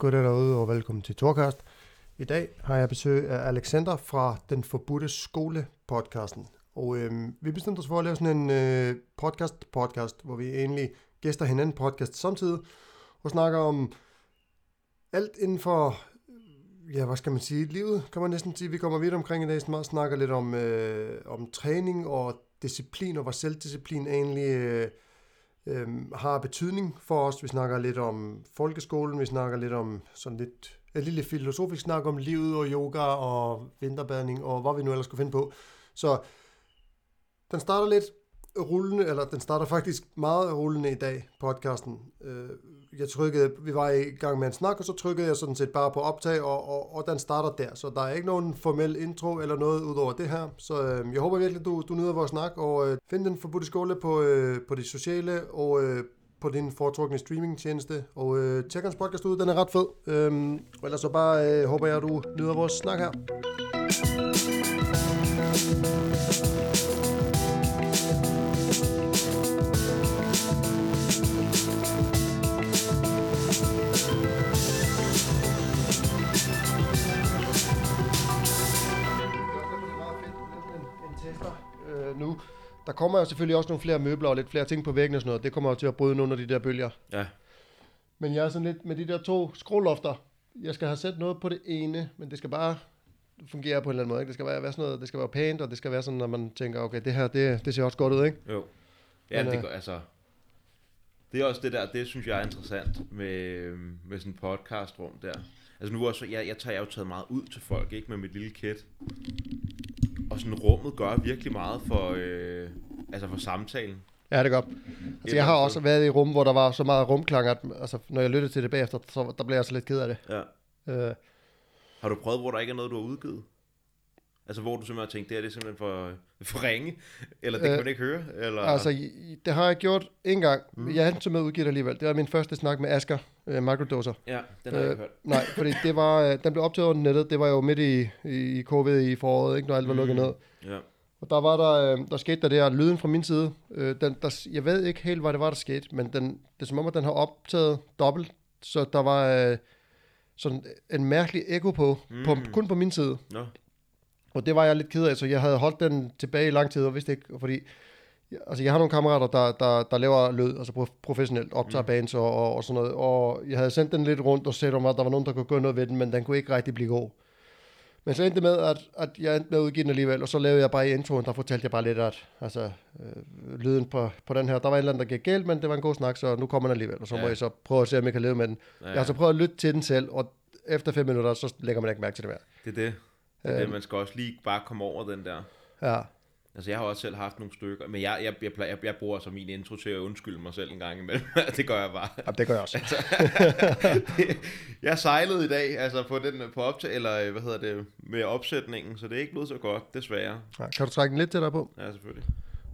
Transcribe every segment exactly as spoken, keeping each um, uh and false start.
Goddag derude og velkommen til Torkast. I dag har jeg besøg af Alexander fra Den Forbudte Skole podcasten. Og øhm, vi bestemte os for at lave sådan en øh, podcast podcast, hvor vi egentlig gæster hinanden podcast samtidig og snakker om alt inden for, ja, hvad skal man sige, livet kan man næsten sige. Vi kommer vidt omkring i dag, som snakker lidt om, øh, om træning og disciplin og hvor selvdisciplin egentlig øh, Øhm, har betydning for os. Vi snakker lidt om folkeskolen, vi snakker lidt om sådan lidt, et lille filosofisk snak om livet og yoga og vinterbadning og hvad vi nu ellers skulle finde på. Så den starter lidt rullende, eller den starter faktisk meget rullende i dag, podcasten. Øh, jeg trykkede, vi var i gang med en snak, og så trykkede jeg sådan set bare på optag, og, og, og den starter der. Så der er ikke nogen formel intro eller noget ud over det her. Så øh, jeg håber virkelig, du, du nyder vores snak, og øh, find Den Forbudte Skole på, øh, på det sociale, og øh, på din foretrukne streamingtjeneste, og øh, tjek hans podcast ud, den er ret fed. Øh, ellers så bare øh, håber jeg, at du nyder vores snak her. Nu. Der kommer jo selvfølgelig også nogle flere møbler og lidt flere ting på væggen og sådan noget. Det kommer jo til at bryde nogle af de der bølger. Ja. Men jeg er sådan lidt med de der to skruelofter. Jeg skal have sat noget på det ene, men det skal bare fungere på en eller anden måde. Ikke? Det skal bare være sådan noget, det skal være pænt, og det skal være sådan, at man tænker, okay, det her, det, det ser også godt ud, ikke? Jo. Ja, men, det går, altså... Det er også det der, det synes jeg er interessant med, med sådan en podcastrum der. Altså nu også, jeg, jeg tager jo taget meget ud til folk, ikke? Med mit lille kit. Og sådan rummet gør virkelig meget for, øh, altså for samtalen. Ja, det gør. Altså, jeg har også været i et rum, hvor der var så meget rumklang, at altså, når jeg lyttede til det bagefter, så der blev jeg så lidt ked af det. Ja. Øh. Har du prøvet, hvor der ikke er noget, du har udgivet? Altså, hvor du simpelthen tænkte, det her det er simpelthen for, for ringe? Eller det øh, kan man ikke høre? Eller? Altså, det har jeg gjort en gang. Mm. Jeg havde med udgivet alligevel. Det var min første snak med Asger, øh, microdoser. Ja, den har øh, jeg ikke hørt. Nej, fordi det var, øh, den blev optaget over nettet. Det var jo midt i, i, i covid i foråret, ikke, når alt var lukket mm. ned. Ja. Og der var der, øh, der skete der der lyden fra min side. Øh, den, der, jeg ved ikke helt, hvad det var, der skete, men den, det er som om, at den har optaget dobbelt. Så der var øh, sådan en mærkelig ekko på, mm. på, kun på min side. Nå. No. Og det var jeg lidt ked af, så jeg havde holdt den tilbage i lang tid, og vidste ikke, fordi... Altså, jeg har nogle kammerater, der, der, der laver lød, altså professionelt, optager mm. bands og, og, og sådan noget, og jeg havde sendt den lidt rundt og set om, at der var nogen, der kunne gøre noget ved den, men den kunne ikke rigtig blive god. Men så endte med, at, at jeg endte med at udgive den alligevel, og så lavede jeg bare i introen, der fortalte jeg bare lidt, at altså, øh, lyden på, på den her, der var en eller anden, der gik galt, men det var en god snak, så nu kommer den alligevel, og så ja. må jeg så prøve at se, om jeg kan leve med den. Ja, ja. Jeg har så prøvet at lytte til den selv, og efter fem minutter, så lægger man ikke mærke til det mere. Det er det. Det, man skal også lige bare komme over den der. Ja. Altså jeg har også selv haft nogle stykker, men jeg, jeg, jeg, jeg, jeg bruger altså min intro til at undskylde mig selv en gang imellem. Det gør jeg bare. Ja, det gør jeg også. Altså, det, jeg sejlede i dag, altså på den på optag, eller hvad hedder det, med opsætningen, så det er ikke blevet så godt, desværre. Ja, kan du trække den lidt til dig på? Ja, selvfølgelig.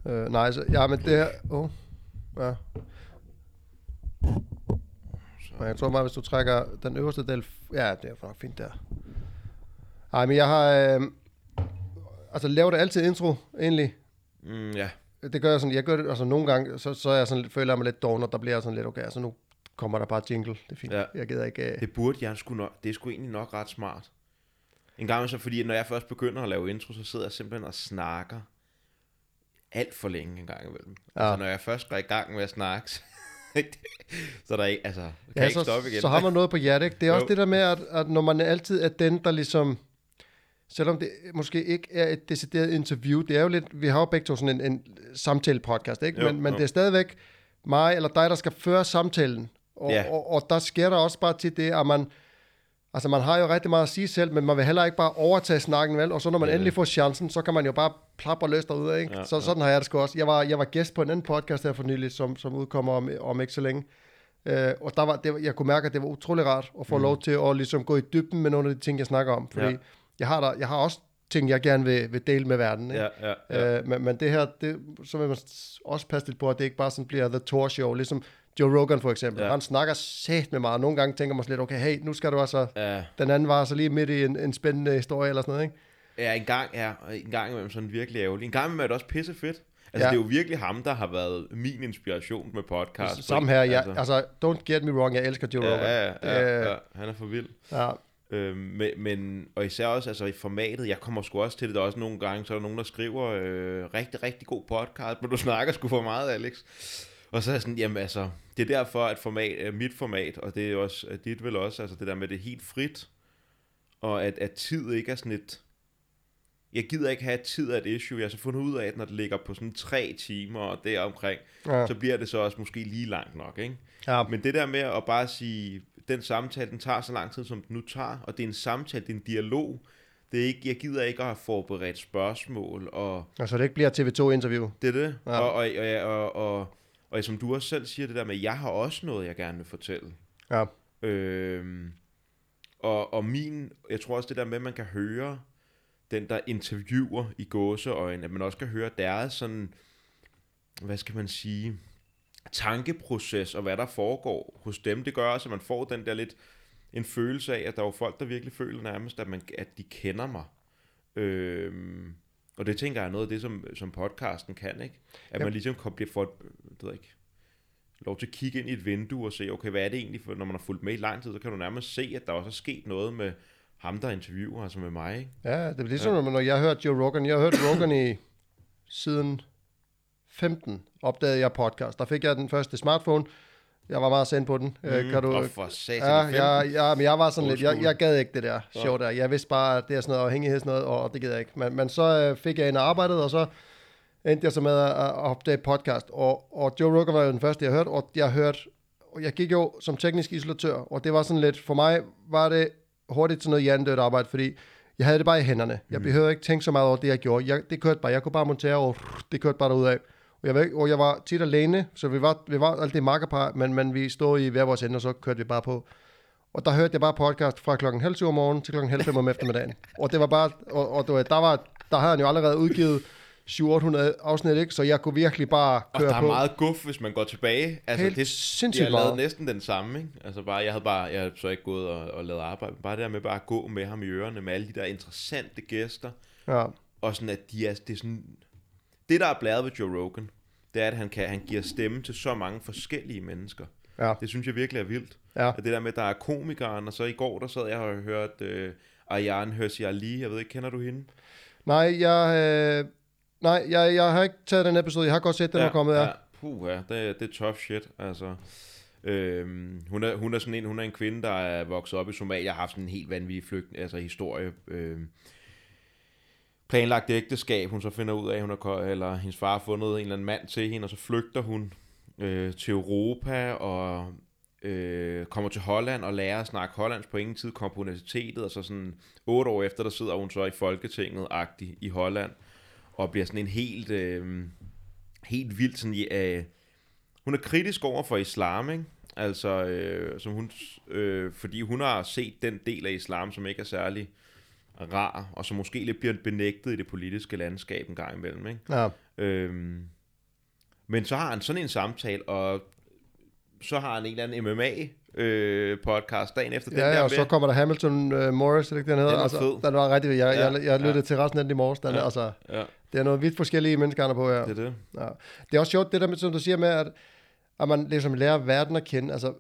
Øh, nej, så, ja, men det her, oh, ja. Jeg tror bare, hvis du trækker den øverste del, ja, det er nok fint der. Nej, men jeg har... Øh, altså, laver det altid intro, egentlig. Ja. Mm, yeah. Det gør jeg sådan... Jeg gør det... Altså, nogle gange, så, så jeg sådan, føler jeg mig lidt dovner, der bliver jeg sådan lidt... Okay, altså, nu kommer der bare jingle. Det er fint. Ja. Jeg gider ikke... Øh... Det burde jeg sgu nok... Det er sgu egentlig nok ret smart. En gang så, fordi når jeg først begynder at lave intro, så sidder jeg simpelthen og snakker alt for længe en gang imellem. Ja. Altså, når jeg først går i gang med at snakke... så der er ikke... Altså, kan ja, jeg ikke så, stoppe igen. Så har man noget på hjertet, ikke? Det er jo også det der med, at, at når man altid er den, der ligesom... Selvom det måske ikke er et decideret interview, det er jo lidt, vi har jo begge to sådan en, en samtale-podcast, ikke? Jo, men men jo. Det er stadigvæk mig eller dig, der skal føre samtalen. Og, yeah. og, og der sker der også bare til det, at man, altså man har jo rigtig meget at sige selv, men man vil heller ikke bare overtage snakken, vel? Og så når man yeah. endelig får chancen, så kan man jo bare plapre løs derude, ikke? Ja, så sådan ja. har jeg det sgu også. Jeg var, jeg var gæst på en anden podcast her for nylig, som, som udkommer om, om ikke så længe. Øh, og der var, det, jeg kunne mærke, at det var utrolig rart at få mm. lov til at ligesom gå i dybden med nogle af de ting, jeg snakker om, fordi... Ja. Jeg har, der, jeg har også ting, jeg gerne vil, vil dele med verden. Ikke? Ja, ja, ja. Øh, men, men det her, det, så vil man også passe lidt på, at det ikke bare sådan bliver The Tour Show. Ligesom Joe Rogan for eksempel. Ja. Han snakker sæt med mig, og nogle gange tænker man lidt, okay, hey, nu skal du altså... Ja. Den anden var så lige midt i en, en spændende historie eller sådan noget, ikke? Ja, en gang, ja, en gang imellem sådan virkelig ærgerlig. En gang imellem er det også pissefedt. Altså, ja. Det er jo virkelig ham, der har været min inspiration med podcast. Samme her, ja. Altså. altså, don't get me wrong, jeg elsker Joe Rogan. Ja, ja, ja, det... ja, han er for vild. Ja. Øhm, men, men, og især også altså, i formatet, jeg kommer sgu også til det, der også nogle gange, så er der nogen, der skriver øh, rigtig, rigtig god podcast, men du snakker sgu for meget, Alex. Og så er sådan, jamen altså, det er derfor, at format, mit format, og det er også dit vel også, altså det der med det helt frit, og at, at tid ikke er sådan et... Jeg gider ikke have tid af et issue. Jeg har så fundet ud af, at når det ligger på sådan tre timer og deromkring, ja. Så bliver det så også måske lige langt nok, ikke? Ja. Men det der med at bare sige, den samtale, den tager så lang tid, som den nu tager, og det er en samtale, det er en dialog. Det er ikke, jeg gider ikke at have forberedt spørgsmål. Og ja, så det ikke bliver T V to interview. Det er det. Ja. Og, og, og, og, og, og, og som du også selv siger, det der med, jeg har også noget, jeg gerne vil fortælle. Ja. Øhm, og, og min, jeg tror også det der med, man kan høre, den der interviewer i gåseøjne, at man også kan høre deres sådan, hvad skal man sige, tankeproces og hvad der foregår hos dem. Det gør også, at man får den der lidt, en følelse af, at der er jo folk, der virkelig føler nærmest, at, man, at de kender mig. Øhm, og det tænker jeg er noget af det, som, som podcasten kan, ikke? At man ligesom bliver for, det ved jeg ikke, lov til at kigge ind i et vindue og se, okay, hvad er det egentlig, for når man har fulgt med i lang tid, så kan du nærmest se, at der også er sket noget med ham, der interviewer, altså med mig, ikke? Ja, det er ligesom, ja. Når jeg hørte Joe Rogan. Jeg har hørt Rogan i siden femten, opdagede jeg podcast. Der fik jeg den første smartphone. Jeg var meget sendt på den. Mm, kan du... Og for satan, ja, jeg, jeg, men jeg var sådan lidt, jeg, jeg gad ikke det der show der. Jeg vidste bare, at det er sådan noget afhængighed, sådan noget, og det gider jeg ikke. Men, men så fik jeg ind og arbejdet, og så endte jeg så med at opdage podcast. Og, og Joe Rogan var jo den første, jeg hørte, og jeg hørte, og jeg gik jo som teknisk isolatør, og det var sådan lidt, for mig var det hurtigt til noget hjernedødt arbejde, fordi jeg havde det bare i hænderne. Jeg behøvede ikke tænke så meget over det, jeg gjorde. Jeg, det kørte bare. Jeg kunne bare montere, og det kørte bare derudad. Og jeg, og jeg var tit alene, så vi var, vi var alt det makkerpar, men, men vi stod i hver vores ende, og så kørte vi bare på. Og der hørte jeg bare podcast fra klokken halv syv om morgenen til klokken halv fem om eftermiddagen. Og det var bare, og, og der, var, der havde han jo allerede udgivet syv hundrede otte hundrede afsnit, ikke? Så jeg kunne virkelig bare køre på. Og der er på meget guf, hvis man går tilbage. Altså, helt det, sindssygt jeg meget. Jeg lavede næsten den samme, ikke? Altså, bare, jeg havde bare, jeg havde så ikke gået og, og lavet arbejde, men bare det der med bare at gå med ham i ørerne, med alle de der interessante gæster. Ja. Og sådan, at de er, det er sådan... Det, der er blæret ved Joe Rogan, det er, at han, kan, han giver stemme til så mange forskellige mennesker. Ja. Det synes jeg virkelig er vildt. Ja. At det der med, at der er komikeren, og så i går, der sad jeg og hørte øh, Ayaan Hirsi Ali. Jeg ved ikke, kender du hende? Nej, jeg... Øh... Nej, jeg, jeg har ikke taget den episode. Jeg har godt set, den ja, er kommet af. Ja, puh, ja. Det, det er tough shit, altså. Øhm, hun, er, hun, er sådan en, hun er en kvinde, der er vokset op i Somalia, har haft sådan en helt vanvittig flygt, altså historie. Øhm, planlagt ægteskab, hun så finder ud af, hun er, eller hendes far har fundet en eller anden mand til hende, og så flygter hun øh, til Europa, og øh, kommer til Holland og lærer at snakke hollandsk på ingen tid, kommer på universitetet, og så sådan otte år efter, der sidder hun så i Folketinget-agtig i Holland, og bliver sådan en helt, øh, helt vild, sådan, øh, hun er kritisk over for islam, ikke? Altså, øh, som hun, øh, fordi hun har set den del af islam, som ikke er særlig rar, og som måske lidt bliver benægtet i det politiske landskab en gang imellem, ikke? Ja. Øhm, men så har han sådan en samtale, og så har han en eller anden M M A, Øh, podcast dagen efter ja, den der. Ja, og med. Så kommer der Hamilton øh, Morris, eller ikke den hedder? Den er altså, fed. Den var rigtig, jeg, ja, jeg, jeg, jeg lyttede ja. til resten af den i morges. Den ja. er, altså, ja. Det er noget vidt forskellige mennesker, han er på her. Ja. Det er det. Ja. Det er også sjovt, det der med, som du siger med, at, at man ligesom lærer verden at kende. Altså,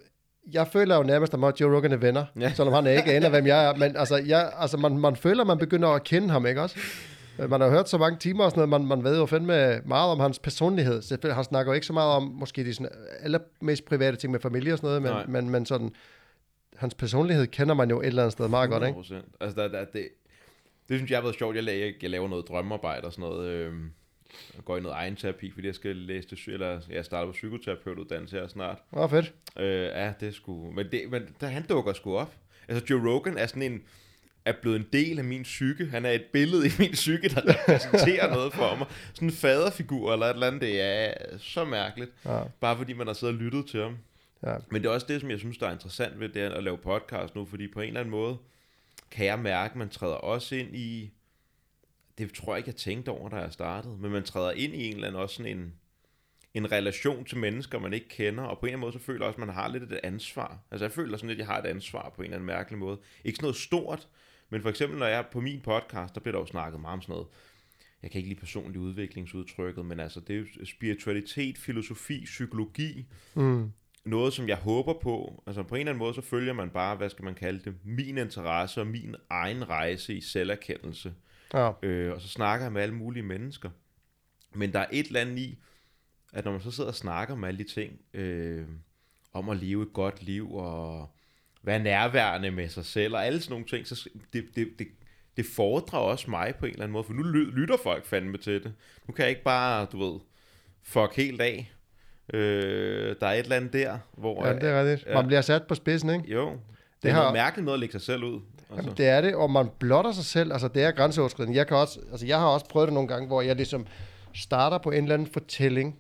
jeg føler jo nærmest, at man og Joe Rogan er venner, ja. selvom han ikke aner, hvem jeg er. Men altså, jeg, altså man, man føler, man begynder at kende ham, ikke også? Man har hørt så mange timer og sådan noget, man, man ved jo fandme meget om hans personlighed. Selvfølgelig, han snakker jo ikke så meget om, måske de sådan allermest private ting med familie og sådan noget, men, men, men sådan, hans personlighed kender man jo et eller andet sted meget godt, ikke? hundrede procent. Altså, der, der, det, det synes jeg har været sjovt. Jeg laver, jeg laver noget drømmearbejde og sådan noget. Øh, jeg går i noget egen terapi, fordi jeg skal læse det, eller jeg starter på psykoterapeutuddannelse her snart. Åh, oh, fedt. Øh, ja, det er sgu... Men, det, men der, han dukker sgu op. Altså, Joe Rogan er sådan en... er blevet en del af min psyke. Han er et billede i min psyke, der repræsenterer noget for mig. Sådan en faderfigur eller et eller andet. Det er så mærkeligt. Ja. Bare fordi man har siddet og lyttet til ham. Ja. Men det er også det, som jeg synes, der er interessant ved det at lave podcast nu. Fordi på en eller anden måde kan jeg mærke, at man træder også ind i... Det tror jeg ikke, jeg tænkte over, da jeg startede. Men man træder ind i en eller anden også sådan en, en relation til mennesker, man ikke kender. Og på en eller anden måde, så føler jeg også, at man har lidt et ansvar. Altså jeg føler sådan lidt, at jeg har et ansvar på en eller anden mærkelig måde. Ikke sådan noget stort. Men for eksempel, når jeg er på min podcast, der bliver der jo snakket meget om sådan noget. jeg kan ikke lide personlig udviklingsudtrykket, men altså det er jo spiritualitet, filosofi, psykologi, mm. noget som jeg håber på, altså på en eller anden måde så følger man bare, hvad skal man kalde det, min interesse og min egen rejse i selverkendelse, ja. øh, og så snakker jeg med alle mulige mennesker, men der er et eller andet i, at når man så sidder og snakker om alle de ting, øh, om at leve et godt liv, og være nærværende med sig selv, og alle sådan nogle ting, så det, det, det Det fordrer også mig på en eller anden måde, for nu lytter folk fandme til det. Nu kan jeg ikke bare, du ved, fuck helt af. Øh, der er et eller andet der, hvor... Ja, det er rigtigt. Man bliver sat på spidsen, ikke? Jo. Det, det er har... noget mærkeligt noget at lægge sig selv ud. Altså. Jamen, det er det, og man blotter sig selv. Altså, det er grænseoverskridende. Jeg kan også, altså, jeg har også prøvet det nogle gange, hvor jeg ligesom starter på en eller anden fortælling,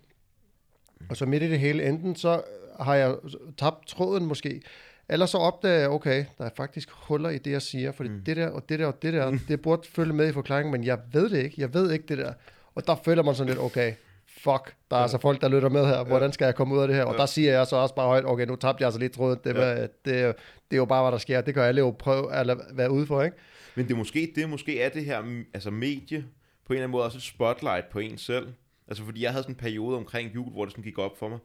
og så midt i det hele enten, så har jeg tabt tråden måske. Ellers så opdager jeg, okay, der er faktisk huller i det, jeg siger, fordi mm. det der, og det der, og det der, mm. det burde følge med i forklaringen, men jeg ved det ikke, jeg ved ikke det der. Og der føler man sådan lidt, okay, fuck, der er ja. altså folk, der lytter med her, hvordan skal jeg komme ud af det her? Og ja. der siger jeg så også bare højt, okay, nu tabte jeg altså lidt tråden, det, ja. det, det er jo bare, hvad der sker, det kan alle jo prøve at være ude for, ikke? Men det er måske, det er måske er det her, altså medie, på en eller anden måde også et spotlight på en selv. Altså fordi jeg havde sådan en periode omkring jul, hvor det sådan gik op for mig,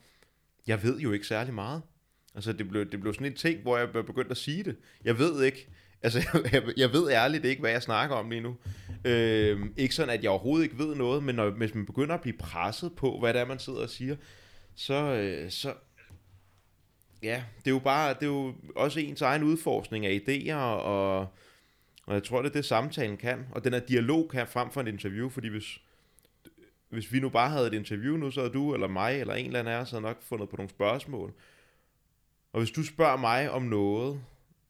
jeg ved jo ikke særlig meget. Altså det blev, det blev sådan en ting, hvor jeg begyndte at sige det. Jeg ved ikke, altså jeg, jeg ved ærligt ikke, hvad jeg snakker om lige nu. Øh, ikke sådan, at jeg overhovedet ikke ved noget, men når, hvis man begynder at blive presset på, hvad det er, man sidder og siger, så, øh, så ja, det er jo bare, det er jo også ens egen udforskning af idéer, og, og jeg tror, det er det, samtalen kan. Og den her dialog kan frem for et interview, fordi hvis... hvis vi nu bare havde et interview nu, så havde du eller mig eller en eller anden af os havde nok fundet på nogle spørgsmål. Og hvis du spørger mig om noget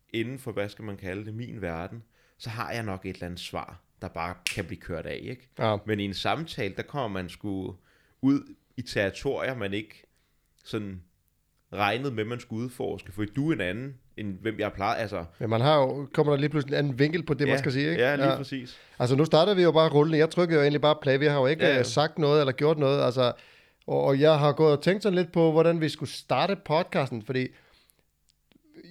inden for, hvad skal man kalde det, min verden, så har jeg nok et eller andet svar, der bare kan blive kørt af, ikke? Ja. Men i en samtale, der kommer man sgu ud i territorier, man ikke sådan regnede med, man skulle udforske, for du er en anden, end hvem jeg plejer, altså... Men man har jo, kommer der lige pludselig en anden vinkel på det, ja, man skal sige, ikke? Ja, lige ja. præcis. Altså nu starter vi jo bare rullende, jeg trykker jo egentlig bare play, vi har jo ikke ja, ja. sagt noget eller gjort noget, altså... Og, og jeg har gået og tænkt sådan lidt på, hvordan vi skulle starte podcasten, fordi...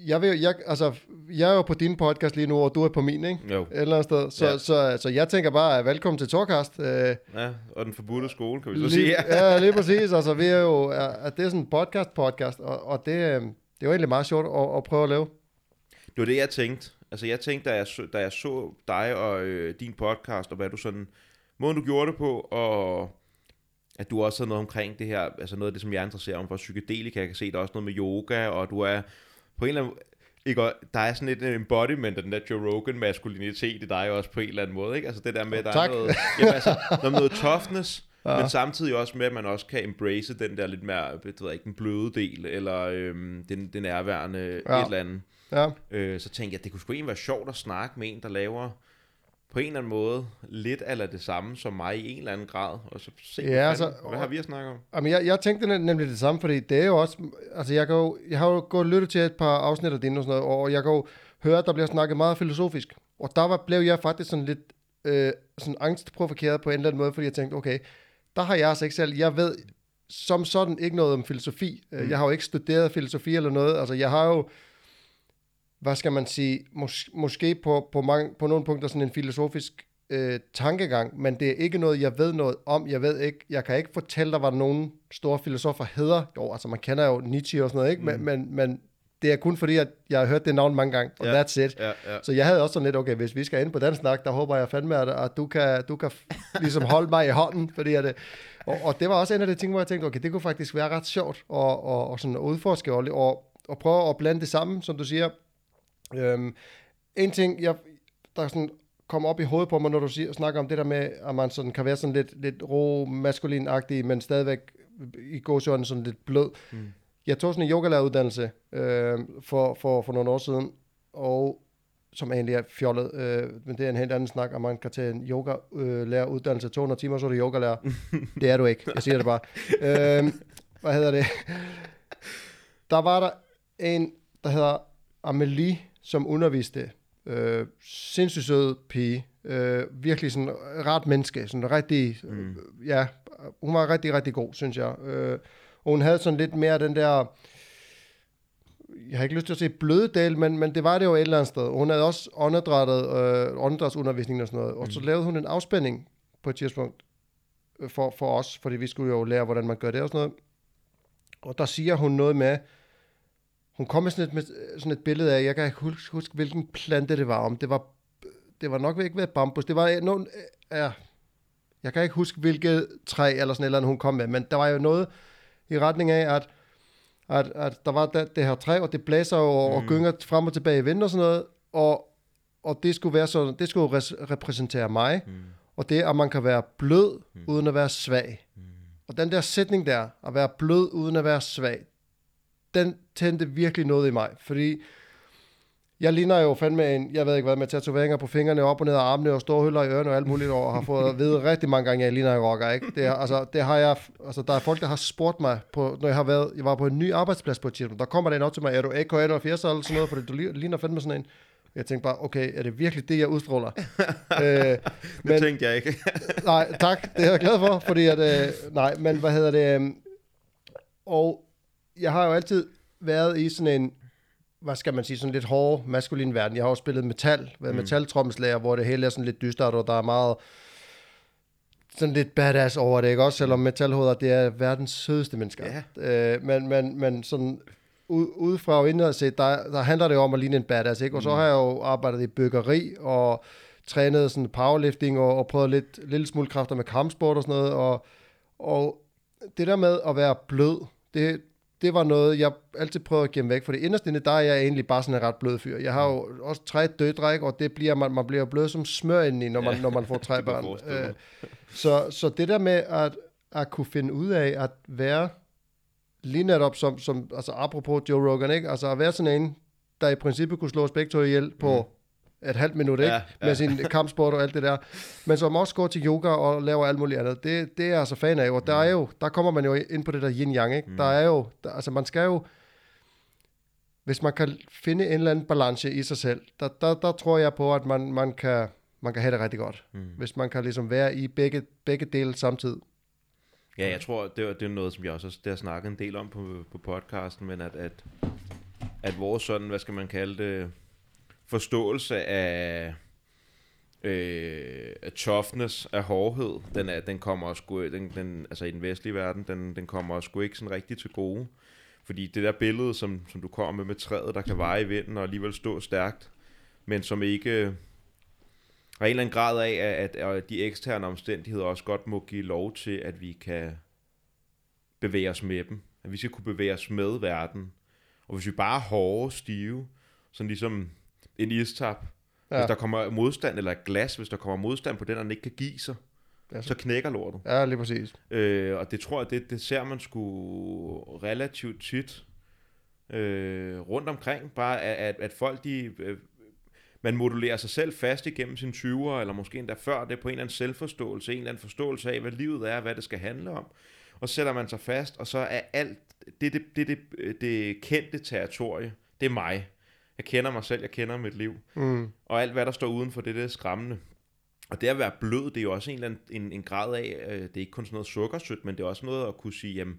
Jeg, vil, jeg, altså, jeg er jo på din podcast lige nu, og du er på min, ikke? Jo. Et eller andet sted. Så, ja. så, så, så jeg tænker bare, velkommen til Torkast. Øh, ja, og Den Forbudte Skole, kan vi så lige, sige. Ja, lige præcis. Altså, vi er jo, at det er sådan en podcast-podcast, og, og det, det var egentlig meget sjovt at, at prøve at lave. Det var det, jeg tænkte. Altså, jeg tænkte, da jeg så, da jeg så dig og øh, din podcast, og hvad du sådan, måden du gjorde det på, og... at du også har noget omkring det her, altså noget af det, som jeg interesserer mig for, psykedelika, jeg kan se, der er også noget med yoga, og du er på en eller anden måde, der er sådan et embodiment af den der Joe Rogan maskulinitet i dig også på en eller anden måde, ikke? Altså det der med, at der tak. er noget, jamen, altså, noget, noget toughness, ja. men samtidig også med, at man også kan embrace den der lidt mere, jeg ved ikke, den bløde del, eller øhm, den, den nærværende ja. et eller andet. Ja. Øh, så tænkte jeg, det kunne sgu egentlig være sjovt at snakke med en, der laver... på en eller anden måde, lidt eller det samme som mig i en eller anden grad, og så se, ja, altså, hvad har vi at snakke om? Jamen, jeg, jeg tænkte nemlig det samme, fordi det er jo også, altså jeg, kan jo, jeg har jo gået og lyttet til et par afsnit af dine og sådan noget, og jeg kan jo høre, at der bliver snakket meget filosofisk, og der var, blev jeg faktisk sådan lidt øh, sådan angstprovokeret på en eller anden måde, fordi jeg tænkte, okay, der har jeg altså ikke selv, jeg ved som sådan ikke noget om filosofi, mm. jeg har jo ikke studeret filosofi eller noget, altså jeg har jo, hvad skal man sige, mås- måske på, på, mange, på nogle punkter sådan en filosofisk øh, tankegang, men det er ikke noget, jeg ved noget om, jeg ved ikke, jeg kan ikke fortælle dig, hvad nogen store filosofer hedder, jo, altså man kender jo Nietzsche og sådan noget, ikke? Mm. Men, men, men det er kun fordi, at jeg har hørt det navn mange gange, og yeah. that's it, yeah, yeah. så jeg havde også sådan lidt, okay, hvis vi skal ind på den snak, der håber jeg fandme, at, at du kan, du kan ligesom holde mig i hånden, fordi at, og, og det var også en af de ting, hvor jeg tænkte, okay, det kunne faktisk være ret sjovt, og, og, og sådan at udforske, og, og, og prøve at blande det sammen, som du siger. Um, en ting, jeg, der sådan kom op i hovedet på mig, når du siger, snakker om det der med, at man sådan kan være sådan lidt, lidt rå, maskulin-agtig, men stadigvæk i gåsøjne sådan lidt blød. Mm. Jeg tog sådan en yogalæreruddannelse øh, for, for, for nogle år siden, og som egentlig er fjollet, øh, men det er en helt anden snak, at man kan tage en yogalæreruddannelse to hundrede timer, så er du yogalærer. Det er du ikke, jeg siger det bare. Øh, hvad hedder det? Der var der en, der hedder Amélie, som underviste, øh, sindssygt sød pige, øh, virkelig sådan ret menneske, sådan rigtig, mm. øh, ja, hun var rigtig, rigtig god, synes jeg. Øh, og hun havde sådan lidt mere den der, jeg har ikke lyst til at sige bløddel, men, men det var det jo et eller andet sted. Hun havde også åndedrættet, øh, åndedrætsundervisning og sådan noget, og mm. så lavede hun en afspænding på et tidspunkt for, for os, fordi vi skulle jo lære, hvordan man gør det og sådan noget. Og der siger hun noget med, hun kom med sådan et, med sådan et billede af, jeg kan ikke huske, huske, hvilken plante det var om. Det var, det var nok ikke ved bambus. Det var nogen, ja, jeg kan ikke huske, hvilket træ eller sådan et eller andet, hun kom med. Men der var jo noget i retning af, at, at, at der var det, det her træ, og det blæser og, mm. og gynger frem og tilbage i vinden og sådan noget. Og, og det skulle være sådan, det skulle re- repræsentere mig. Mm. Og det, at man kan være blød, mm. uden at være svag. Mm. Og den der sætning der, at være blød, uden at være svag, den tændte virkelig noget i mig. Fordi jeg ligner jo fandme en, jeg ved ikke hvad, med tatoveringer på fingrene, op og ned af armene, og store huller i ørerne og alt muligt, og har fået at vide rigtig mange gange, jeg ligner en rocker, ikke? Det er, altså, det har jeg, altså, der er folk, der har spurgt mig, på, når jeg har været, jeg var på en ny arbejdsplads på et tidspunkt, der kommer der en op til mig, er du A K enogfirs eller sådan noget, fordi du ligner fandme sådan en. Jeg tænkte bare, okay, er det virkelig det, jeg udstråler? øh, det men, tænkte jeg ikke. Nej, tak, det er jeg glad for, fordi at, øh, nej, men hvad hedder det, øh, og jeg har jo altid været i sådan en, hvad skal man sige, sådan lidt hård, maskulin verden. Jeg har også spillet metal, været mm. metaltrommeslager, hvor det hele er sådan lidt dystert, og der er meget, sådan lidt badass over det, ikke også? Selvom metalhoveder, det er verdens sødeste mennesker. Yeah. Øh, men, men, men sådan, udefra og indad set, der, der handler det om at ligne en badass, ikke? Og så har jeg jo arbejdet i byggeri, og trænet sådan powerlifting, og, og prøvet lidt, lille smule kræfter med kampsport og sådan noget, og, og det der med at være blød, det, det var noget, jeg altid prøvede at gemme væk, for det inderst inde, der er jeg egentlig bare sådan en ret blød fyr. Jeg har jo også tre døtre, ikke? Og det bliver, man, man bliver blød som smør indeni, når man, ja, når man får tre børn. Øh, så, så det der med at, at kunne finde ud af at være lige netop som, som altså apropos Joe Rogan, ikke? Altså at være sådan en, der i princippet kunne slå os begge to ihjel på mm. et halvt minut, ikke? Ja, ja. Med sin kampsport og alt det der, men som også går til yoga og laver alt muligt andet, det, det er jeg altså fan af, og der er jo, der kommer man jo ind på det der yin-yang, ikke? Mm. Der er jo, der, altså man skal jo, hvis man kan finde en eller anden balance i sig selv, der, der, der tror jeg på, at man, man, kan, man kan have det rigtig godt, mm. hvis man kan ligesom være i begge, begge dele samtidig. Ja, jeg tror, det er, det er noget, som jeg også har snakket en del om på, på podcasten, men at, at, at vores sådan, hvad skal man kalde det, forståelse af, øh, af toughness, af hårdhed, den, er, den kommer også den, den, altså i den vestlige verden, den, den kommer også ikke sådan rigtig til gode. Fordi det der billede, som, som du kommer med med træet, der kan veje i vinden og alligevel stå stærkt, men som ikke... Og en eller anden grad af, at, at de eksterne omstændigheder også godt må give lov til, at vi kan bevæge os med dem. At vi skal kunne bevæge os med verden. Og hvis vi bare er hårde, stive, sådan ligesom en istap. Ja. Hvis der kommer modstand, eller et glas, hvis der kommer modstand på den, og den ikke kan give sig, ja, så. så knækker lortet. Ja, lige præcis. Øh, og det tror jeg, det, det ser man sgu relativt tit øh, rundt omkring. Bare at, at folk, de... Øh, man modulerer sig selv fast igennem sine tyverne, eller måske endda før det, på en eller anden selvforståelse, en eller anden forståelse af, hvad livet er, og hvad det skal handle om. Og så sætter man sig fast, og så er alt det, det, det, det, det kendte territorie, det er mig. Jeg kender mig selv, jeg kender mit liv. Mm. Og alt, hvad der står udenfor, det, det er skræmmende. Og det at være blød, det er jo også en eller anden en, en grad af, øh, det er ikke kun sådan noget sukkersødt, men det er også noget at kunne sige, jamen,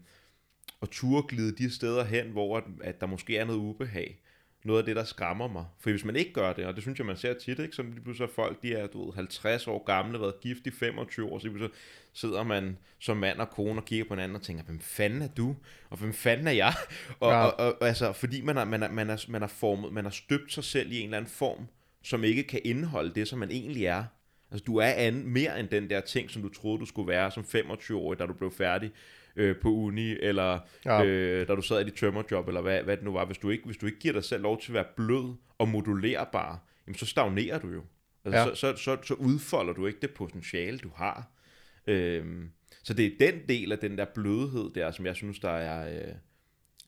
at turglide de steder hen, hvor at, at der måske er noget ubehag. Noget af det, der skræmmer mig. For hvis man ikke gør det, og det synes jeg, man ser tit, ikke? Så lige pludselig er folk, de er du ved, halvtreds år gamle, været gift i femogtyve år, så lige pludselig sidder man som mand og kone og kigger på hinanden og tænker, hvem fanden er du? Og hvem fanden er jeg? Og, ja. og, og, og altså, fordi man har, man, har, man, har, man har formet, man har støbt sig selv i en eller anden form, som ikke kan indeholde det, som man egentlig er. Altså, du er an, mere end den der ting, som du troede, du skulle være som femogtyve-årig, da du blev færdig Øh, på uni, eller ja. øh, da du sad i dit tømmerjob, eller hvad, hvad det nu var. Hvis du, ikke, hvis du ikke giver dig selv lov til at være blød og modulerbar, jamen så stagnerer du jo. Altså, ja. så, så, så, så udfolder du ikke det potentiale, du har. Øhm, så det er den del af den der blødhed der, som jeg synes, der er, øh,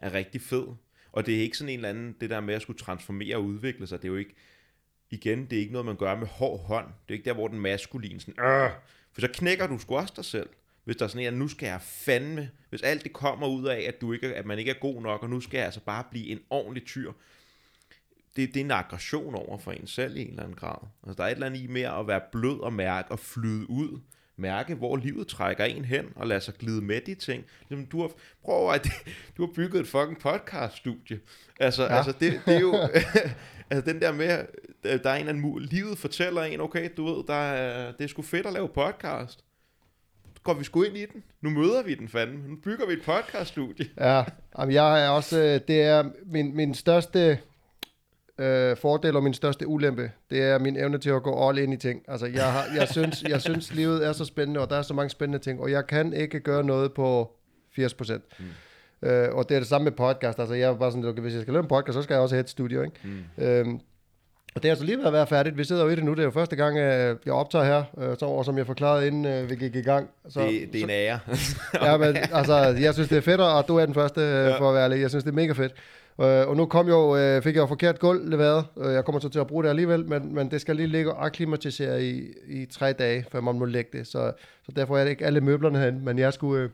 er rigtig fed. Og det er ikke sådan en eller anden, det der med at skulle transformere og udvikle sig, det er jo ikke, igen, det er ikke noget, man gør med hård hånd. Det er ikke der, hvor den maskuline sådan, øh, for så knækker du sgu også dig selv. Hvis der er sådan en, at nu skal jeg fandme, hvis alt det kommer ud af, at, du ikke, at man ikke er god nok, og nu skal jeg altså bare blive en ordentlig tyr, det, det er en aggression over for en selv i en eller anden grad. Altså der er et eller andet i mere at være blød og mærke, og flyde ud, mærke, hvor livet trækker en hen, og lade sig glide med de ting. Ligesom, du har, prøv at, du har bygget et fucking podcaststudie. Altså, ja. altså det, det er jo, altså den der med, der er en eller anden, livet fortæller en, okay, du ved, der er, det er sgu fedt at lave podcast. går vi sgu ind i den. Nu møder vi den fandme. Nu bygger vi et podcaststudie. Ja, jamen jeg er også, det er min, min største øh, fordel og min største ulempe. Det er min evne til at gå all in i ting. Altså jeg, har, jeg, synes, jeg synes, livet er så spændende, og der er så mange spændende ting, og jeg kan ikke gøre noget på firs procent. Mm. Øh, og det er det samme med podcast. Altså jeg er bare sådan, okay, hvis jeg skal lave en podcast, så skal jeg også have et studio, ikke? Mm. Øhm, Og det er altså lige ved at være færdigt. Vi sidder jo i det nu. Det er jo første gang, jeg optager her. Så, og som jeg forklarede, inden vi gik i gang. Så, det, det er en ære. Ja, men altså, jeg synes, det er fedt, og du er den første, ja. For at være ærlig. Jeg synes, det er mega fedt. Og nu kom jo, fik jeg jo forkert gulv leveret. Jeg kommer så til at bruge det alligevel, men, men det skal lige ligge og akklimatisere i, i tre dage, før man må lægge det. Så, så derfor er det ikke alle møblerne herinde, men jeg, skulle,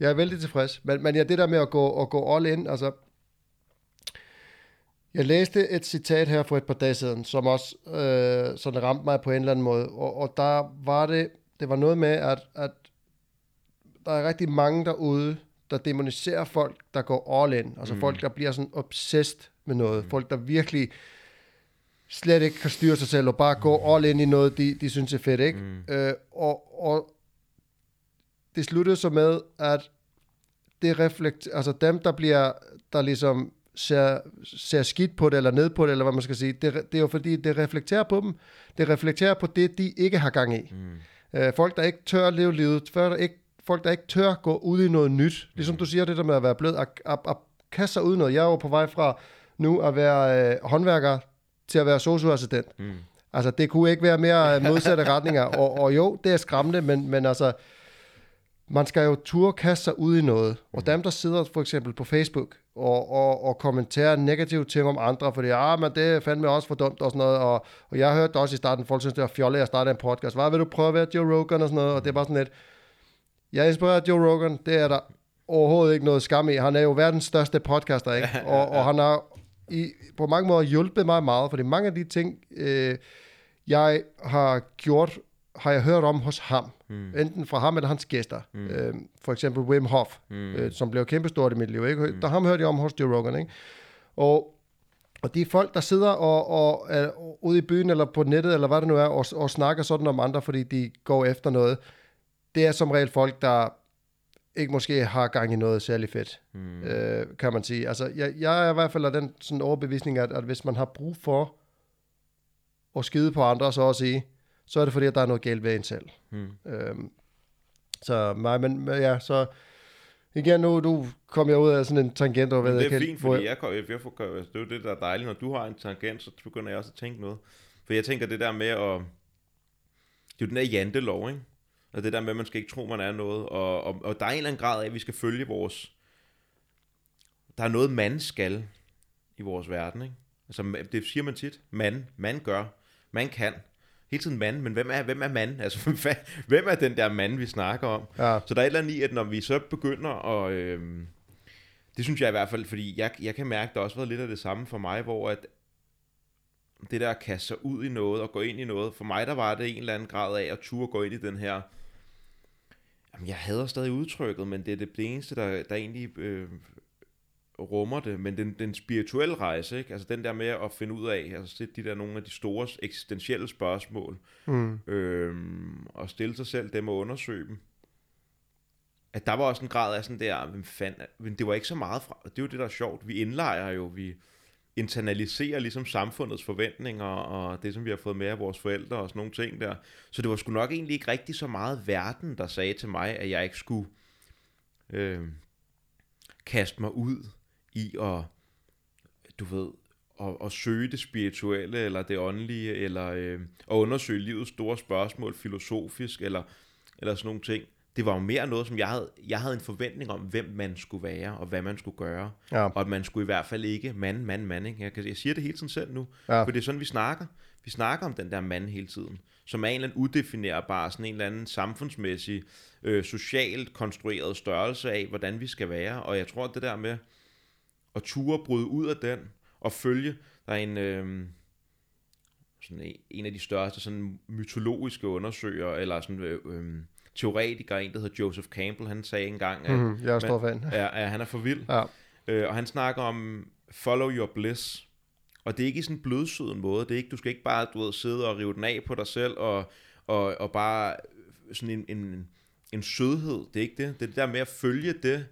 jeg er vældig tilfreds. Men, men ja, det der med at gå, at gå all in, altså... Jeg læste et citat her for et par dage siden, som også øh, sådan ramte mig på en eller anden måde, og, og der var det, det var noget med, at, at der er rigtig mange derude, der demoniserer folk, der går all in, altså mm. folk, der bliver sådan obsessed med noget, mm. folk, der virkelig slet ikke kan styre sig selv, og bare mm. går all in i noget, de, de synes er fedt, ikke? Mm. Øh, og, og det sluttede så med, at det reflekt, altså dem, der bliver, der ligesom, Ser, ser skidt på det, eller ned på det, eller hvad man skal sige, det, det er jo fordi, det reflekterer på dem, det reflekterer på det, de ikke har gang i. Mm. Øh, folk, der ikke tør leve livet, folk der, ikke, folk, der ikke tør gå ud i noget nyt, ligesom mm. du siger, det der med at være blød, at, at, at kaste sig ud noget. Jeg er jo på vej fra nu at være øh, håndværker, til at være sosu-assistent. Mm. Altså, det kunne ikke være mere modsatte retninger, og, og jo, det er skræmmende, men, men altså, man skal jo turde kaste sig ud i noget, og mm. dem, der sidder for eksempel på Facebook, Og, og, og kommentere negative ting om andre, fordi ah, men det fandme også for dumt og sådan noget, og, og jeg hørte også i starten, folk synes det var fjollet, jeg startede en podcast, hvad vil du prøve at være Joe Rogan og sådan noget, og det er bare sådan lidt, jeg er inspireret af Joe Rogan, det er der overhovedet ikke noget skam i, han er jo verdens største podcaster, ikke? Og, og han har i, på mange måder hjulpet mig meget, fordi mange af de ting, øh, jeg har gjort, har jeg hørt om hos ham, mm. enten fra ham eller hans gæster. Mm. Øh, for eksempel Wim Hof, mm. øh, som blev kæmpestort i mit liv. Ikke? Mm. Der ham hørte jeg om hos Joe Rogan. Ikke? Og, og de folk, der sidder og, og, og, ude i byen eller på nettet, eller hvad det nu er, og, og snakker sådan om andre, fordi de går efter noget, det er som regel folk, der ikke måske har gang i noget særlig fedt, mm. øh, kan man sige. Altså, jeg, jeg er i hvert fald af den sådan overbevisning, at, at hvis man har brug for at skide på andre, så at sige, så er det fordi, at der er noget galt ved en selv. Hmm. Øhm, så nej, men, men ja, så igen nu, du kom jeg ud af sådan en tangent. Og, det er jeg, fint, fordi jeg, jeg, jeg får, det er jo det, der er dejligt. Når du har en tangent, så begynder jeg også at tænke noget. For jeg tænker det der med at, det er jo den der jantelov, ikke? Og det der med, at man skal ikke tro, man er noget. Og, og, og der er en eller anden grad af, at vi skal følge vores, der er noget, man skal i vores verden, ikke? Altså, det siger man tit. Man, man gør, man kan. Hele tiden mand, men hvem er, hvem er mand? Altså, hvem er den der mand, vi snakker om? Ja. Så der er et eller andet i, at når vi så begynder, og øh, det synes jeg i hvert fald, fordi jeg, jeg kan mærke, der også har været lidt af det samme for mig, hvor at det der at kaste sig ud i noget og gå ind i noget, for mig der var det en eller anden grad af at turde gå ind i den her, jamen jeg hader stadig udtrykket, men det er det, det eneste, der, der egentlig øh, rummer det, men den, den spirituelle rejse, ikke? Altså den der med at finde ud af, altså sætte de der nogle af de store eksistentielle spørgsmål, mm. øhm, og stille sig selv dem og undersøge dem, at der var også en grad af sådan der, men, fand, men det var ikke så meget fra, det er jo det, der er sjovt, vi indlejer jo, vi internaliserer ligesom samfundets forventninger, og det, som vi har fået med af vores forældre, og sådan nogle ting der, så det var sgu nok egentlig ikke rigtig så meget verden, der sagde til mig, at jeg ikke skulle øh, kaste mig ud, i at, du ved, at, at søge det spirituelle, eller det åndelige, eller øh, at undersøge livets store spørgsmål, filosofisk, eller, eller sådan nogle ting. Det var jo mere noget, som jeg havde, jeg havde en forventning om, hvem man skulle være, og hvad man skulle gøre, ja. Og at man skulle i hvert fald ikke, mand, mand, mand, ikke? Jeg, kan, jeg siger det hele tiden selv nu, ja. For det er sådan, vi snakker. Vi snakker om den der mand hele tiden, som er en eller anden udefinerbar, sådan en eller anden samfundsmæssig, øh, socialt konstrueret størrelse af, hvordan vi skal være, og jeg tror, det der med, og ture bryde ud af den, og følge, der er en, øh, sådan en, en af de største sådan mytologiske undersøgere, eller sådan øh, øh, teoretiker, en der hedder Joseph Campbell, han sagde engang, at mm, jeg er stor fan. Ja, ja, han er for vild, ja. øh, og han snakker om, follow your bliss, og det er ikke i sådan en blødsøden måde, det er ikke, du skal ikke bare, du ved, sidde og rive den af på dig selv, og, og, og bare sådan en, en en sødhed, det er ikke det. Det er det der med at følge det,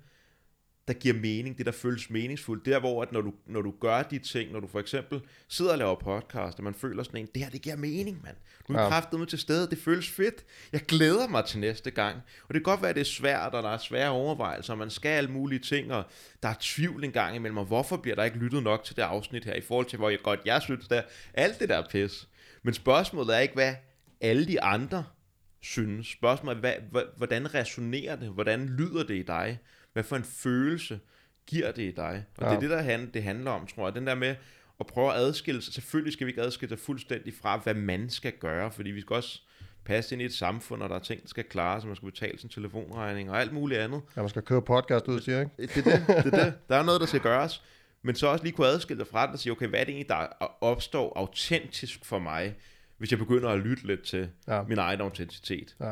der giver mening, det der føles meningsfuldt. Det der, hvor at når, du, når du gør de ting, når du for eksempel sidder og laver podcast, og man føler sådan en, det her, det giver mening, mand. Nu er jeg kraftedeme til stede, det føles fedt. Jeg glæder mig til næste gang. Og det kan godt være, at det er svært, og der er svære overvejelser, og man skal alle mulige ting, og der er tvivl en gang imellem, og hvorfor bliver der ikke lyttet nok til det afsnit her, i forhold til, hvor jeg godt jeg synes, der alt det der er pis. Men spørgsmålet er ikke, hvad alle de andre synes. Spørgsmålet er, hvad, hvordan resonerer det? Hvordan lyder det i dig? Hvad for en følelse giver det i dig? Og ja. det er det, der handler, det handler om, tror jeg. Den der med at prøve at adskille sig. Selvfølgelig skal vi ikke adskille sig fuldstændig fra, hvad man skal gøre. Fordi vi skal også passe ind i et samfund, og der er ting, der skal klare, så man skal betale sin telefonregning og alt muligt andet. Ja, man skal køre podcast ud, siger jeg, ikke? Det er det, det er det. Der er noget, der skal gøres. Men så også lige kunne adskille sig fra det og sige, okay, hvad er det egentlig, der opstår autentisk for mig, hvis jeg begynder at lytte lidt til ja. min egen autenticitet? Ja,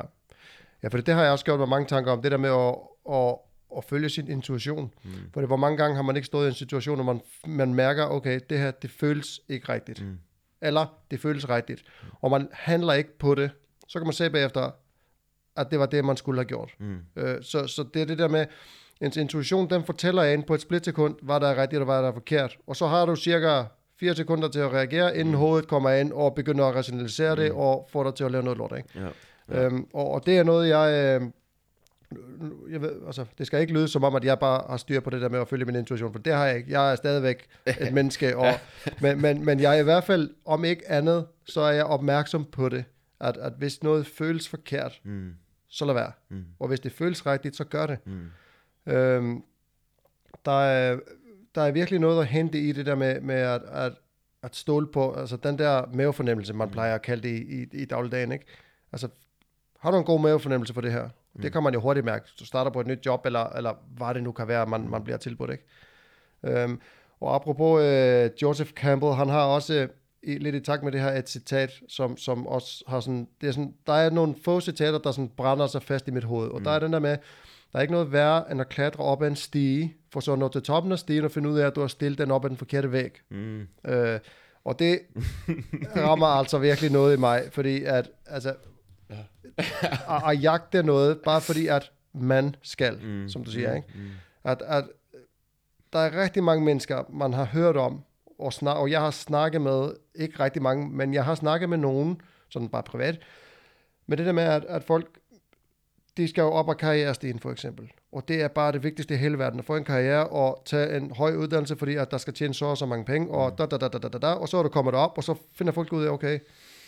ja, for det, det har jeg også gjort mig mange tanker om. Det der med at... at og følge sin intuition. Mm. For det, hvor mange gange har man ikke stået i en situation, hvor man, man mærker, okay, det her, det føles ikke rigtigt. Mm. Eller, det føles rigtigt. Mm. Og man handler ikke på det. Så kan man se bagefter, at det var det, man skulle have gjort. Mm. Øh, så, så det er det der med, ens intuition, den fortæller en på et splitsekund, hvad der er rigtigt, og hvad der er forkert. Og så har du cirka fire sekunder til at reagere, inden mm. hovedet kommer ind, og begynder at rationalisere mm. det, og får dig til at lave noget lort, ikke? Ja. Ja. Øhm, og, og det er noget, jeg... Øh, Jeg ved, altså, det skal ikke lyde som om, at jeg bare har styr på det der med at følge min intuition, for det har jeg ikke. Jeg er stadigvæk et menneske, og, men, men, men jeg er i hvert fald, om ikke andet, så er jeg opmærksom på det, at, at hvis noget føles forkert, mm. så lad være. Mm. Og hvis det føles rigtigt, så gør det. Mm. Øhm, der, er, der er virkelig noget at hente i det der med, med at, at, at stole på, altså den der mavefornemmelse, man mm. plejer at kalde det i, i, i dagligdagen, ikke? Altså, har du en god mavefornemmelse for det her? Det mm. kan man jo hurtigt mærke. Du starter på et nyt job, eller, eller hvad det nu kan være, man, man bliver tilbudt, ikke? Øhm, og apropos øh, Joseph Campbell, han har også øh, i, lidt i takt med det her et citat, som, som også har sådan, det er sådan, der er nogle få citater, der sådan brænder sig fast i mit hoved. Og mm. der er den der med, der er ikke noget værre, end at klatre op ad en stige, for så at nå til toppen af stigen, og finde ud af, at du har stillet den op ad den forkerte væg. Mm. Øh, og det rammer altså virkelig noget i mig, fordi at, altså... at, at jagte noget, bare fordi at man skal, mm, som du siger, ikke? Mm, mm. At, at der er rigtig mange mennesker, man har hørt om, og, snak, og jeg har snakket med, ikke rigtig mange, men jeg har snakket med nogen, sådan bare privat, men det der med, at, at folk, de skal jo op ad karrierestigen, for eksempel, og det er bare det vigtigste i hele verden, at få en karriere og tage en høj uddannelse, fordi at der skal tjene så og så mange penge, og da da da da da da, da og så er du kommet derop, og så finder folk ud af, okay,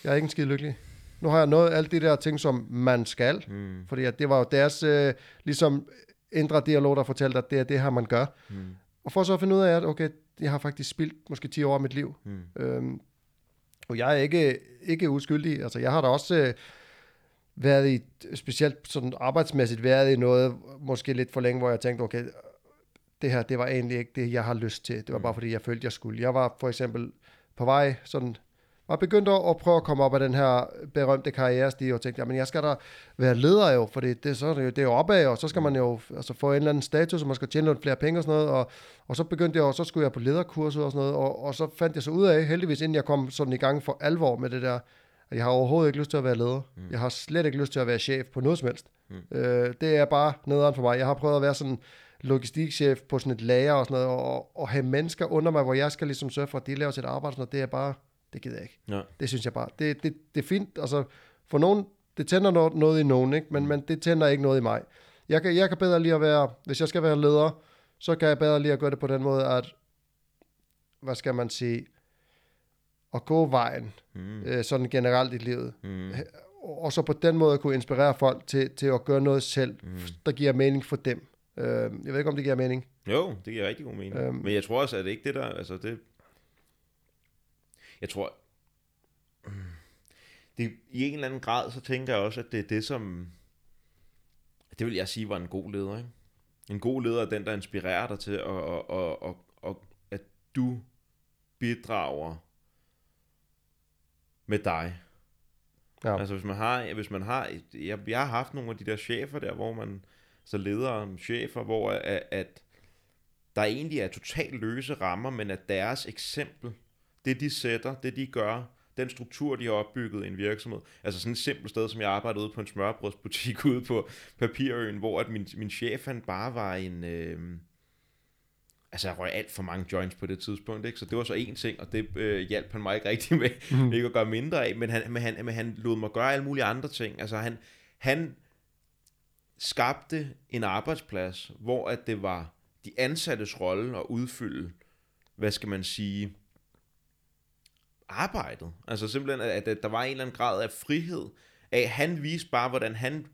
jeg er ikke en skide lykkelig. Nu har jeg nået alle de der ting, som man skal. Mm. Fordi at det var jo deres øh, ligesom indre dialog, der fortalte, at det er det her, man gør. Mm. Og for så at finde ud af, at okay, jeg har faktisk spildt måske ti år af mit liv. Mm. Øhm, og jeg er ikke, ikke uskyldig. Altså, jeg har da også øh, været i, specielt sådan arbejdsmæssigt, været i noget, måske lidt for længe, hvor jeg tænkte, okay, det her, det var egentlig ikke det, jeg har lyst til. Det var mm. bare fordi, jeg følte, jeg skulle. Jeg var for eksempel på vej sådan... og begyndte at prøve at komme op af den her berømte karrierestige, og tænkte, jamen jeg skal da være leder jo, for det, det, det er jo opad, og så skal man jo altså, få en eller anden status, og man skal tjene lidt flere penge og sådan noget, og, og så begyndte jeg, og så skulle jeg på lederkurset og sådan noget, og, og så fandt jeg så ud af, heldigvis inden jeg kom sådan i gang for alvor med det der, at jeg har overhovedet ikke lyst til at være leder. Mm. Jeg har slet ikke lyst til at være chef på noget som helst. Mm. Øh, det er bare nederen for mig. Jeg har prøvet at være sådan logistikchef på sådan et lager og sådan noget, og, og have mennesker under mig, hvor jeg skal ligesom sørge for, at de laver sit arbejde, og det er bare... det gider jeg ikke. Ja. Det synes jeg bare. Det, det, det er fint. Altså, for nogen, det tænder noget, noget i nogen, ikke? Men, men det tænder ikke noget i mig. Jeg kan, jeg kan bedre lige at være, hvis jeg skal være leder, så kan jeg bedre lige at gøre det på den måde, at, hvad skal man sige, at gå vejen, mm. øh, sådan generelt i livet. Mm. Og så på den måde kunne inspirere folk til, til at gøre noget selv, mm. der giver mening for dem. Øh, jeg ved ikke, om det giver mening. Jo, det giver rigtig god mening. Øh, men jeg tror også, at det ikke det der, altså det... Jeg tror, det, i en eller anden grad, så tænker jeg også, at det er det, som, det vil jeg sige, var en god leder, ikke? En god leder er den, der inspirerer dig til, at, og, og, og, og, at du bidrager med dig. Ja. Altså, hvis man har, hvis man har jeg, jeg har haft nogle af de der chefer der, hvor man, så ledere, chefer, hvor at, at der egentlig er totalt løse rammer, men at deres eksempel, det de sætter, det de gør, den struktur, de har opbygget i en virksomhed. Altså sådan et simpelt sted, som jeg arbejdede ude på en smørbrødsbutik ude på Papirøen, hvor at min, min chef, han bare var en... Øh, altså jeg røg alt for mange joints på det tidspunkt, ikke? Så det var så en ting, og det øh, hjalp han mig ikke rigtig med, mm. ikke at gøre mindre af, men han, men, han, men han lod mig gøre alle mulige andre ting. Altså han, han skabte en arbejdsplads, hvor at det var de ansattes rolle at udfylde, hvad skal man sige, arbejdet. Altså simpelthen, at, at der var en eller anden grad af frihed, af han viste bare, hvordan han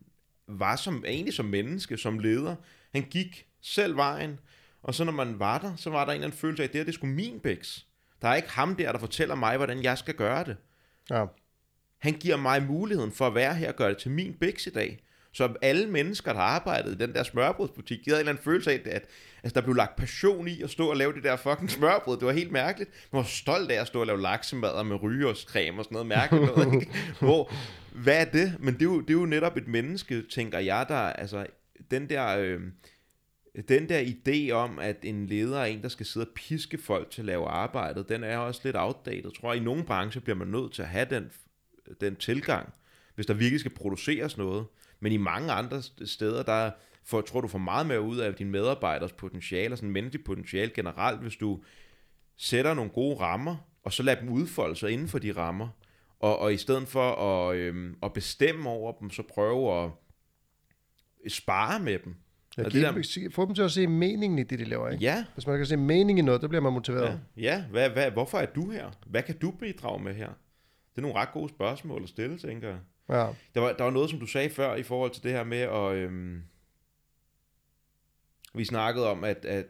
var som, egentlig som menneske, som leder. Han gik selv vejen, og så når man var der, så var der en eller anden følelse af, at det her, det er sgu min bæks. Der er ikke ham der, der fortæller mig, hvordan jeg skal gøre det. Ja. Han giver mig muligheden for at være her og gøre det til min bæks i dag. Så alle mennesker, der arbejdede i den der smørbrødsbutik, de havde en eller anden følelse af, at altså, der blev lagt passion i at stå og lave det der fucking smørbrød. Det var helt mærkeligt. Man var stolt af at stå og lave laksemad med rygeårscreme og sådan noget mærkeligt noget. Hvor, hvad er det? Men det er, jo, det er jo netop et menneske, tænker jeg, der altså den der... Øh, Den der idé om, at en leder er en, der skal sidde og piske folk til at lave arbejdet, den er også lidt outdated. Tror jeg, i nogle brancher bliver man nødt til at have den, den tilgang, hvis der virkelig skal produceres noget. Men i mange andre steder, der får, tror du får meget mere ud af dine medarbejderes potentiale, og sådan menneskeligt potentiale generelt, hvis du sætter nogle gode rammer, og så lader dem udfolde sig inden for de rammer. Og, og i stedet for at, øhm, at bestemme over dem, så prøve at spare med dem. Ja, det der... Få dem til at se meningen i det, de laver, ikke? Ja. Hvis man kan se mening i noget, der bliver man motiveret. Ja, ja. Hvad, hvad, hvorfor er du her? Hvad kan du bidrage med her? Det er nogle ret gode spørgsmål at stille, tænker jeg. Ja. Der var, der var noget, som du sagde før, i forhold til det her med, at øhm, vi snakkede om, at, at,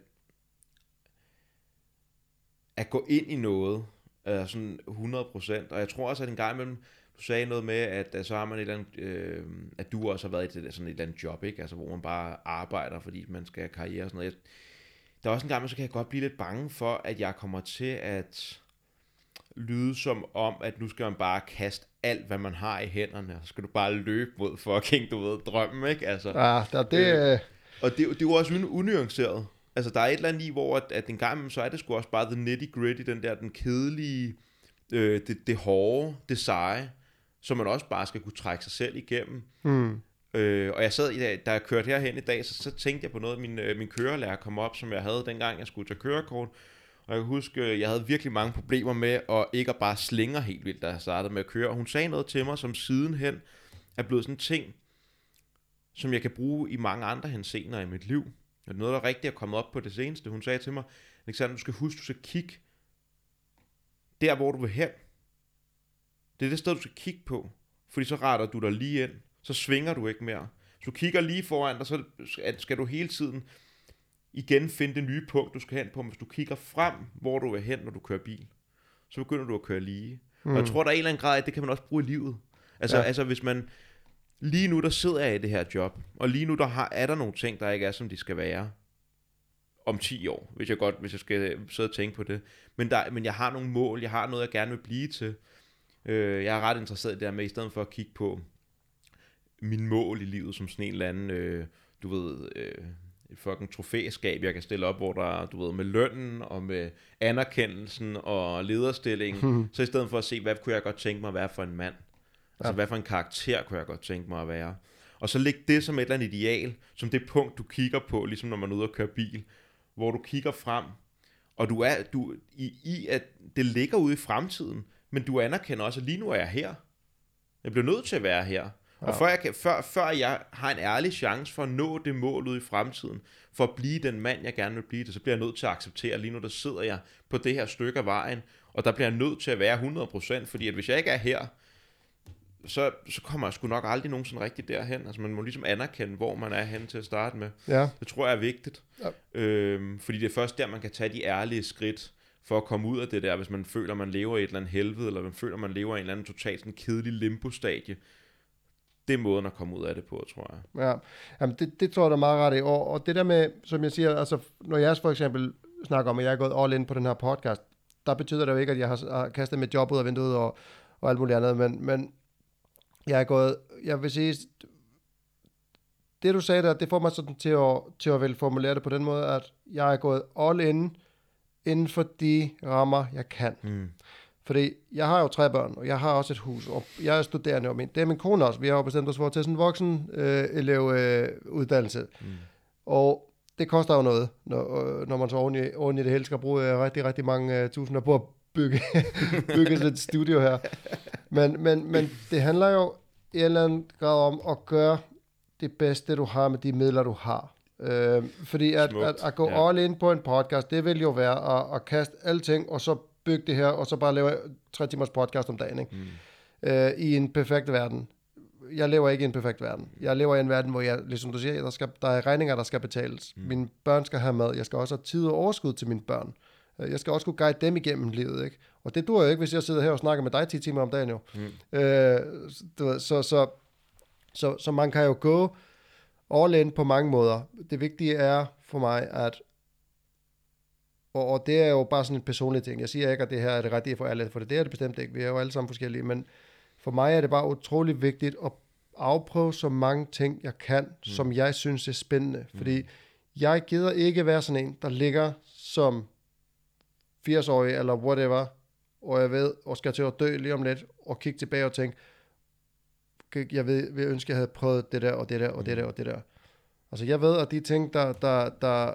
at gå ind i noget, øh, sådan hundrede procent, og jeg tror også, at en gang imellem, du sagde noget med, at, at så har man et eller andet, øh, at du også har været i det, sådan et eller andet job, ikke? Altså, hvor man bare arbejder, fordi man skal have karriere og sådan noget. Jeg, der er også en gang, så kan jeg godt blive lidt bange for, at jeg kommer til at lyde som om, at nu skal man bare kaste alt, hvad man har i hænderne, så skal du bare løbe mod fucking, du ved, drømmen, ikke? Altså, ja, der er det... Øh, og det, det er jo også unuanceret. Altså, der er et eller andet i, hvor at, at en gang, så er det sgu også bare the nitty-gritty, den der, den kedelige, øh, det, det hårde, det seje, som man også bare skal kunne trække sig selv igennem. Mm. Øh, og jeg sad i dag, da jeg kørte herhen i dag, så, så tænkte jeg på noget, min, øh, min kørelærer kom op, som jeg havde dengang, jeg skulle tage kørekort. Og jeg kan huske, jeg havde virkelig mange problemer med, at ikke at bare slinger helt vildt, da jeg startede med at køre. Og hun sagde noget til mig, som sidenhen er blevet sådan en ting, som jeg kan bruge i mange andre henseender i mit liv. Og noget, der rigtig er kommet op på det seneste. Hun sagde til mig, Alexander, du skal huske, du skal kigge der, hvor du vil hen. Det er det sted, du skal kigge på, fordi så retter du dig lige ind, så svinger du ikke mere. Så du kigger lige foran dig, så skal du hele tiden igen finde det nye punkt, du skal hen på. Men hvis du kigger frem, hvor du er hen, når du kører bil, så begynder du at køre lige. Mm. Og jeg tror, der er en eller anden grad af, det kan man også bruge i livet. Altså, ja. altså hvis man lige nu, der sidder jeg i det her job, og lige nu, der har, er der nogle ting, der ikke er, som de skal være om ti år, hvis jeg, godt, hvis jeg skal sidde og tænke på det. Men, der, men jeg har nogle mål, jeg har noget, jeg gerne vil blive til. Jeg er ret interesseret i det her med, i stedet for at kigge på min mål i livet som sådan en eller anden, øh, du ved, øh, et fucking trofæskab, jeg kan stille op, hvor der, du ved, med lønnen og med anerkendelsen og lederstillingen, så i stedet for at se, hvad kunne jeg godt tænke mig at være for en mand, altså ja. Hvad for en karakter kunne jeg godt tænke mig at være, og så læg det som et eller andet ideal, som det punkt, du kigger på, ligesom når man er ude og køre bil, hvor du kigger frem, og du er, du, i, i at det ligger ude i fremtiden, men du anerkender også, at lige nu er jeg her. Jeg bliver nødt til at være her. Ja. Og før jeg, kan, før, før jeg har en ærlig chance for at nå det mål ud i fremtiden, for at blive den mand, jeg gerne vil blive det, så bliver jeg nødt til at acceptere, lige nu der sidder jeg på det her stykke af vejen, og der bliver jeg nødt til at være hundrede procent, fordi at hvis jeg ikke er her, så, så kommer jeg sgu nok aldrig nogensinde rigtig derhen. Altså man må ligesom anerkende, hvor man er henne til at starte med. Ja. Det tror jeg er vigtigt. Ja. Øhm, fordi det er først der, man kan tage de ærlige skridt, for at komme ud af det der, hvis man føler, man lever i et eller andet helvede, eller man føler, man lever i en eller anden totalt sådan kedelig limbo-stadie. Det er måden at komme ud af det på, tror jeg. Ja, jamen det, det tror jeg, der er meget ret i. Og, og det der med, som jeg siger, altså, når jeg for eksempel snakker om, at jeg er gået all in på den her podcast, der betyder det jo ikke, at jeg har, har kastet mit job ud af vinduet og, og alt muligt andet, men, men jeg er gået, jeg vil sige, det du sagde der, det får mig sådan til at, til at vel formulere det på den måde, at jeg er gået all in, inden for de rammer, jeg kan. Mm. Fordi jeg har jo tre børn, og jeg har også et hus, og jeg er studerende, og min, det er min kone også. Vi har jo bestemt os for til sådan en voksen øh, elev øh, uddannelse. Mm. Og det koster jo noget, når, når man så oven i, oven i det hele skal bruge rigtig, rigtig mange uh, tusinder på at bygge, bygge sådan et studio her. Men, men, men det handler jo i en eller anden grad om at gøre det bedste, du har med de midler, du har. Øh, fordi at, at, at gå ja. all in på en podcast, det vil jo være at, at kaste alting, og så bygge det her, og så bare lave tre timers podcast om dagen, ikke? Mm. Øh, i en perfekt verden. Jeg lever ikke i en perfekt verden. Jeg lever i en verden, hvor jeg, ligesom du siger, der, skal, der er regninger, der skal betales. Mm. Mine børn skal have mad. Jeg skal også have tid og overskud til mine børn. Jeg skal også kunne guide dem igennem livet, ikke? Og det duer jo ikke, hvis jeg sidder her og snakker med dig ti timer om dagen, jo. Mm. Øh, du ved, så, så, så, så man kan jo gå all in på mange måder. Det vigtige er for mig, at Og, og det er jo bare sådan en personlig ting. Jeg siger ikke, at det her er det rigtige for alle, for det er det bestemt ikke. Vi er jo alle sammen forskellige, men for mig er det bare utrolig vigtigt at afprøve så mange ting, jeg kan, mm. som jeg synes er spændende. Mm. Fordi jeg gider ikke være sådan en, der ligger som firs-årig eller whatever, og jeg ved, og skal til at dø lige om lidt, og kigge tilbage og tænke, jeg ved, jeg ønsker, jeg havde prøvet det der, og det der, og mm. det der, og det der. Altså jeg ved, at de ting, der... der, der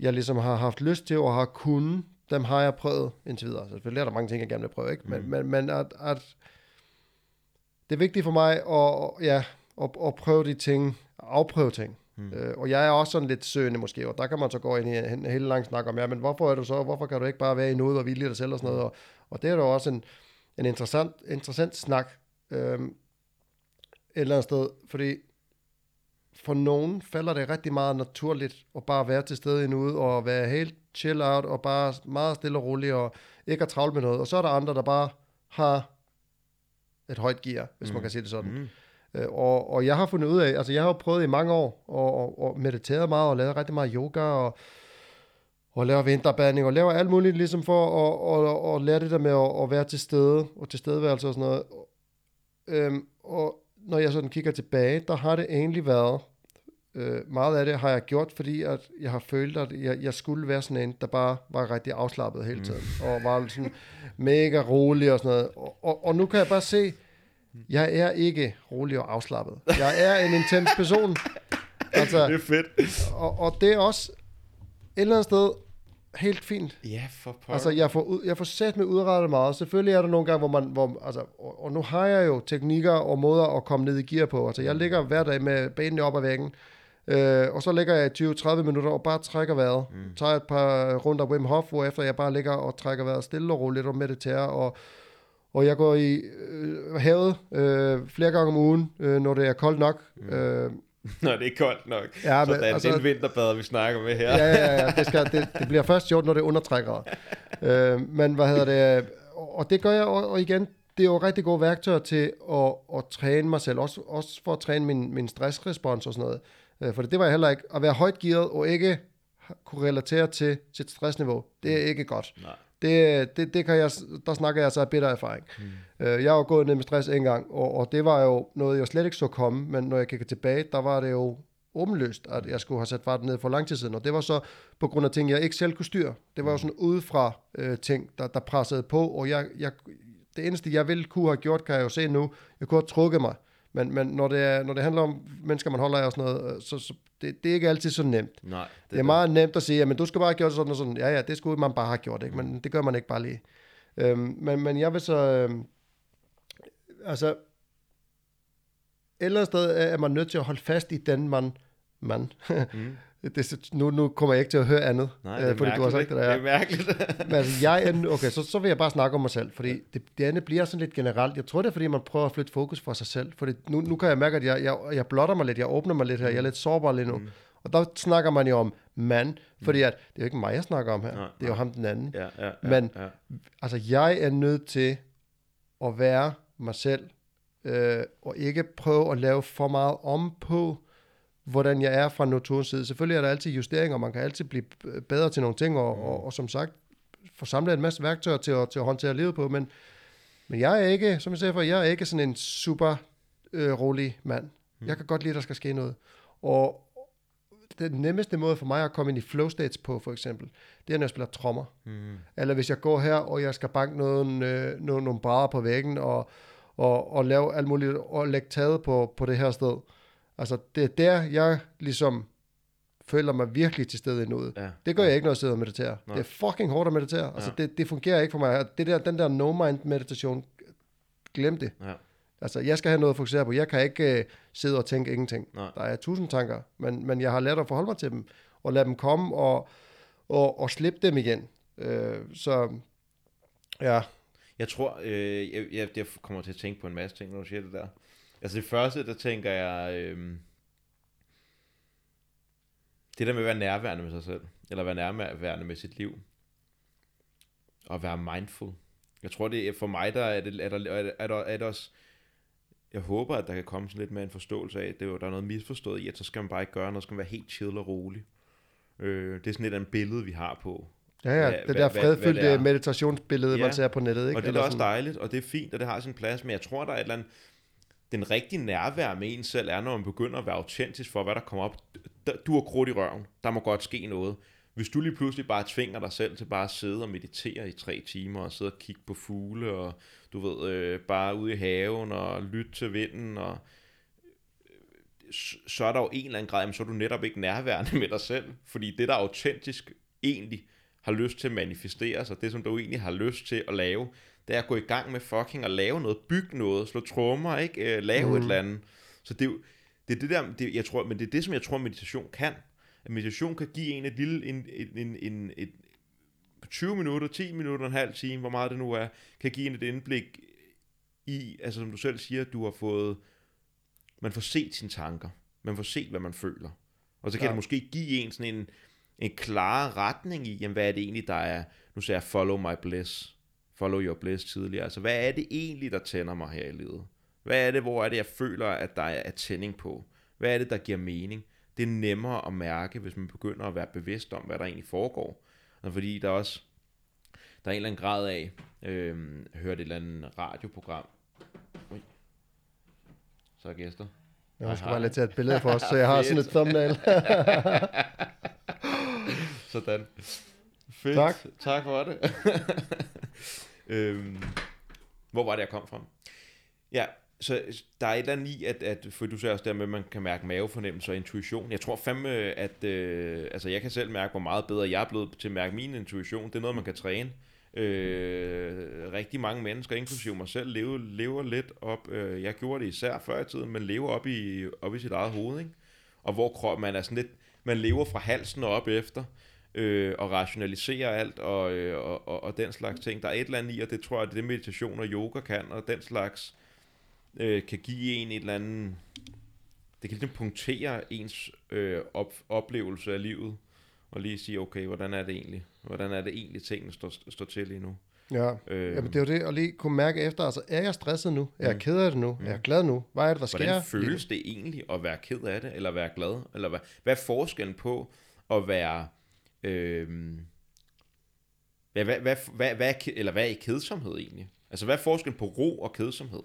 jeg ligesom har haft lyst til, og har kunnet, dem har jeg prøvet indtil videre. Så selvfølgelig er der mange ting, jeg gerne vil prøve, ikke? Men, mm. men, men at, at det er vigtigt for mig at, ja, at, at prøve de ting, at afprøve ting. Mm. Øh, og jeg er også sådan lidt søgende måske, og der kan man så gå ind i en hele lang snak om, ja, men hvorfor er du så, hvorfor kan du ikke bare være i noget og hvile dig selv og sådan noget? Og, og det er jo også en, en interessant, interessant snak øh, et eller andet sted, fordi for nogen falder det rigtig meget naturligt at bare være til stede endnu og være helt chill out og bare meget stille og rolig og ikke at travle med noget. Og så er der andre, der bare har et højt gear, hvis mm. man kan sige det sådan. Mm. Og, og jeg har fundet ud af, altså jeg har jo prøvet i mange år og, og, og mediteret meget og lavet rigtig meget yoga og, og lavet vinterbadning og laver alt muligt ligesom for at og, og lære det der med at, at være til stede og tilstedeværelse og sådan noget. Øhm, og når jeg sådan kigger tilbage, der har det egentlig været, øh, meget af det har jeg gjort, fordi at jeg har følt, at jeg, jeg skulle være sådan en, der bare var rigtig afslappet hele tiden, mm. og var sådan mega rolig og sådan noget, og, og, og nu kan jeg bare se, jeg er ikke rolig og afslappet, jeg er en intens person, altså, det er fedt, og, og det er også et eller andet sted helt fint. Ja, for pokker. Altså, jeg får, ud, jeg får sat mig udrettet meget. Selvfølgelig er der nogle gange, hvor man... Hvor, altså, og, og nu har jeg jo teknikker og måder at komme ned i gear på. Altså, jeg ligger hver dag med benene op ad væggen, øh, og så ligger jeg tyve til tredive minutter og bare trækker vejret. Mm. Tager et par runder Wim Hof, hvorefter jeg bare ligger og trækker vejret stille og roligt og mediterer. Og, og jeg går i øh, havet øh, flere gange om ugen, øh, når det er koldt nok. Mm. Øh, Nå, det er ikke koldt nok. Ja, så men, der er altså, den vinterbad, vi snakker med her. Ja, ja, ja. Det, skal, det, det bliver først gjort, når det er undertrækkere. øh, men hvad hedder det? Og det gør jeg, og, og igen, det er jo rigtig gode værktøjer til at, at træne mig selv. Også, også for at træne min, min stressrespons og sådan noget. Øh, for det, det var jeg heller ikke. At være højt gearet og ikke kunne relatere til sit stressniveau, det er ikke godt. Nej. Det, det, det kan jeg, der snakker jeg så af bitter erfaring. Mm. Jeg har jo gået ned med stress en gang, og, og det var jo noget, jeg slet ikke så komme, men når jeg kigger tilbage, der var det jo åbenløst, at jeg skulle have sat farten ned for lang tid siden, og det var så på grund af ting, jeg ikke selv kunne styre. Det var jo sådan udefra øh, ting, der, der pressede på, og jeg, jeg, det eneste, jeg ville kunne have gjort, kan jeg jo se nu, jeg kunne have trukket mig, men, men når, det er, når det handler om mennesker, man holder af og sådan noget, så, så Det, det er ikke altid så nemt. Nej, det, det er det. Meget nemt at sige, jamen du skal bare have gjort sådan og sådan. Ja, ja, det skulle man bare have gjort, ikke? Men det gør man ikke bare lige. Øhm, men, men jeg vil så... Øhm, altså... Et eller andet sted er man nødt til at holde fast i den man... man. Mm. det, nu, nu kommer jeg ikke til at høre andet. Nej, det er øh, fordi, mærkeligt. Du har sagt, det, der er. Det er mærkeligt. men altså, jeg er, okay, så, så vil jeg bare snakke om mig selv, fordi det, det andet bliver sådan lidt generelt. Jeg tror, det er, fordi man prøver at flytte fokus fra sig selv. Fordi nu, nu kan jeg mærke, at jeg, jeg, jeg blotter mig lidt, jeg åbner mig lidt her, jeg er lidt sårbar lige nu. Mm. Og der snakker man jo om mand, fordi at, det er jo ikke mig, jeg snakker om her. Nej, det er jo ham den anden. Ja, ja, ja, men ja. Altså, jeg er nødt til at være mig selv, øh, og ikke prøve at lave for meget om på, hvordan jeg er fra naturens side. Selvfølgelig er der altid justeringer, og man kan altid blive bedre til nogle ting, og, mm. og, og som sagt, få samlet en masse værktøjer til at, til at håndtere livet på, men, men jeg er ikke, som jeg sagde før, jeg er ikke sådan en super øh, rolig mand. Mm. Jeg kan godt lide, at der skal ske noget. Og den nemmeste måde for mig at komme ind i flow states på, for eksempel, det er, når jeg spiller trommer. Mm. Eller hvis jeg går her, og jeg skal banke nogle, øh, nogle, nogle brædder på væggen, og, og, og lave alt muligt, og lægge taget på, på det her sted. Altså, det er der, jeg ligesom føler mig virkelig til stede i noget. Ja. Det gør ja. jeg ikke, når jeg sidder og mediterer. Nej. Det er fucking hårdt at meditere. Altså, ja. det, det fungerer ikke for mig. Det der, den der no-mind-meditation, glem det. Ja. Altså, jeg skal have noget at fokusere på. Jeg kan ikke øh, sidde og tænke ingenting. Nej. Der er tusind tanker, men, men jeg har lært at forholde mig til dem, og lade dem komme, og, og, og slippe dem igen. Øh, så, ja. Jeg tror, øh, jeg, jeg, jeg kommer til at tænke på en masse ting, når du siger det der. Altså det første, der tænker jeg, øh, det der med at være nærværende med sig selv, eller være nærværende med sit liv, og være mindful. Jeg tror, det er for mig, der er det, er der, er der, er der også, jeg håber, at der kan komme sådan lidt mere en forståelse af, at det, der er noget misforstået i, at så skal man bare ikke gøre noget, så skal man være helt chill og rolig. Øh, det er sådan lidt af en billede, vi har på. Ja, ja, hvad, det der fredfyldte meditationsbillede, ja, man ser på nettet. Ikke? Og det eller er også sådan dejligt, og det er fint, og det har sin plads, men jeg tror, der er et eller andet, den rigtige nærvær med en selv er, når man begynder at være autentisk for, hvad der kommer op. Du har krudt i røven, der må godt ske noget. Hvis du lige pludselig bare tvinger dig selv til bare at sidde og meditere i tre timer, og sidde og kigge på fugle, og du ved, øh, bare ude i haven, og lytte til vinden, og så er der jo en eller anden grad, så er du netop ikke nærværende med dig selv, fordi det, der autentisk egentlig har lyst til at manifestere sig, det som du egentlig har lyst til at lave, det er at gå i gang med fucking at lave noget, bygge noget, slå trommer, ikke? Øh, lave mm. et eller andet. Så det er, det er det der, det, jeg tror, men det er det, som jeg tror, meditation kan. At meditation kan give en et lille, en, en, en, en tyve minutter, ti minutter, en halv time, hvor meget det nu er, kan give en et indblik i, altså som du selv siger, du har fået, man får set sine tanker, man får set, hvad man føler. Og så kan ja. det måske give en sådan en, en klar retning i, jamen, hvad er det egentlig, der er, nu siger jeg, follow my bliss. Follow your bliss tidligere. Altså, hvad er det egentlig, der tænder mig her i livet? Hvad er det, hvor er det, jeg føler, at der er tænding på? Hvad er det, der giver mening? Det er nemmere at mærke, hvis man begynder at være bevidst om, hvad der egentlig foregår. Og fordi der også, der er en eller anden grad af, øh, jeg hørte et eller andet radioprogram. Ui. Så er gæster. Jeg skal bare lade tage et billede for os, så jeg har sådan et thumbnail. Sådan. Fedt. Tak. Tak for det. øhm, hvor var det, jeg kom fra? Ja, så der er et eller andet i, at, at for du ser også der med, at man kan mærke mavefornemmelse og intuition. Jeg tror fandme, at øh, altså jeg kan selv mærke, hvor meget bedre jeg er blevet til at mærke min intuition. Det er noget, man kan træne. Øh, rigtig mange mennesker, inklusive mig selv, lever, lever lidt op. Øh, jeg gjorde det især før i tiden, men lever op i, op i sit eget hoved, ikke? Og hvor krop, man er sådan lidt, man lever fra halsen og op efter. Øh, og rationalisere alt og, øh, og, og, og den slags ting. Der er et eller andet i, og det tror jeg, det er det meditation og yoga kan, og den slags øh, kan give en et eller andet, det kan ligesom punktere ens øh, op, oplevelse af livet, og lige sige, okay, hvordan er det egentlig? Hvordan er det egentlig, tingene står, står til lige nu? Ja, øh, jamen det er jo det, at lige kunne mærke efter, altså er jeg stresset nu? Er jeg mm. ked af det nu? Mm. Er jeg glad nu? Hvad er det, der sker? Hvordan føles det egentlig at være ked af det, eller være glad? Eller hvad, hvad er forskellen på at være Øhm, hvad, hvad, hvad, hvad, hvad, eller hvad er kedsomhed egentlig? Altså hvad er forskellen på ro og kedsomhed?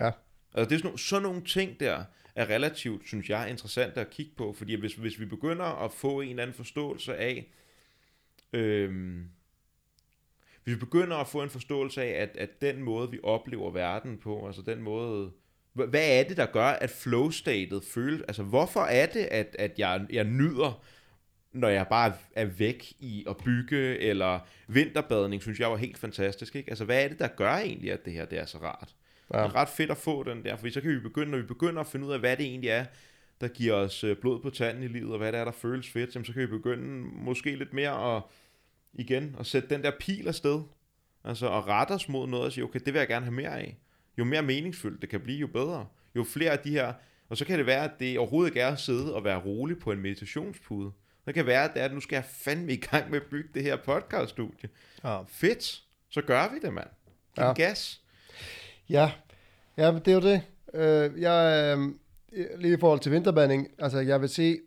Ja. Altså det er sådan nogle, sådan nogle ting der er relativt, synes jeg, interessant at kigge på, fordi hvis, hvis vi begynder at få en eller anden forståelse af øhm, hvis vi begynder at få en forståelse af at, at den måde vi oplever verden på, altså den måde, hvad er det der gør at flow-statet føles, altså hvorfor er det at, at jeg, jeg nyder, når jeg bare er væk i at bygge, eller vinterbadning, synes jeg var helt fantastisk, ikke? Altså, hvad er det, der gør egentlig, at det her, det er så rart? Ja. Det er ret fedt at få den der, fordi så kan vi begynde, når vi begynder at finde ud af, hvad det egentlig er, der giver os blod på tanden i livet, og hvad det er, der føles fedt, så kan vi begynde måske lidt mere at, igen, at sætte den der pil afsted, altså at rette os mod noget, og sige, okay, det vil jeg gerne have mere af. Jo mere meningsfuldt det kan blive, jo bedre. Jo flere af de her, og så kan det være, at det overhovedet ikke er at sidde og være rolig på en meditationspude. Det kan være, at nu skal jeg fandme i gang med at bygge det her podcaststudie. Ja. Fedt, så gør vi det, mand. Giv ja. gas. Ja, ja, det er jo det. Øh, jeg, øh, lige i forhold til vinterbanding, altså jeg vil sige,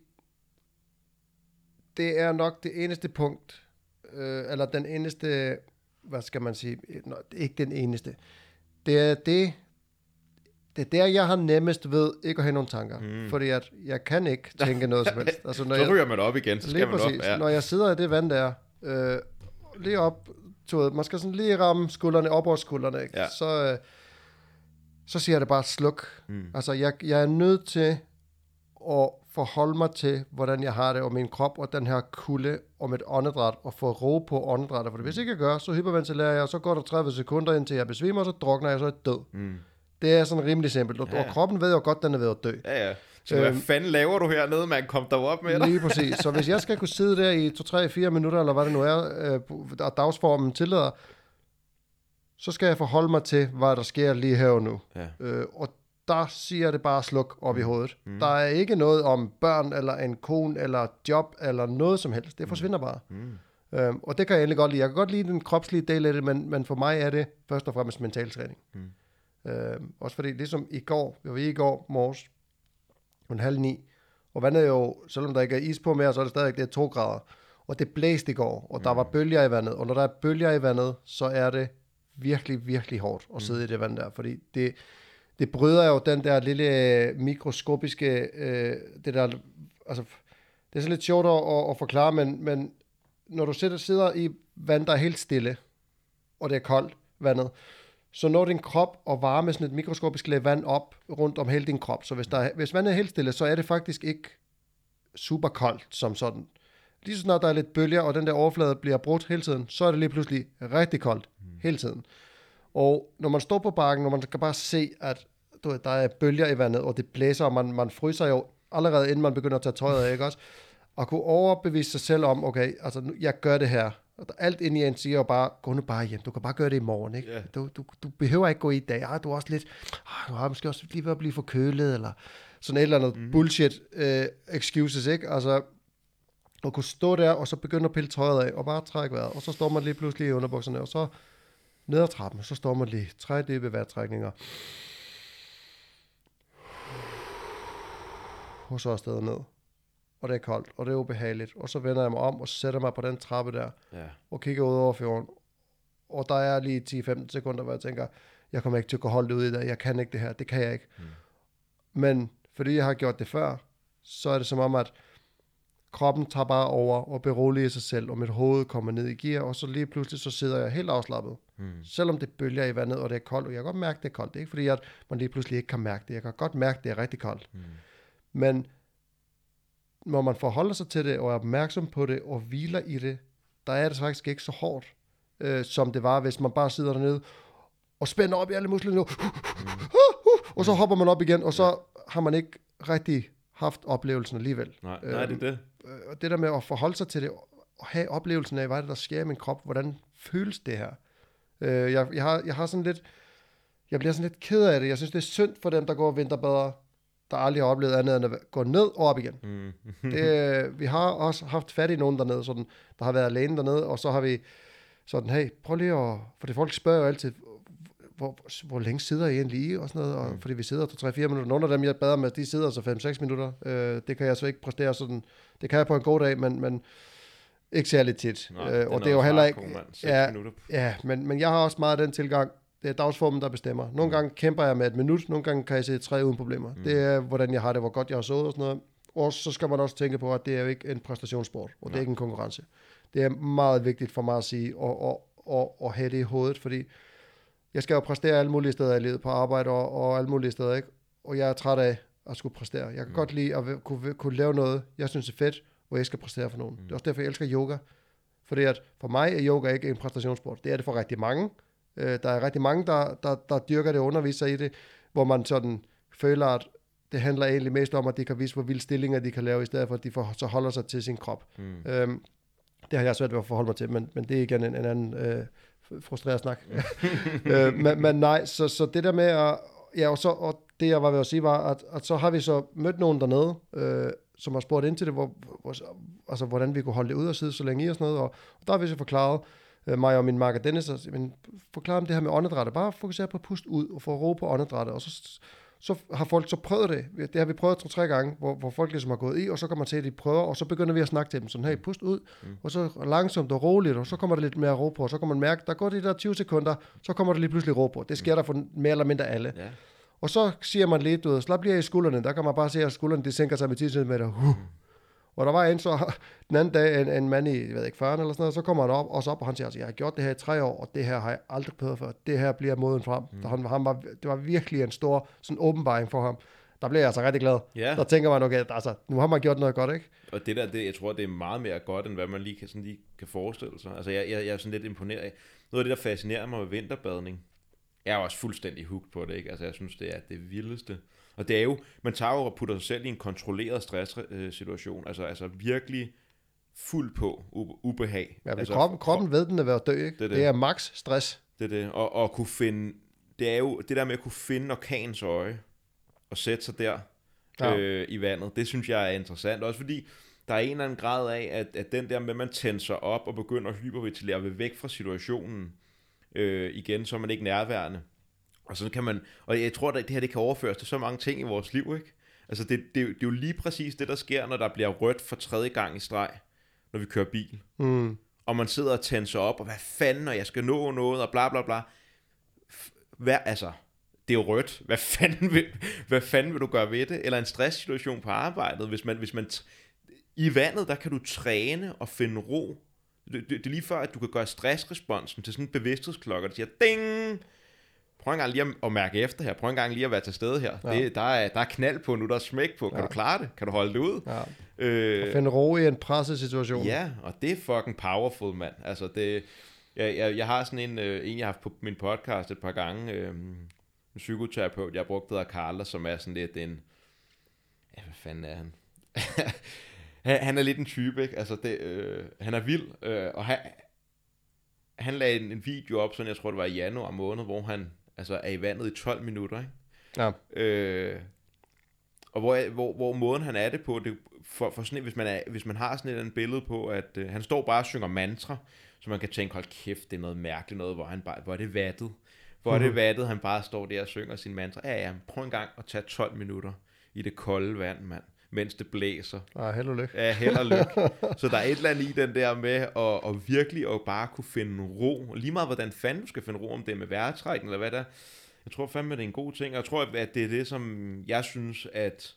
det er nok det eneste punkt, øh, eller den eneste, hvad skal man sige, Nå, ikke den eneste. Det er det, det er der, jeg har nemmest ved ikke at have nogen tanker. Mm. Fordi at jeg kan ikke tænke noget som helst. Altså, når så ryger jeg, man op igen, så skal man præcis, op. Ja. Når jeg sidder i det vand der, øh, lige op, tog, man skal sådan lige ramme skuldrene, op over skuldrene, ikke? Ja. Så, øh, så siger jeg det bare sluk. Mm. Altså, jeg, jeg er nødt til at forholde mig til, hvordan jeg har det, og min krop, og den her kulde, og mit åndedræt, og få ro på åndedrætet. For hvis jeg ikke gør, så hyperventilerer jeg, og så går der tredive sekunder, indtil jeg besvimer, og så drukner jeg, og så er jeg død. Mm. Det er sådan rimelig simpelt. Og, ja, ja. og kroppen ved jo godt, den er ved at dø. Ja, ja. Så øhm, hvad fanden laver du hernede, man? Kom der op med dig. Lige præcis. Så hvis jeg skal kunne sidde der i to, tre, fire minutter, eller hvad det nu er, øh, og dagsformen tillader, så skal jeg forholde mig til, hvad der sker lige her og nu. Ja. Øh, og der siger det bare sluk op i hovedet. Mm. Der er ikke noget om børn, eller en kone, eller job, eller noget som helst. Det forsvinder bare. Mm. Øhm, og det kan jeg endelig godt lide. Jeg kan godt lide den kropslige del af det, men, men for mig er det først og fremmest mental træning. Mm. Øhm, også fordi, ligesom i går, vi var i går morges, en halv ni, og vandet er jo, selvom der ikke er is på mere, så er det stadig det er to grader. Og det blæste i går, og der mm. var bølger i vandet. Og når der er bølger i vandet, så er det virkelig, virkelig hårdt at sidde mm. i det vand der, fordi det... Det bryder jo den der lille mikroskopiske, øh, det der, altså, det er så lidt sjovt at, at forklare, men, men når du sidder, sidder i vand, der er helt stille, og det er koldt, vandet, så når din krop og varme sådan et mikroskopisk lag vand op rundt om hele din krop. Så hvis, der er, hvis vandet er helt stille, så er det faktisk ikke super koldt som sådan. Lige så snart der er lidt bølger, og den der overflade bliver brudt hele tiden, så er det lige pludselig rigtig koldt hele tiden. Og når man står på bakken, når man kan bare se, at du ved, der er bølger i vandet, og det blæser, og man, man fryser jo allerede, inden man begynder at tage tøjet af, ikke også? Og kunne overbevise sig selv om, okay, altså, nu, jeg gør det her. Og alt ind i en siger bare, gå nu bare hjem, du kan bare gøre det i morgen, ikke? Yeah. Du, du, du behøver ikke gå i dag, ah, du er også lidt, ah, du har måske også lige ved at blive forkølet, eller sådan et eller andet mm. bullshit øh, excuses, ikke? Altså, at kunne stå der, og så begynde at pille tøjet af, og bare trække vejret, og så står man lige pludselig i underbukserne, og så... ned ad trappen, så står man lige tre dybe vejrtrækninger. Og så er stedet ned. Og det er koldt, og det er ubehageligt. Og så vender jeg mig om og sætter mig på den trappe der. Ja. Og kigger ud over fjorden. Og der er lige ti til femten sekunder, hvor jeg tænker, jeg kommer ikke til at kunne holde det ud i dag. Jeg kan ikke det her. Det kan jeg ikke. Mm. Men fordi jeg har gjort det før, så er det som om, at kroppen tager bare over og beroliger sig selv, og mit hoved kommer ned i gear, og så lige pludselig så sidder jeg helt afslappet. Mm. Selvom det bølger i vandet, og det er koldt, og jeg kan godt mærke, det er koldt. Det er ikke fordi, at man lige pludselig ikke kan mærke det. Jeg kan godt mærke, det er rigtig koldt. Mm. Men når man forholder sig til det, og er opmærksom på det, og hviler i det, der er det faktisk ikke så hårdt, øh, som det var, hvis man bare sidder dernede, og spænder op i alle musklerne, nu, mm. og så hopper man op igen, og så ja. har man ikke rigtig haft oplevelsen alligevel. Nej, øh, nej, det er det. Og det der med at forholde sig til det, og have oplevelsen af, hvad det, der sker i min krop, hvordan føles det her? Øh, jeg, jeg, har, jeg har sådan lidt, jeg bliver sådan lidt ked af det. Jeg synes, det er synd for dem, der går vinterbader, der aldrig har oplevet andet, end at gå ned og op igen. Mm. det, vi har også haft fat i nogen dernede, sådan, der har været alene dernede, og så har vi sådan, hey, prøv lige at, for det folk spørger jo altid, hvor, hvor længe sidder I egentlig i, og sådan noget, og, mm. fordi vi sidder to, tre, fire minutter. Nogle af dem, jeg bader med, de sidder så fem, seks minutter. Øh, det kan jeg så ikke præstere sådan, det kan jeg på en god dag, men, men ikke særlig tit. Nej, øh, og det er jo heller ikke... Ja, ja men, men jeg har også meget den tilgang, det er dagsformen, der bestemmer. Nogle mm. gange kæmper jeg med et minut, nogle gange kan jeg sidde tre uden problemer. Mm. Det er, hvordan jeg har det, hvor godt jeg har sovet og sådan noget. Og så skal man også tænke på, at det er jo ikke en præstationssport, og Nej. Det er ikke en konkurrence. Det er meget vigtigt for mig at sige, og, og, og, og have det i hovedet, fordi jeg skal jo præstere alle mulige steder i livet, på arbejde og, og alle mulige steder, ikke? Og jeg er træt af at skulle præstere. Jeg kan mm. godt lide at kunne, kunne lave noget, jeg synes er fedt, og jeg skal præstere for nogen. Mm. Det er også derfor, jeg elsker yoga. Fordi at for mig er yoga ikke en præstationssport. Det er det for rigtig mange. Øh, der er rigtig mange, der, der, der dyrker det og underviser i det, hvor man sådan føler, at det handler egentlig mest om, at de kan vise, hvor vilde stillinger de kan lave, i stedet for, at de for, så holder sig til sin krop. Mm. Øhm, det har jeg svært ved at forholde mig til, men, men det er igen en, en anden... Øh, frustreret snak. øh, men, men nej, så, så det der med at, ja, og, så, og det jeg var ved at sige var, at, at så har vi så mødt nogen dernede, øh, som har spurgt ind til det, hvor, hvor, altså hvordan vi kunne holde det ud og sidde så længe i og sådan noget, og, og der har vi så forklaret, øh, mig og min marker Dennis, og, men forklare om det her med åndedrættet, bare fokusere på at puste ud, og få ro på åndedrættet, og så, så har folk så prøvet det, det har vi prøvet to-tre gange, hvor, hvor folk ligesom har gået i, og så kommer man til, at de prøver, og så begynder vi at snakke til dem, sådan her, pust ud, mm. og så langsomt og roligt, og så kommer der lidt mere ro på, og så kan man mærke, der går de der tyve sekunder, så kommer der lige pludselig ro på, det sker mm. der for mere eller mindre alle, yeah. Og så siger man lidt, du ved, slap lige af i skuldrene. Der kan man bare se, at skuldrene de sænker sig med ti centimeter. Uh. Og der var en så den anden dag, en, en mand i, jeg ved ikke, fyrrerne eller sådan noget, så kommer han op, også op, og han siger, altså, jeg har gjort det her i tre år, og det her har jeg aldrig prøvet før. Det her bliver moden frem. Mm. Han, han var, det var virkelig en stor sådan åbenbaring for ham. Der bliver jeg altså rigtig glad. Yeah. Der tænker man, okay, altså, nu har man gjort noget godt, ikke? Og det der, det, jeg tror, det er meget mere godt, end hvad man lige kan, sådan lige kan forestille sig. Altså, jeg, jeg, jeg er sådan lidt imponeret af. Noget af det, der fascinerer mig med vinterbadning, jeg er også fuldstændig hooked på det, ikke? Altså, jeg synes, det er det vildeste. Og det er jo, man tager jo og putter sig selv i en kontrolleret stresssituation. Altså, altså virkelig fuld på ubehag. Ja, altså, kroppen, kroppen ved den at være død, ikke? Det, det. det er max stress. Det er det. Og, og kunne finde, det er jo det der med at kunne finde orkanens øje og sætte sig der ja. øh, i vandet. Det synes jeg er interessant. Også fordi der er en eller anden grad af, at, at den der med, at man tænder sig op og begynder at hyperventilere ved væk fra situationen øh, igen, så er man ikke nærværende. Og så kan man, og jeg tror, at det her det kan overføres til så mange ting i vores liv, ikke? Altså det, det, det er jo lige præcis det, der sker, når der bliver rødt for tredje gang i streg, når vi kører bil. Mm. Og man sidder og tænder op, og hvad fanden, og jeg skal nå noget, og bla bla bla. Hvad, altså, det er jo rødt. Hvad fanden vil, hvad fanden vil du gøre ved det? Eller en stresssituation på arbejdet, hvis man, hvis man t- i vandet, der kan du træne og finde ro. Det, det, det er lige før, at du kan gøre stressresponsen til sådan en bevidsthedsklokke, der siger, ding! Prøv en gang lige at mærke efter her. Prøv en gang lige at være til stede her. Ja. Det, der, er, der er knald på nu, der er smæk på. Kan ja. du klare det? Kan du holde det ud? Ja. Øh, og finde ro i en presset situation. Ja, og det er fucking powerful, mand. Altså det, jeg, jeg, jeg har sådan en, øh, en, jeg har haft på min podcast et par gange, øh, en psykoterapeut, jeg har brugt, der hedder Carla, som er sådan lidt en, ja, hvad fanden er han? Han er lidt en type, ikke? Altså det, øh, han er vild, øh, og han, han lagde en, en video op, sådan jeg tror det var i januar måned, hvor han altså er i vandet i tolv minutter, ikke? Ja. Øh, og hvor, hvor, hvor måden han er det på, det, for, for sådan, hvis, man er, hvis man har sådan et eller andet billede på, at øh, han står bare og synger mantra, så man kan tænke, hold kæft, det er noget mærkeligt noget, hvor, han bare, hvor er det vattet? Hvor mm-hmm. er det vattet, han bare står der og synger sin mantra? Ja, ja, prøv en gang at tage tolv minutter i det kolde vand, mand, mens det blæser. Ah, held og lykke. Ja, held og lykke. Så der er et eller andet i den der med at, at virkelig at bare kunne finde ro. Lige meget hvordan fanden du skal finde ro, om det med vejrtrækken eller hvad der. Jeg tror fandme, det er en god ting. Og jeg tror, at det er det, som jeg synes, at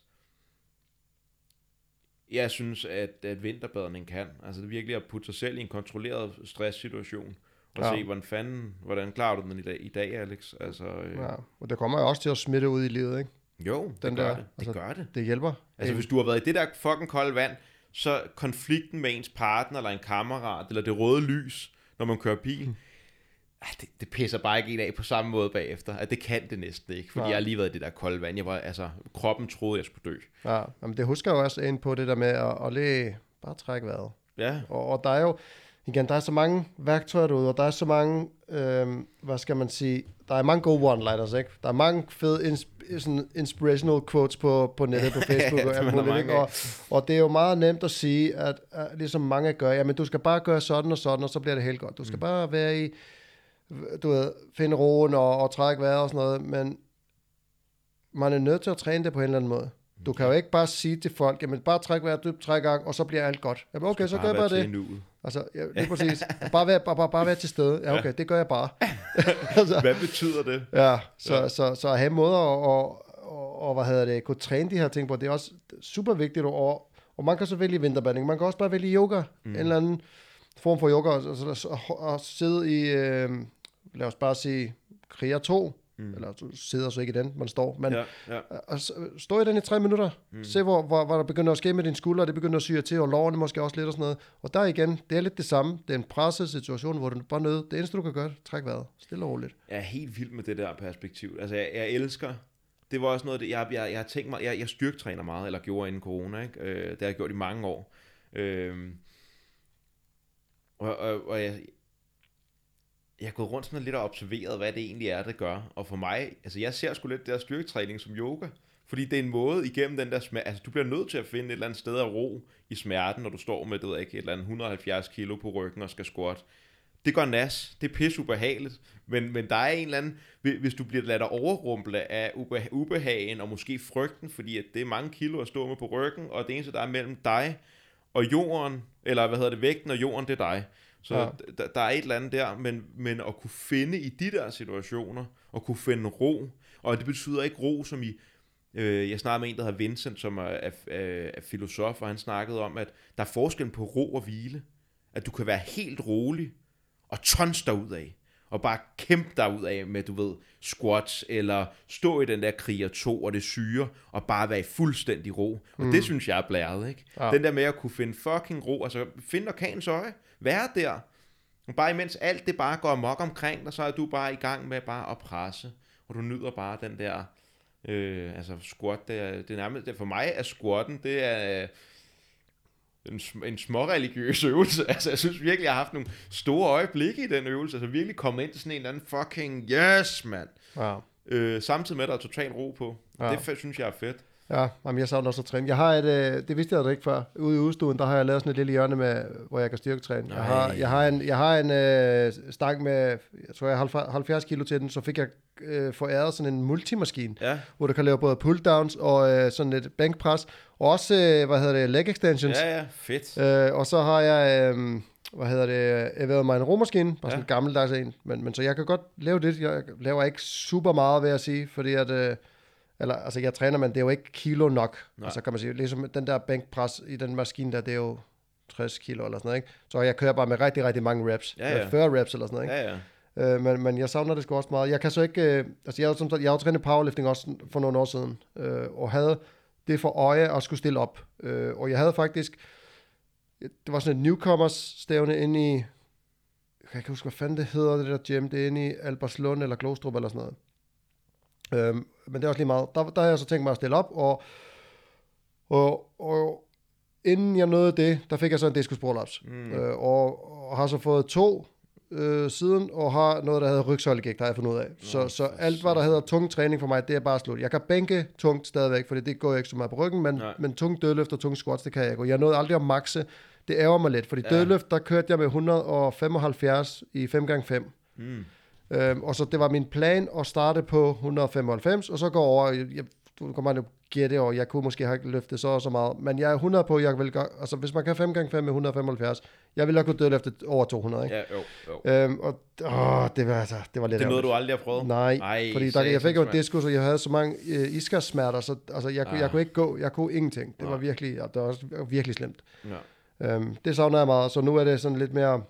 jeg synes, at, at vinterbadning kan. Altså det er virkelig at putte sig selv i en kontrolleret stresssituation. Og ja. se, hvordan fanden, hvordan klarer du den i dag, i dag Alex? Altså, øh... ja. Og det kommer jo også til at smitte ud i livet, ikke? Jo, den det, gør der, det. det altså, gør det. Det hjælper. Altså hvis du har været i det der fucking kolde vand, så konflikten med ens partner, eller en kammerat, eller det røde lys, når man kører bil, mm. det, det pisser bare ikke en af på samme måde bagefter. Altså, det kan det næsten ikke, fordi ja. jeg har lige været i det der kolde vand. Jeg var, altså, kroppen troede, jeg skulle dø. Ja, men det husker jeg også ind på det der med at, at lige bare trække vejret. Ja. Og, og der er jo, igen, der er så mange værktøjer derude, og der er så mange, øh, hvad skal man sige, der er mange gode one-lighters, ikke? Der er mange fede insp- sådan inspirational quotes på, på nettet, på Facebook, og, alt muligt, og, og det er jo meget nemt at sige, at, at ligesom mange gør, jamen du skal bare gøre sådan og sådan, og så bliver det helt godt. Du skal mm. bare være i, du ved, finde roen og, og trække vejret og sådan noget, men man er nødt til at træne det på en eller anden måde. Du kan jo ikke bare sige til folk, jamen bare træk vejret dybt tre gange, og så bliver alt godt. Jamen okay, så gør jeg bare det. Altså, ja, lige præcis. Bare være, bare, bare, bare være til stede. Ja, okay, ja. det gør jeg bare. altså, hvad betyder det? Ja, så, ja. så, så, så at have måder og, og, og, hvad hedder det, kunne træne de her ting på, det er også super vigtigt. Og, og man kan så vælge vinterbadning, man kan også bare vælge yoga, mm. en eller anden form for yoga, og, og, og sidde i, øh, lad os bare sige, kriger to, Mm. eller du sidder så ikke i den, man står, men ja, ja. Altså, stå i den i tre minutter, mm. se hvor, hvor, hvor der begynder at ske med dine skuldre, det begynder at syre til, og lårene måske også lidt og sådan noget, og der igen, det er lidt det samme, det er en presset situation, hvor du bare nødt, det eneste du kan gøre, træk vejret, stille og roligt. Jeg er helt vild med det der perspektiv, altså jeg, jeg elsker, det var også noget, det, jeg, jeg, jeg har tænkt mig, jeg, jeg styrketræner meget, eller gjorde inden corona, ikke? Øh, det har jeg gjort i mange år, øh, og, og, og jeg, jeg har gået rundt sådan lidt og observeret, hvad det egentlig er, det gør. Og for mig, altså jeg ser sgu lidt der styrketræning som yoga. Fordi det er en måde igennem den der smerte. Altså du bliver nødt til at finde et eller andet sted at ro i smerten, når du står med, det ved jeg ikke, et eller andet et hundrede og halvfjerds kilo på ryggen og skal squat. Det går nas. Det er pisse ubehageligt. Men, men der er en eller anden, hvis du bliver ladt overrumple af ubehagen og måske frygten, fordi at det er mange kilo at stå med på ryggen, og det eneste, der er mellem dig og jorden, eller hvad hedder det, vægten og jorden, det er dig. Så ja. der, der er et eller andet der, men, men at kunne finde i de der situationer, og kunne finde ro, og det betyder ikke ro, som i, øh, jeg snakkede med en, der hedder Vincent, som er, er, er filosof, og han snakkede om, at der er forskel på ro og hvile, at du kan være helt rolig, og tons dig ud af, og bare kæmpe dig ud af med, du ved, squats, eller stå i den der kriger to, og det syre, og bare være i fuldstændig ro, og mm. det synes jeg er blæret, ikke? Ja. Den der med at kunne finde fucking ro, altså finde orkanens øje, være der, og bare imens alt det bare går mok omkring dig, så er du bare i gang med bare at presse, og du nyder bare den der, øh, altså squat, det er, det er nærmest, det, for mig er squatten, det er... En, en småreligiøs øvelse. Altså jeg synes virkelig jeg har haft nogle store øjeblikke i den øvelse. Altså virkelig kommet ind til sådan en eller anden fucking yes mand. Ja. øh, Samtidig med at der er total ro på. Ja. Det synes jeg er fedt. Ja, jamen, jeg savner også at træne. Jeg har et, øh, det vidste jeg da ikke før. Ude i udstuen, der har jeg lavet sådan et lille hjørne med, hvor jeg kan styrketræne. Jeg har, jeg har en, jeg har en øh, stang med, jeg tror jeg har halvfjerds kilo til den, så fik jeg øh, foræret sådan en multimaskine, ja. Hvor du kan lave både pull-downs og øh, sådan et bænkpres, og også, øh, hvad hedder det, leg extensions. Ja, ja, fedt. Øh, og så har jeg, øh, hvad hedder det, jeg ved mig en romaskine, bare ja. Sådan en gammeldags en, men, men så jeg kan godt lave det. Jeg laver ikke super meget, vil jeg sige, fordi at... Øh, Eller, altså jeg træner, men det er jo ikke kilo nok. Så altså, kan man sige, ligesom den der bænkpres i den maskine der, det er jo tres kilo eller sådan noget, ikke? Så jeg kører bare med rigtig, rigtig mange reps. Ja, ja. fyrre reps eller sådan noget, ikke? Ja, ja. Øh, men, men jeg savner det sgu også meget. Jeg kan så ikke, øh, altså jeg har jo, jeg har trænet powerlifting også for nogle år siden, øh, og havde det for øje at skulle stille op. Øh, og jeg havde faktisk, det var sådan et newcomers stævne inde i, jeg kan huske, hvad fanden det hedder, det der gym, det er inde i Albertslund eller Glostrup eller sådan noget. Øhm, men det er også lige meget. Der, der har jeg så tænkt mig at stille op, og, og, og inden jeg nåede det, der fik jeg så en diskus prolaps, mm. øh, og, og har så fået to øh, siden, og har noget, der hedder rygsøjlegægt, der har jeg fundet ud af. Så, oh, så alt, hvad der hedder tung træning for mig, det er bare slut. Jeg kan bænke tungt stadigvæk, fordi det går ikke så meget på ryggen, men, men tung dødløft og tung squats, det kan jeg ikke. Og jeg nåede aldrig at maxe. Det ærger mig lidt, fordi ja. Dødløft, der kørte jeg med et hundrede og femoghalvfjerds i fem gange fem. Mm. Øhm, og så det var min plan at starte på et hundrede og femoghalvfems, og så går over, jeg, du kan bare gætte, og jeg kunne måske have løftet så og så meget, men jeg er hundrede på, jeg vil gøre, altså hvis man kan fem gange fem med et hundrede og femoghalvfjerds, jeg ville have kunne dødløfte over to hundrede, ikke? Ja, jo, jo. Øhm, og åh, det var altså, det var lidt... Det er noget, du aldrig har prøvet? Nej, Ej, fordi der, jeg fik jo en diskus, og jeg havde så mange øh, ischiasmerter, så altså, jeg, ah. jeg, jeg kunne ikke gå, jeg kunne ingenting, det ah. var virkelig, ja, det var også virkelig slemt. Ja. Øhm, det savner jeg meget, så nu er det sådan lidt mere...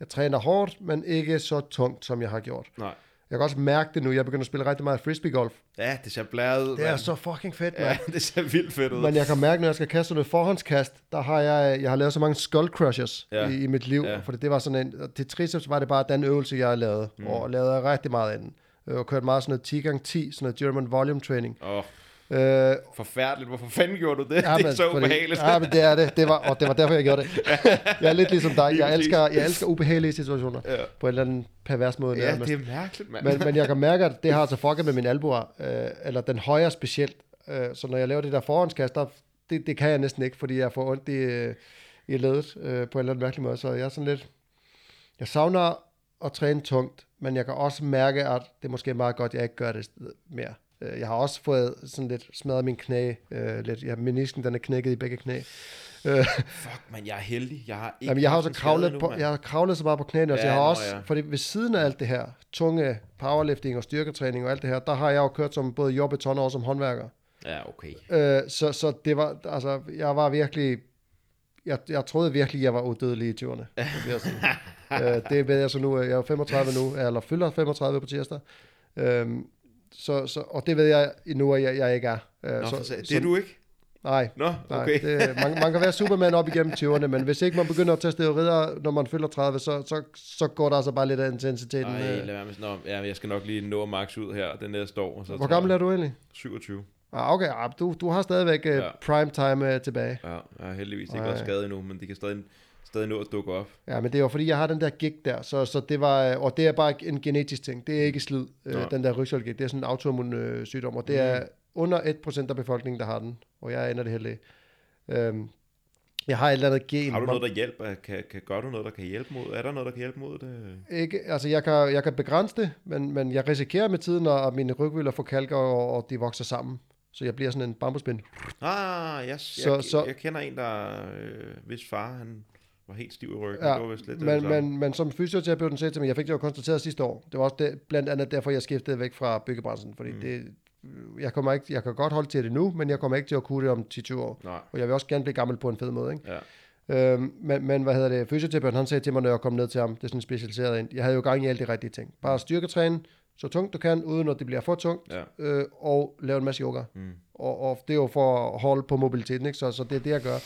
Jeg træner hårdt, men ikke så tungt, som jeg har gjort. Nej. Jeg kan også mærke det nu. Jeg begynder at spille rigtig meget frisbeegolf. Ja, det ser blæret ud. Det er så fucking fedt, mand. Ja, det ser vildt fedt ud. Men jeg kan mærke, når jeg skal kaste noget forhåndskast, der har jeg, jeg har lavet så mange skull crushers ja. i, i mit liv. Ja. Fordi det var sådan en, til triceps var det bare den øvelse, jeg lavede. Mm. Og lavede rigtig meget af den. Og kørte meget sådan noget ti gange ti, sådan noget German volume training. Åh. Oh. Øh, forfærdeligt, hvorfor fanden gjorde du det? Ja, men, det er så ubehageligt. Ja, men det er det, det var, og det var derfor jeg gjorde det. Jeg er lidt ligesom dig, jeg elsker, jeg elsker ubehagelige situationer ja. På en eller anden pervers måde. Ja, nærmest. Det er mærkeligt, mand. Men, men jeg kan mærke, at det har altså fucket med mine albuer, øh, eller den højre specielt, øh, så når jeg laver det der forhåndskast, der, det, det kan jeg næsten ikke, fordi jeg får ondt i, øh, i ledet øh, på en eller anden mærkelig måde, så jeg er sådan lidt, jeg savner at træne tungt, men jeg kan også mærke, at det måske er meget godt, jeg ikke gør det mere. Jeg har også fået sådan lidt smadret min knæ, øh, lidt. Ja, menisken, den er knækket i begge knæ. Fuck, man, jeg er heldig. Jeg har ikke. Jamen, jeg har også kravlet, nu, på, jeg har kravlet så meget på knæene, ja, så jeg har nå, også, ja. Fordi ved siden af alt det her, tunge powerlifting og styrketræning og alt det her, der har jeg jo kørt som både jordbetoner og som håndværker. Ja, okay. Øh, så, så det var, altså, jeg var virkelig, jeg, jeg troede virkelig, jeg var udødelig i tyverne. øh, det ved jeg så nu, jeg er femogtredive nu, eller fylder femogtredive på tirsdag. Øh, Så, så, og det ved jeg endnu, at jeg, jeg ikke er. Nå, så, så, det er du ikke? Nej. Nå, okay. Nej det, man, man kan være Superman op igennem tyverne, men hvis ikke man begynder at tage steroider, når man fylder tredive, så, så, så går der altså bare lidt af intensiteten. Nej, lad være med sådan, ja, jeg skal nok lige nå max ud her den næste år. Så hvor gammel er du egentlig? syvogtyve. Ah, okay, ah, du, du har stadigvæk uh, ja. prime time uh, tilbage. Ja, jeg har heldigvis ikke været skadet endnu, men det kan stadig... stadig nå at dukke op. Ja, men det er jo fordi, jeg har den der gig der, så, så det var, og det er bare en genetisk ting, det er ikke slid, øh, den der rygsøjlegigt, det er sådan en autoimmun øh, sygdom, og det mm. er under en procent af befolkningen, der har den, og jeg ender det heldige. Øhm, jeg har et eller andet gen. Har du noget, der hjælper? Kan, kan, gør du noget, der kan hjælpe mod? Er der noget, der kan hjælpe mod det? Ikke, altså jeg kan, jeg kan begrænse det, men, men jeg risikerer med tiden, at mine rygvælder får kalker, og, og de vokser sammen. Så jeg bliver sådan en bambuspind. Ah, yes. jeg, så, jeg, så, jeg kender en, der øh, hvis far, han... var helt stiv i ryggen. Ja, det var vist lidt, men, men, men som fysioterapeuten sagde til mig, jeg fik det jo konstateret sidste år. Det var også det, blandt andet derfor, jeg skiftede væk fra byggebranchen, fordi mm. det... Jeg, kommer ikke, jeg kan godt holde til det nu, men jeg kommer ikke til at kunne det om ti til tyve år. Nej. Og jeg vil også gerne blive gammel på en fed måde, ikke? Ja. Øhm, men, men hvad hedder det? Fysioterapeuten, han sagde til mig, når jeg kom ned til ham, det er sådan en specialiseret ind. Jeg havde jo gang i alle de rigtige ting. Bare styrketræne så tungt du kan, uden at det bliver for tungt, ja. øh, og lave en masse yoga. Mm. Og, og det er jo for at holde på mobiliteten, ikke? Så, så det er det, jeg gør.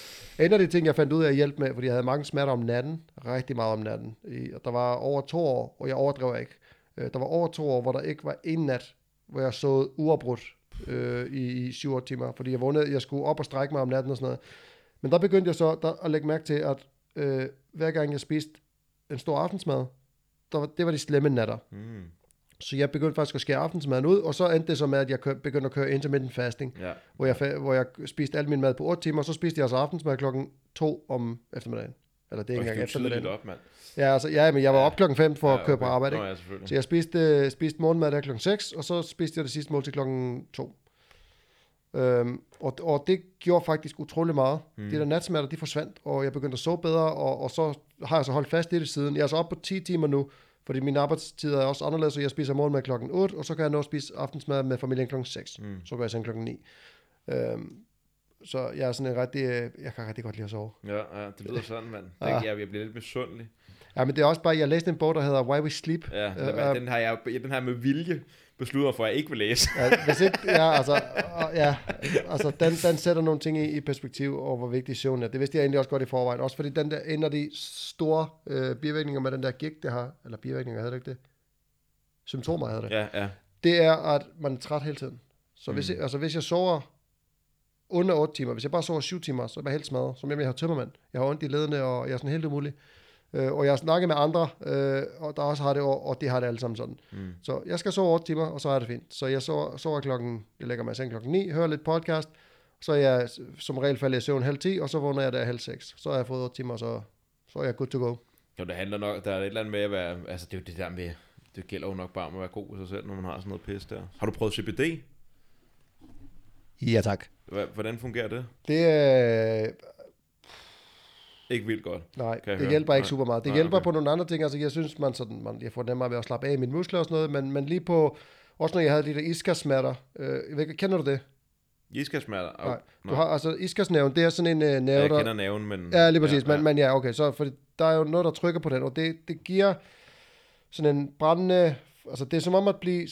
En af de ting, jeg fandt ud af at hjælpe med, fordi jeg havde mange smerter om natten, rigtig meget om natten. I, og der var over to år, og jeg overdrev ikke. Øh, der var over to år, hvor der ikke var en nat, hvor jeg sovede uafbrudt øh, i, i syv otte timer, fordi jeg vågnede, jeg skulle op og strække mig om natten og sådan noget. Men der begyndte jeg så der, at lægge mærke til, at øh, hver gang jeg spiste en stor aftensmad, der, det var de slemme natter. Mm. Så jeg begyndte faktisk at skære aftensmaden ud, og så endte det så med, at jeg kø, begyndte at køre intermittent fasting, ja. hvor, jeg, hvor jeg spiste al min mad på otte timer, og så spiste jeg altså aftensmad klokken to om eftermiddagen. Eller det er ikke engang eftermiddagen. Op, mand. Ja, altså, ja, men jeg var ja. op klokken fem for ja, at køre okay. på arbejde. Ikke? Nå, ja, så jeg spiste, spiste morgenmad der klokken seks, og så spiste jeg det sidste måltid klokken to. Øhm, og, og det gjorde faktisk utrolig meget. Mm. De der natsmerter, de forsvandt, og jeg begyndte at sove bedre, og, og så har jeg så holdt fast i det siden. Jeg er så oppe på ti timer nu, fordi min arbejdstid er også anderledes, så jeg spiser morgenmad klokken otte, og så kan jeg nå at spise aftensmad med familien klokken seks. Mm. Så går jeg sådan klokken ni. Øhm, Så jeg er sådan en ret, jeg kan rigtig godt lide at sove. Ja, ja det lyder sådan, mand. Ja. Jeg, jeg bliver lidt misundelig. Ja, men det er også bare, jeg læste en bog, der hedder Why We Sleep. Ja, uh, den har jeg den har med vilje besluttet for, at jeg ikke vil læse. Ja, hvis ikke, ja, altså, ja, altså den, den sætter nogle ting i, i perspektiv, og hvor vigtig søvn er. Det vidste jeg egentlig også godt i forvejen. Også fordi den der, en af de store øh, bivirkninger med den der gigt, det har, eller bivirkninger havde det ikke det? Symptomer havde det. Ja, ja. Det er, at man er træt hele tiden. Så mm. hvis, altså, hvis jeg sover under otte timer. Hvis jeg bare sover syv timer, så er jeg helt smadret. Som om jeg har tømmermand. Jeg har ondt i ledene, og jeg er sådan helt umulig. Øh, og jeg har snakket med andre, øh, og der også har det, og, og det har det alle sammen sådan. Mm. Så jeg skal sove otte timer, og så er det fint. Så jeg sover, sover klokken, jeg lægger mig i seng klokken ni, hører lidt podcast, så er jeg som regel falder i søvn halv ti, og så vågner jeg der halv seks. Så har jeg fået otte timer, og så, så er jeg good to go. Jo, det handler nok, der er et eller andet med at være, altså det er jo det der med, det gælder jo nok bare om at være god i sig selv, når man har sådan noget pis der. Har du prøvet C B D? Ja, tak. Hvordan fungerer det? Det er... Ikke vildt godt. Nej, det høre? hjælper ikke Nej. super meget. Det Nej, hjælper okay. på nogle andre ting. Altså, jeg synes, man sådan, man, jeg får nemmere ved at slappe af mine muskler og sådan noget, men, men lige på, også når jeg havde de der iskasmerter. Øh, kender du det? Iskasmerter? Oh. Nej. Du har, altså, iskasnerven, det er sådan en øh, nerve, der... Jeg kender nerven, men... Ja, lige præcis. Ja, men, ja. men ja, okay. Så for der er jo noget, der trykker på den, og det, det giver sådan en brændende... Altså, det er som om at blive...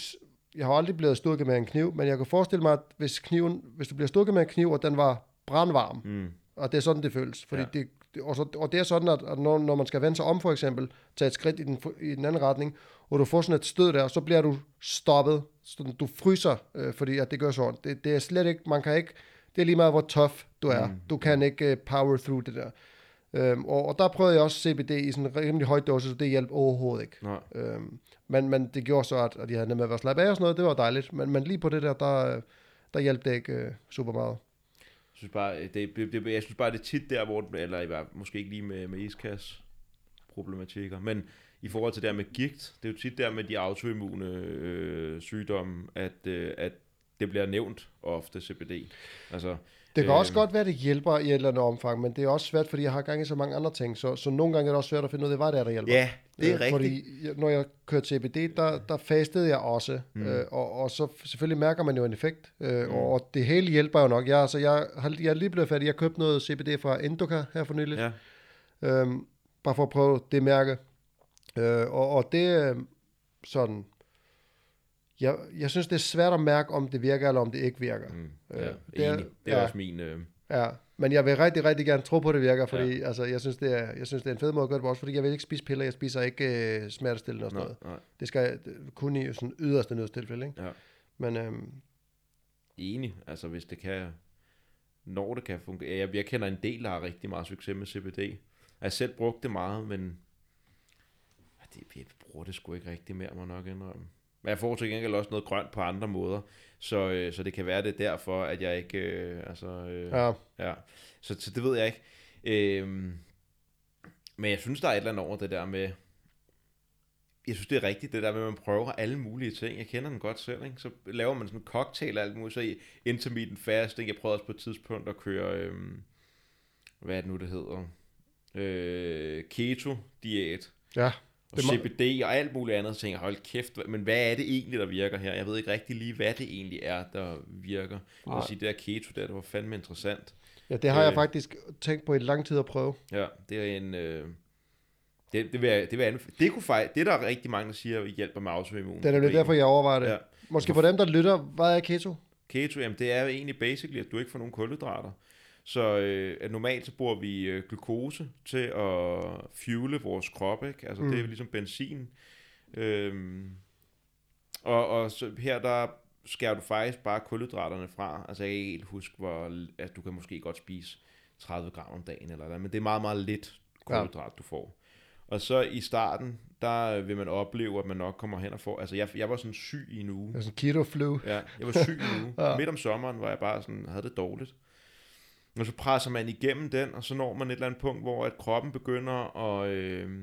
Jeg har aldrig blevet stukket med en kniv, men jeg kan forestille mig, at hvis, kniven, hvis du bliver stukket med en kniv, og den var brandvarm, mm. og det er sådan, det føles. Fordi ja. det, og, så, og det er sådan, at, at når, når man skal vende sig om, for eksempel, tage et skridt i den, i den anden retning, og du får sådan et stød der, så bliver du stoppet. Så du fryser, øh, fordi at det gør sådan. Det, det er slet ikke, man kan ikke, det er lige meget, hvor tough du er. Mm. Du kan ikke øh, power through det der. Øhm, og, og der prøvede jeg også C B D i sådan en rimelig høj dose, så det hjalp overhovedet ikke. Øhm, men, men det gjorde så, at, at jeg havde nemt med at slappe af og sådan noget, det var dejligt. Men, men lige på det der, der, der hjalp det ikke øh, super meget. Jeg synes bare, det, det, det, jeg synes bare, det er tit der, hvor, eller måske ikke lige med, med iskasseproblematikker, men i forhold til det med gigt, det er jo tit der med de autoimmune øh, sygdomme, at, øh, at det bliver nævnt ofte C B D. Altså... Det kan også øhm. godt være, at det hjælper i et eller andet omfang, men det er også svært, fordi jeg har gang i så mange andre ting, så, så nogle gange er det også svært at finde ud af, hvad det er, der hjælper. Ja, det er øh, rigtigt. Fordi jeg, når jeg kørte C B D, der, der fastede jeg også, mm. øh, og, og så selvfølgelig mærker man jo en effekt, øh, mm. og, og det hele hjælper jo nok. Jeg, altså, jeg, jeg er lige blevet færdig, jeg købte noget C B D fra Endoka her for nylig, ja. øhm, bare for at prøve det mærke, øh, og, og det øh, sådan... Jeg, jeg synes, det er svært at mærke, om det virker, eller om det ikke virker. Mm, ja, øh, det, er, det er ja, også min... Øh... Ja, men jeg vil rigtig, rigtig gerne tro på, det virker, fordi ja. altså, jeg, synes, det er, jeg synes, det er en fed måde at gøre det på, også fordi jeg vil ikke spise piller, jeg spiser ikke øh, smertestillende og sådan nej, noget. Nej. Det skal jeg kun i sådan yderste nødstilfælde, ikke? Ja. Men... Øh... Enig, altså hvis det kan... Når det kan fungere... Jeg, jeg kender en del, der har rigtig meget succes med C B D. Jeg har selv brugt det meget, men... Det, jeg bruger det sgu ikke rigtig mere, må nok indrømme. Men jeg får til gengæld også noget grønt på andre måder, så, øh, så det kan være det derfor, at jeg ikke, øh, altså, øh, ja, ja. Så, så det ved jeg ikke. Øh, men jeg synes, der er et eller andet over det der med, jeg synes, det er rigtigt, det der med, at man prøver alle mulige ting. Jeg kender den godt selv, ikke? Så laver man sådan en cocktail af alt muligt, så intermittent fasting. Jeg prøvede også på et tidspunkt at køre, øh, hvad er det nu, det hedder? øh, keto-diæt, ja, og C B D og alt muligt andet, så tænker jeg, hold kæft, men hvad er det egentlig, der virker her? Jeg ved ikke rigtig lige, hvad det egentlig er, der virker. Jeg vil sige, det der keto der, det var fandme interessant. Ja, det har øh, jeg faktisk tænkt på i lang tid at prøve. Ja, det er en... Øh, Det, det, vil jeg, det, vil jeg det, kunne fejl, det er der rigtig mange, der siger, hjælper med autoimmun. Det er det derfor, jeg overvejer det. Ja. Måske for dem, der lytter, hvad er keto? Keto, jamen det er egentlig basically, at du ikke får nogen kulhydrater. Så øh, at normalt så bruger vi øh, glukose til at fuele vores krop, ikke? Altså mm. det er ligesom benzin. Øhm, og og så her, der skærer du faktisk bare kulhydraterne fra. Altså jeg kan ikke helt huske, hvor, at du kan måske godt spise tredive gram om dagen, eller der, men det er meget, meget lidt kulhydrat, ja. Du får. Og så i starten, der vil man opleve, at man nok kommer hen og får... Altså, jeg, jeg var sådan syg i en uge. Altså keto-flu. Ja, jeg var syg i en uge. Ja. Midt om sommeren, hvor jeg bare sådan havde det dårligt. Og så presser man igennem den, og så når man et eller andet punkt, hvor at kroppen begynder at... Øh,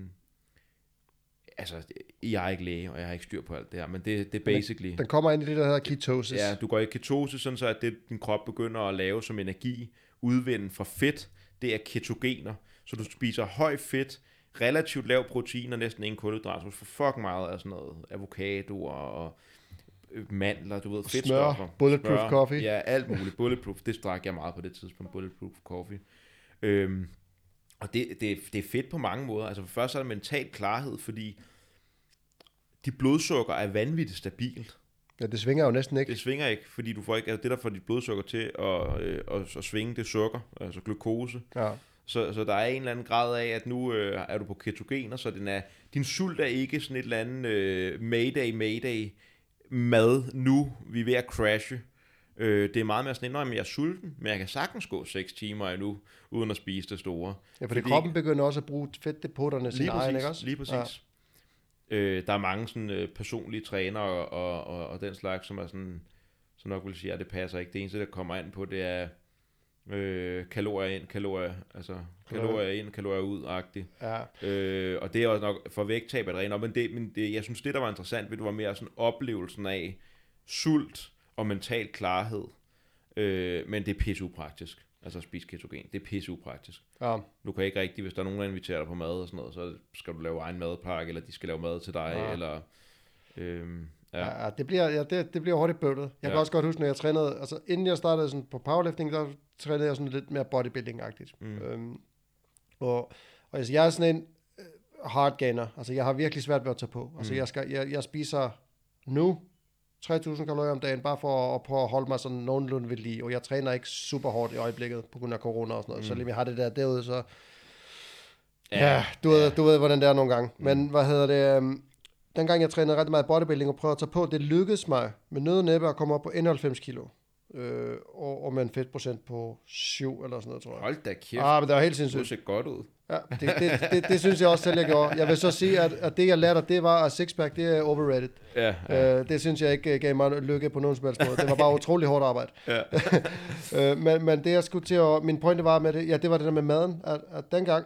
altså, jeg er ikke læge, og jeg har ikke styr på alt det her, men det, det er basically... Den kommer ind i det, der hedder ketosis. Ja, du går i ketosis, sådan så at det, din krop begynder at lave som energi, udvinde fra fedt, det er ketogener. Så du spiser høj fedt, relativt lav protein og næsten ingen kulhydrat, så for fucking meget af sådan noget avocadoer og mandler, du ved, fedtstoffer. Smør, bulletproof smør, coffee. Ja, alt muligt. Bulletproof, det drak jeg meget på det tidspunkt, bulletproof coffee. Øhm, og det, det, det er fedt på mange måder. Altså for først er der mental klarhed, fordi de blodsukker er vanvittigt stabilt. Ja, det svinger jo næsten ikke. Det svinger ikke, fordi du får ikke, altså det der får dit blodsukker til at, øh, at, at svinge, det sukker, altså glukose. Ja. Så, så der er en eller anden grad af, at nu øh, er du på ketogener, så den er, din sult er ikke sådan et eller andet øh, mayday, mayday mad nu, vi er ved at crashe. Øh, det er meget mere sådan, at jeg er sulten, men jeg kan sagtens gå seks timer endnu, uden at spise det store. Ja, for det kroppen ikke... begynder også at bruge fedtdepoterne sin egen, ikke også? Lige præcis. Ja. Øh, der er mange sådan, øh, personlige trænere og, og, og den slags, som er sådan, som nok vil sige, at det passer ikke. Det eneste, der kommer ind på, det er... Øh, kalorier ind, kalorier, altså kalorier ind, kalorier ud-agtigt. Ja. Øh, og det er også nok for vægttab at rene op, men, det, men det, jeg synes, det der var interessant, ved det var mere sådan oplevelsen af sult og mental klarhed. Øh, men det er pisse upraktisk. Altså at spise ketogen, det er pisse upraktisk. Ja. Du kan ikke rigtig, hvis der er nogen, der inviterer dig på mad og sådan noget, så skal du lave egen madpakke, eller de skal lave mad til dig, ja. eller... Øh, Ja. Ja, det bliver, ja, det, det bliver hurtigt bøvlet. Jeg ja. kan også godt huske, når jeg trænede, altså inden jeg startede sådan på powerlifting, der trænede jeg sådan lidt mere bodybuilding-agtigt. Mm. Øhm, og, og altså, jeg er sådan en hard gainer, altså jeg har virkelig svært ved at tage på. Altså mm. jeg, skal, jeg, jeg spiser nu tre tusind kalorier om dagen, bare for at prøve at holde mig sådan nogenlunde ved lige, og jeg træner ikke super hårdt i øjeblikket, på grund af corona og sådan noget, mm. så lige jeg har det der derude, så... Ja, ja du, ja. Ved, du ved, hvordan det er nogle gange. Mm. Men hvad hedder det... Øhm, dengang jeg trænede ret meget bodybuilding og prøvede at tage på, det lykkedes mig med nød og næppe at komme op på enoghalvfems kilo. Øh, og, og med en fedtprocent på syv eller sådan noget, tror jeg. Hold da kæft. Ah, men det var helt sindssygt. Du ser godt ud. Ja, det, det, det, det, det synes jeg også selv, jeg gjorde. Jeg vil så sige, at, at det jeg lærte, det var, at sixpack, det er overrated. Ja, ja. Øh, det synes jeg ikke gav mig lykke på nogen som helst måde. Det var bare utrolig hårdt arbejde. Ja. øh, men, men det jeg skulle til at, min pointe var med det, ja, det var det der med maden, at, at dengang,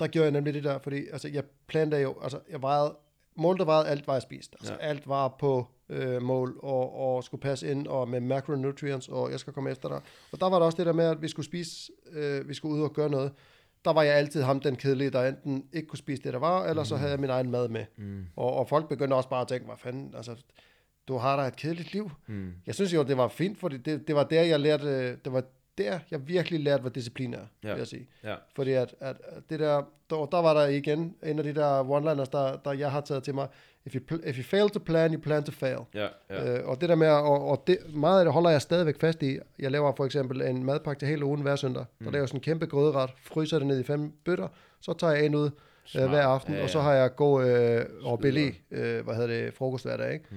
der gjorde jeg nemlig det der, fordi altså, jeg planlagde jo, altså jeg vejede, mål, der vejede, alt var jeg spist. Altså, ja. Alt var på øh, mål, og, og skulle passe ind, og med macronutrients, og jeg skal komme efter dig. Og der var der også det der med, at vi skulle spise, øh, vi skulle ud og gøre noget. Der var jeg altid ham, den kedelige, der enten ikke kunne spise det, der var, eller mm. så havde jeg min egen mad med. Mm. Og, og folk begyndte også bare at tænke, hvad fanden, altså, du har da et kedeligt liv. Mm. Jeg synes jo, det var fint, fordi det, det var der, jeg lærte, det var der, jeg virkelig lærte, hvad disciplin er, ja. Vil jeg sige. Ja. Fordi at, at det der, der, der var der igen, en af de der one-liners, der, der jeg har taget til mig, if you, if you fail to plan, you plan to fail. Ja, ja. Øh, og det der med, og, og det, meget af det holder jeg stadigvæk fast i. Jeg laver for eksempel en madpakke til hele ugen hver søndag. Der mm. laver sådan en kæmpe grøderet, fryser det ned i fem bøtter, så tager jeg en ud øh, hver aften, ja, ja. Og så har jeg god øh, og billig, øh, hvad hedder det, frokost hver dag, ikke? Mm.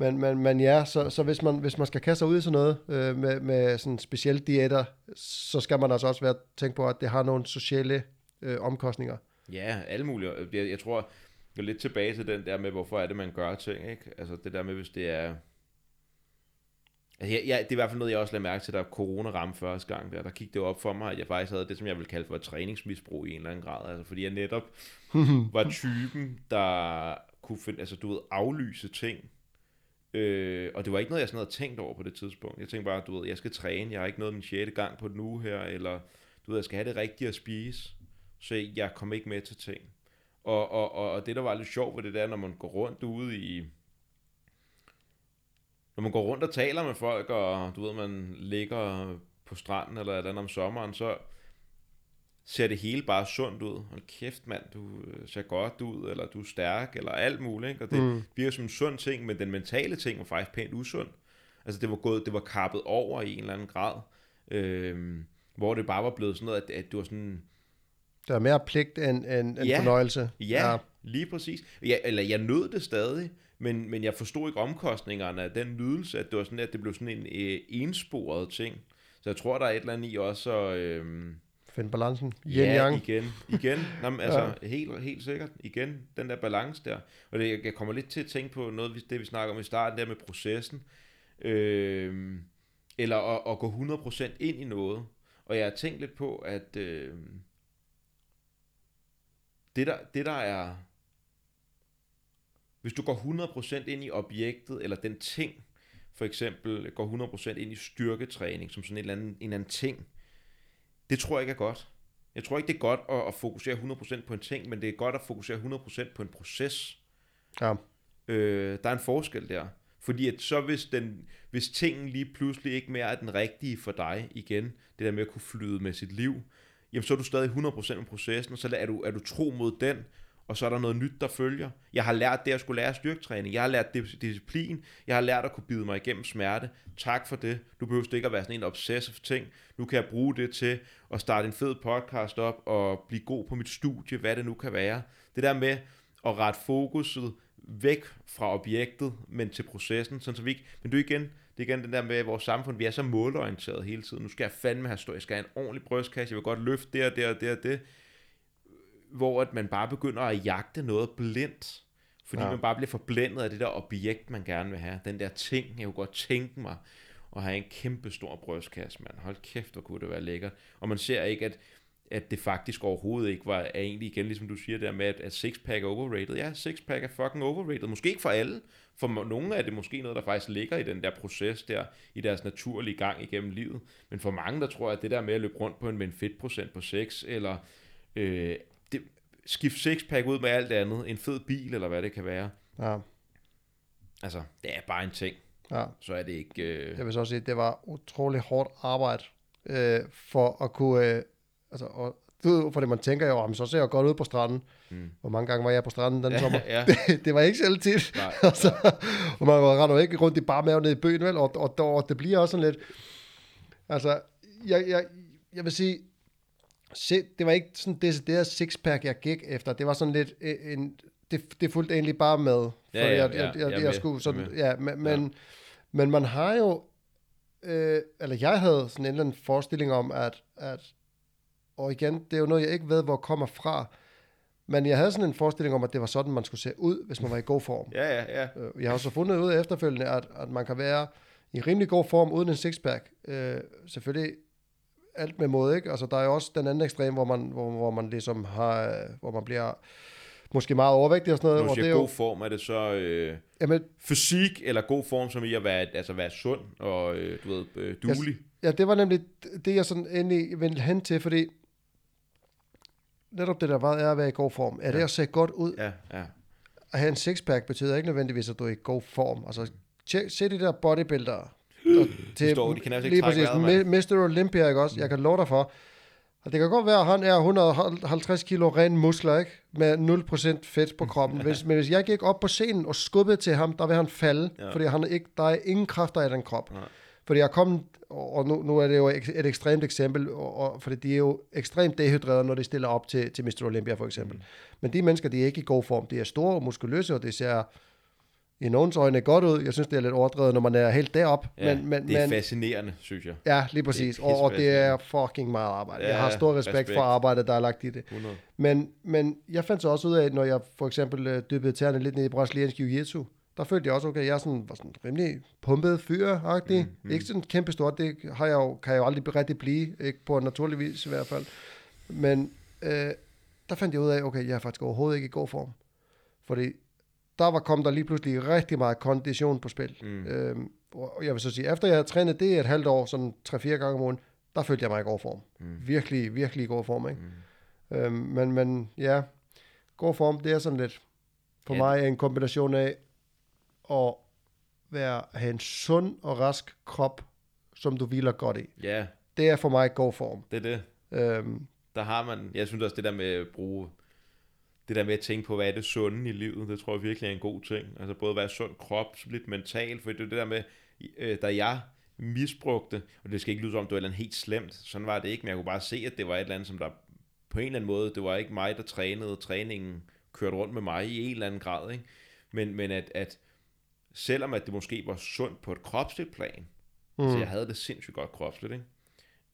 Men, men, men ja, så, så hvis, man, hvis man skal kaste sig ud i sådan noget øh, med, med sådan specielle diæter, så skal man altså også være tænke på, at det har nogle sociale øh, omkostninger. Ja, alle mulige. Jeg, jeg tror, jeg er lidt tilbage til den der med, hvorfor er det, man gør ting, ikke? Altså det der med, hvis det er... Altså, jeg, jeg, det er i hvert fald noget, jeg også lagde mærke til, da corona ramte første gang der. Der gik det op for mig, at jeg faktisk havde det, som jeg ville kalde for et træningsmisbrug i en eller anden grad. Altså fordi jeg netop var typen, der kunne finde, altså du ved, aflyse ting. Øh, og det var ikke noget, jeg sådan havde tænkt over på det tidspunkt. Jeg tænkte bare, du ved, jeg skal træne, jeg har ikke noget min sjette gang på nu her, eller du ved, jeg skal have det rigtige at spise. så jeg kom ikke med til ting. Og, og, og det, der var lidt sjovt ved det der, når man går rundt ude i... Når man går rundt og taler med folk, og du ved, man ligger på stranden eller et eller andet om sommeren, så ser det hele bare sundt ud. Hold kæft, mand, du ser godt ud, eller du er stærk, eller alt muligt. Ikke? Og det mm. virker som en sund ting, men den mentale ting var faktisk pænt usund. Altså, det var gået, det var kappet over i en eller anden grad, øh, hvor det bare var blevet sådan noget, at, at det var sådan... Der er mere pligt end, end, end ja, fornøjelse. Ja, ja, lige præcis. Jeg, eller jeg nød det stadig, men, men jeg forstod ikke omkostningerne af den nydelse, at det var sådan, at det blev sådan en øh, ensporet ting. Så jeg tror, der er et eller andet i også at... Øh, Finde balancen. Ja, igen. Igen. Nå, men, altså, ja. helt, helt sikkert. Igen, den der balance der. Og det, jeg kommer lidt til at tænke på noget, det vi snakker om i starten, der med processen. Øh, eller at, at gå hundrede procent ind i noget. Og jeg har tænkt lidt på, at... Øh, Det der, det der er, hvis du går hundrede procent ind i objektet, eller den ting, for eksempel går hundrede procent ind i styrketræning, som sådan en eller anden, en eller anden ting, det tror jeg ikke er godt. Jeg tror ikke, det er godt at, at fokusere hundrede procent på en ting, men det er godt at fokusere hundrede procent på en proces. Ja. Øh, der er en forskel der. Fordi at så hvis, den, hvis tingen lige pludselig ikke mere er den rigtige for dig igen, det der med at kunne flyde med sit liv, jamen så er du stadig hundrede procent med processen, og så er du, er du tro mod den, og så er der noget nyt, der følger. Jeg har lært det, at jeg skulle lære styrketræning, jeg har lært disciplin, jeg har lært at kunne bide mig igennem smerte, tak for det, nu behøver det ikke at være sådan en obsessive ting, nu kan jeg bruge det til at starte en fed podcast op, og blive god på mit studie, hvad det nu kan være. Det der med at rette fokuset væk fra objektet, men til processen, sådan så vi ikke, men du igen... Det er igen den der med vores samfund, vi er så målorienteret hele tiden. Nu skal jeg fandme have stå, jeg skal have en ordentlig brystkasse, jeg vil godt løfte det og det og det og det. Hvor at man bare begynder at jagte noget blindt, fordi ja. man bare bliver forblændet af det der objekt, man gerne vil have. Den der ting, jeg kunne godt tænke mig at have en kæmpe stor brystkasse, mand. Hold kæft, hvor kunne det være lækkert. Og man ser ikke, at, at det faktisk overhovedet ikke var, er egentlig igen, ligesom du siger der med, at, at sixpack er overrated. Ja, sixpack er fucking overrated. Måske ikke for alle. For nogle er det måske noget, der faktisk ligger i den der proces der, i deres naturlige gang igennem livet. Men for mange, der tror jeg, at det der med at løbe rundt på en, med en fedtprocent på seks, eller øh, det, skift sixpack ud med alt andet, en fed bil, eller hvad det kan være. Ja. Altså, det er bare en ting. Ja. Så er det ikke... Øh... Jeg vil så også sige, at det var utrolig hårdt arbejde øh, for at kunne... Øh, altså, og du, fordi man tænker jo, så ser jeg godt ud på stranden. Mm. Hvor mange gange var jeg på stranden den ja, sommer? Ja. Det, det var ikke selv tit. Nej, altså, og man render ikke rundt i bare maven nede i byen, vel? Og, og, og, og det bliver også sådan lidt... Altså, jeg, jeg, jeg vil sige, se, det var ikke sådan decideret sixpack, jeg gik efter. Det var sådan lidt... En, det, det fulgte egentlig bare med. Ja, ja, jeg, jeg, jeg, jeg, jeg skulle sådan... Ja, men, ja. Men, men man har jo... Øh, eller jeg havde sådan en eller anden forestilling om, at... at og igen, det er jo noget, jeg ikke ved, hvor jeg kommer fra. Men jeg havde sådan en forestilling om, at det var sådan, man skulle se ud, hvis man var i god form. Ja, ja, ja. Jeg har så fundet ud af efterfølgende, at, at man kan være i rimelig god form uden en sixpack. Øh, selvfølgelig alt med måde, ikke? Altså, der er jo også den anden ekstrem, hvor man, hvor, hvor man ligesom har, hvor man bliver måske meget overvægtig og sådan noget. Når du siger god form, er det så øh, jamen, fysik eller god form, som i at være, altså være sund og øh, du ved, øh, duelig? Ja, det var nemlig det, jeg sådan endelig vendte hen til, fordi netop det der var, er at være i god form. Er ja. det at se godt ud? Ja, ja. At have en sixpack betyder ikke nødvendigvis, at du er i god form. Altså, tjek, se de der bodybuildere. De står, de kan altså ikke trække vejret, mand. mister Olympia, ikke også? Mm. Jeg kan love dig for. Og det kan godt være, at han er et hundrede og halvtreds kilo ren muskler, ikke? Med nul procent fedt på kroppen. Hvis, men hvis jeg gik op på scenen og skubbede til ham, der vil han falde. Ja. Fordi han ikke, der er ingen kræfter i den krop. Ja. Fordi jeg kom, og nu, nu er det jo et ekstremt eksempel, og, og, fordi de er jo ekstremt dehydrerede, når de stiller op til, til mister Olympia for eksempel. Mm. Men de mennesker, de er ikke i god form. De er store og muskuløse, og det ser i nogens øjne godt ud. Jeg synes, det er lidt overdrevet, når man er helt derop. Ja, men, men, det er men, fascinerende, synes jeg. Ja, lige præcis. Og, og det er fucking meget arbejde. Ja, jeg har stor respekt, respekt for arbejdet, der er lagt i det. hundrede Men, men jeg fandt så også ud af, når jeg for eksempel dyppede tæerne lidt ned i brasiliansk jiu-jitsu, der følte jeg også, okay, jeg sådan, var sådan rimelig pumpet fyr-agtig. Mm-hmm. Ikke sådan kæmpe stort, det har jeg jo, kan jeg jo aldrig rigtig blive, ikke på naturlig vis i hvert fald. Men øh, der fandt jeg ud af, okay, jeg er faktisk overhovedet ikke i god form. Fordi der var kommet der lige pludselig rigtig meget kondition på spil. Mm. Øhm, og jeg vil så sige, efter jeg havde trænet det et halvt år, sådan tre-fire gange om ugen, der følte jeg mig i god form. Mm. Virkelig, virkelig i god form, ikke? Mm. Øhm, men, men ja, god form, det er sådan lidt for ja. mig en kombination af at være, have en sund og rask krop, som du hviler godt i. Ja. Det er for mig god form. Det er det. Øhm, der har man, jeg synes også det der med at bruge, det der med at tænke på, hvad er det sunde i livet, det tror jeg virkelig er en god ting. Altså både at være sund krop, lidt mentalt, for det er det der med, øh, da jeg misbrugte, og det skal ikke lyde som, det var et eller andet helt slemt, sådan var det ikke, men jeg kunne bare se, at det var et eller andet, som der på en eller anden måde, det var ikke mig, der trænede, træningen kørte rundt med mig i en eller anden grad, ikke? Men, men at, at selvom at det måske var sundt på et kropsligt plan, mm. så jeg havde det sindssygt godt kropsligt, ikke?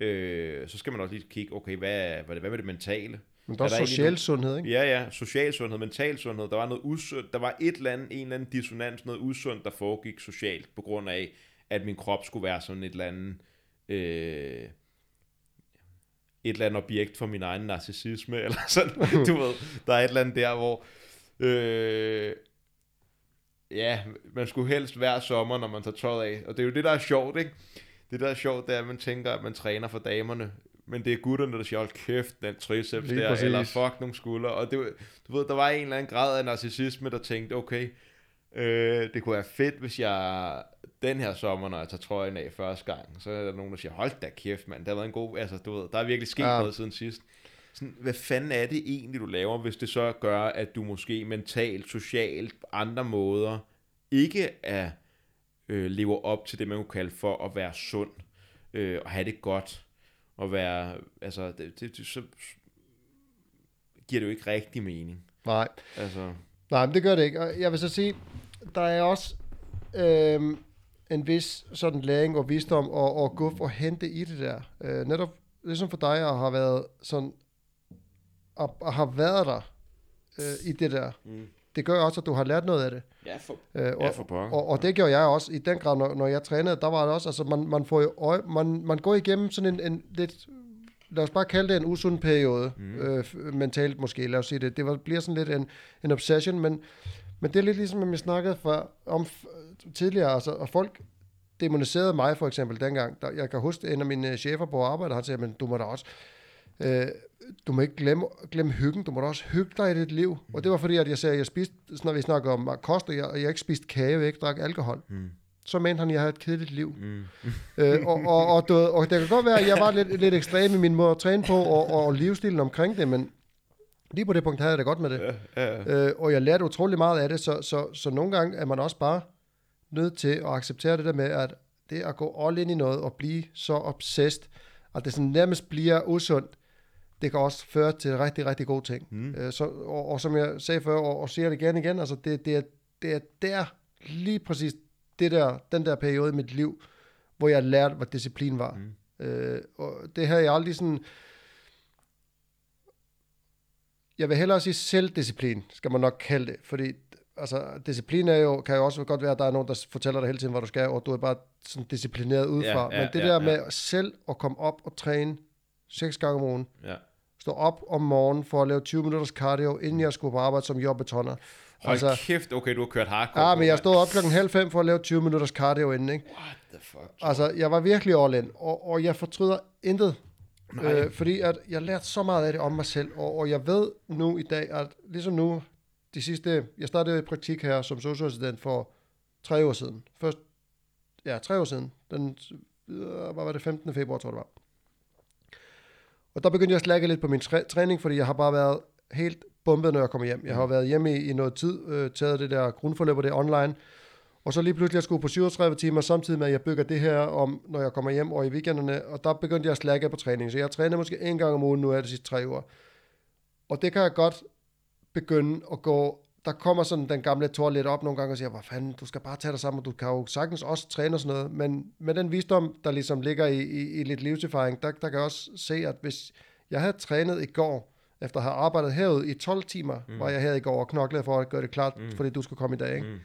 Øh, så skal man også lige kigge, okay, hvad, hvad, hvad med det mentale? Men der er, er der social sundhed, ikke? Ja, ja, social sundhed, mental sundhed, der var noget usundt, der var et eller andet, en eller anden dissonans, noget usundt, der foregik socialt, på grund af, at min krop skulle være sådan et eller andet, øh, et eller andet objekt for min egen narcissisme, eller sådan, du ved, der er et eller andet der, hvor, øh, ja, man skulle helst hver sommer, når man tager tøjet af, og det er jo det, der er sjovt, ikke? Det der er sjovt, det er, at man tænker, at man træner for damerne, men det er gutterne, der siger, hold kæft, den triceps lige der, præcis. Eller fuck nogle skuldre, og det, du ved, der var en eller anden grad af narcissisme, der tænkte, okay, øh, det kunne være fedt, hvis jeg den her sommer, når jeg tager trøjen af første gang, så er der nogen, der siger, hold da kæft, mand, der har været en god, altså du ved, der er virkelig sket ja. noget siden sidst. Sådan, hvad fanden er det egentlig, du laver, hvis det så gør, at du måske mentalt, socialt, andre måder, ikke er, øh, lever op til det, man kunne kalde for at være sund, øh, og have det godt, og være, altså, det, det, det, så giver det jo ikke rigtig mening. Nej. Altså. Nej, men det gør det ikke. Og jeg vil så sige, der er også øh, en vis sådan læring og visdom og, og guf og hente i det der. Øh, netop ligesom for dig, og har været sådan, og, og har været der øh, i det der. Mm. Det gør også, at du har lært noget af det. Ja, for, øh, og, ja, for pokker. Og, og det gjorde jeg også. I den grad, når, når jeg trænede, der var det også, altså man, man får jo øje, man, man går igennem sådan en, en lidt, lad os bare kalde det en usund periode, mm. øh, mentalt måske, lad os sige det. Det var, bliver sådan lidt en, en obsession, men, men det er lidt ligesom, at vi snakkede for, om tidligere, altså, og folk demoniserede mig for eksempel dengang. Der, jeg kan huske, en af mine chefer på arbejde, han sagde, men du må da også... Øh, du må ikke glemme, glemme hyggen, du må da også hygge dig i dit liv. Mm. Og det var fordi, at jeg sagde, at jeg spiste, når vi snakker om kost, og jeg, jeg ikke spiste kage, jeg ikke drak alkohol. Mm. Så mente han, at jeg havde et kedeligt liv. Mm. øh, og, og, og, og, og det kan godt være, at jeg var lidt, lidt ekstrem i min måde at træne på, og, og livsstilen omkring det, men lige på det punkt havde jeg det godt med det. Ja, ja. Øh, og jeg lærte utrolig meget af det, så, så, så nogle gange er man også bare nødt til at acceptere det der med, at det at gå all in i noget, og blive så obsessed, at det sådan nærmest bliver usundt, det kan også føre til rigtig, rigtig gode ting. Mm. Øh, så, og, og som jeg sagde før, og, og siger det igen igen, altså det, det, er, det er der, lige præcis det der, den der periode i mit liv, hvor jeg lærte, hvad disciplin var. Mm. Øh, og det havde jeg aldrig sådan, jeg vil hellere sige selvdisciplin, skal man nok kalde det, fordi altså, disciplin er jo, kan jo også godt være, at der er nogen, der fortæller dig hele tiden, hvad du skal, og du er bare sådan disciplineret udefra. Ja, ja, men det ja, der med ja. selv at komme op og træne seks gange om ugen, ja. stå op om morgenen for at lave tyve minutters cardio, inden jeg skulle på arbejde som jobbetoner. Hold altså, kæft, okay, du har kørt hardcore. Ja, men jeg stod op klokken halv fem for at lave tyve minutters cardio inden, ikke? What the fuck? Altså, jeg var virkelig all in, og, og jeg fortryder intet. Øh, fordi at jeg lærte så meget af det om mig selv, og, og jeg ved nu i dag, at ligesom nu, de sidste, jeg startede i praktik her som socialassistent for tre år siden. Først, ja, tre år siden. Den, hvad var det, femtende februar, tror jeg det var. Og der begyndte jeg at slække lidt på min træ- træning, fordi jeg har bare været helt bumpet, når jeg kommer hjem. Jeg har været hjemme i, i noget tid, øh, taget det der grundforløb, det online. Og så lige pludselig, jeg skulle på syvogtredive timer, samtidig med, at jeg bygger det her om, når jeg kommer hjem og i weekenderne. Og der begyndte jeg at slække på træning. Så jeg træner måske en gang om ugen nu af de sidste tre år. Og det kan jeg godt begynde at gå, der kommer sådan den gamle tår lidt op nogle gange og siger, hvad fanden, du skal bare tage dig sammen, og du kan jo sagtens også træne og sådan noget, men med den visdom, der ligesom ligger i, i, i lidt livserfaring, der, der kan jeg også se, at hvis jeg havde trænet i går, efter at have arbejdet herude i tolv timer, mm. var jeg her i går og knoklede for at gøre det klart, mm. fordi du skulle komme i dag, ikke? Mm.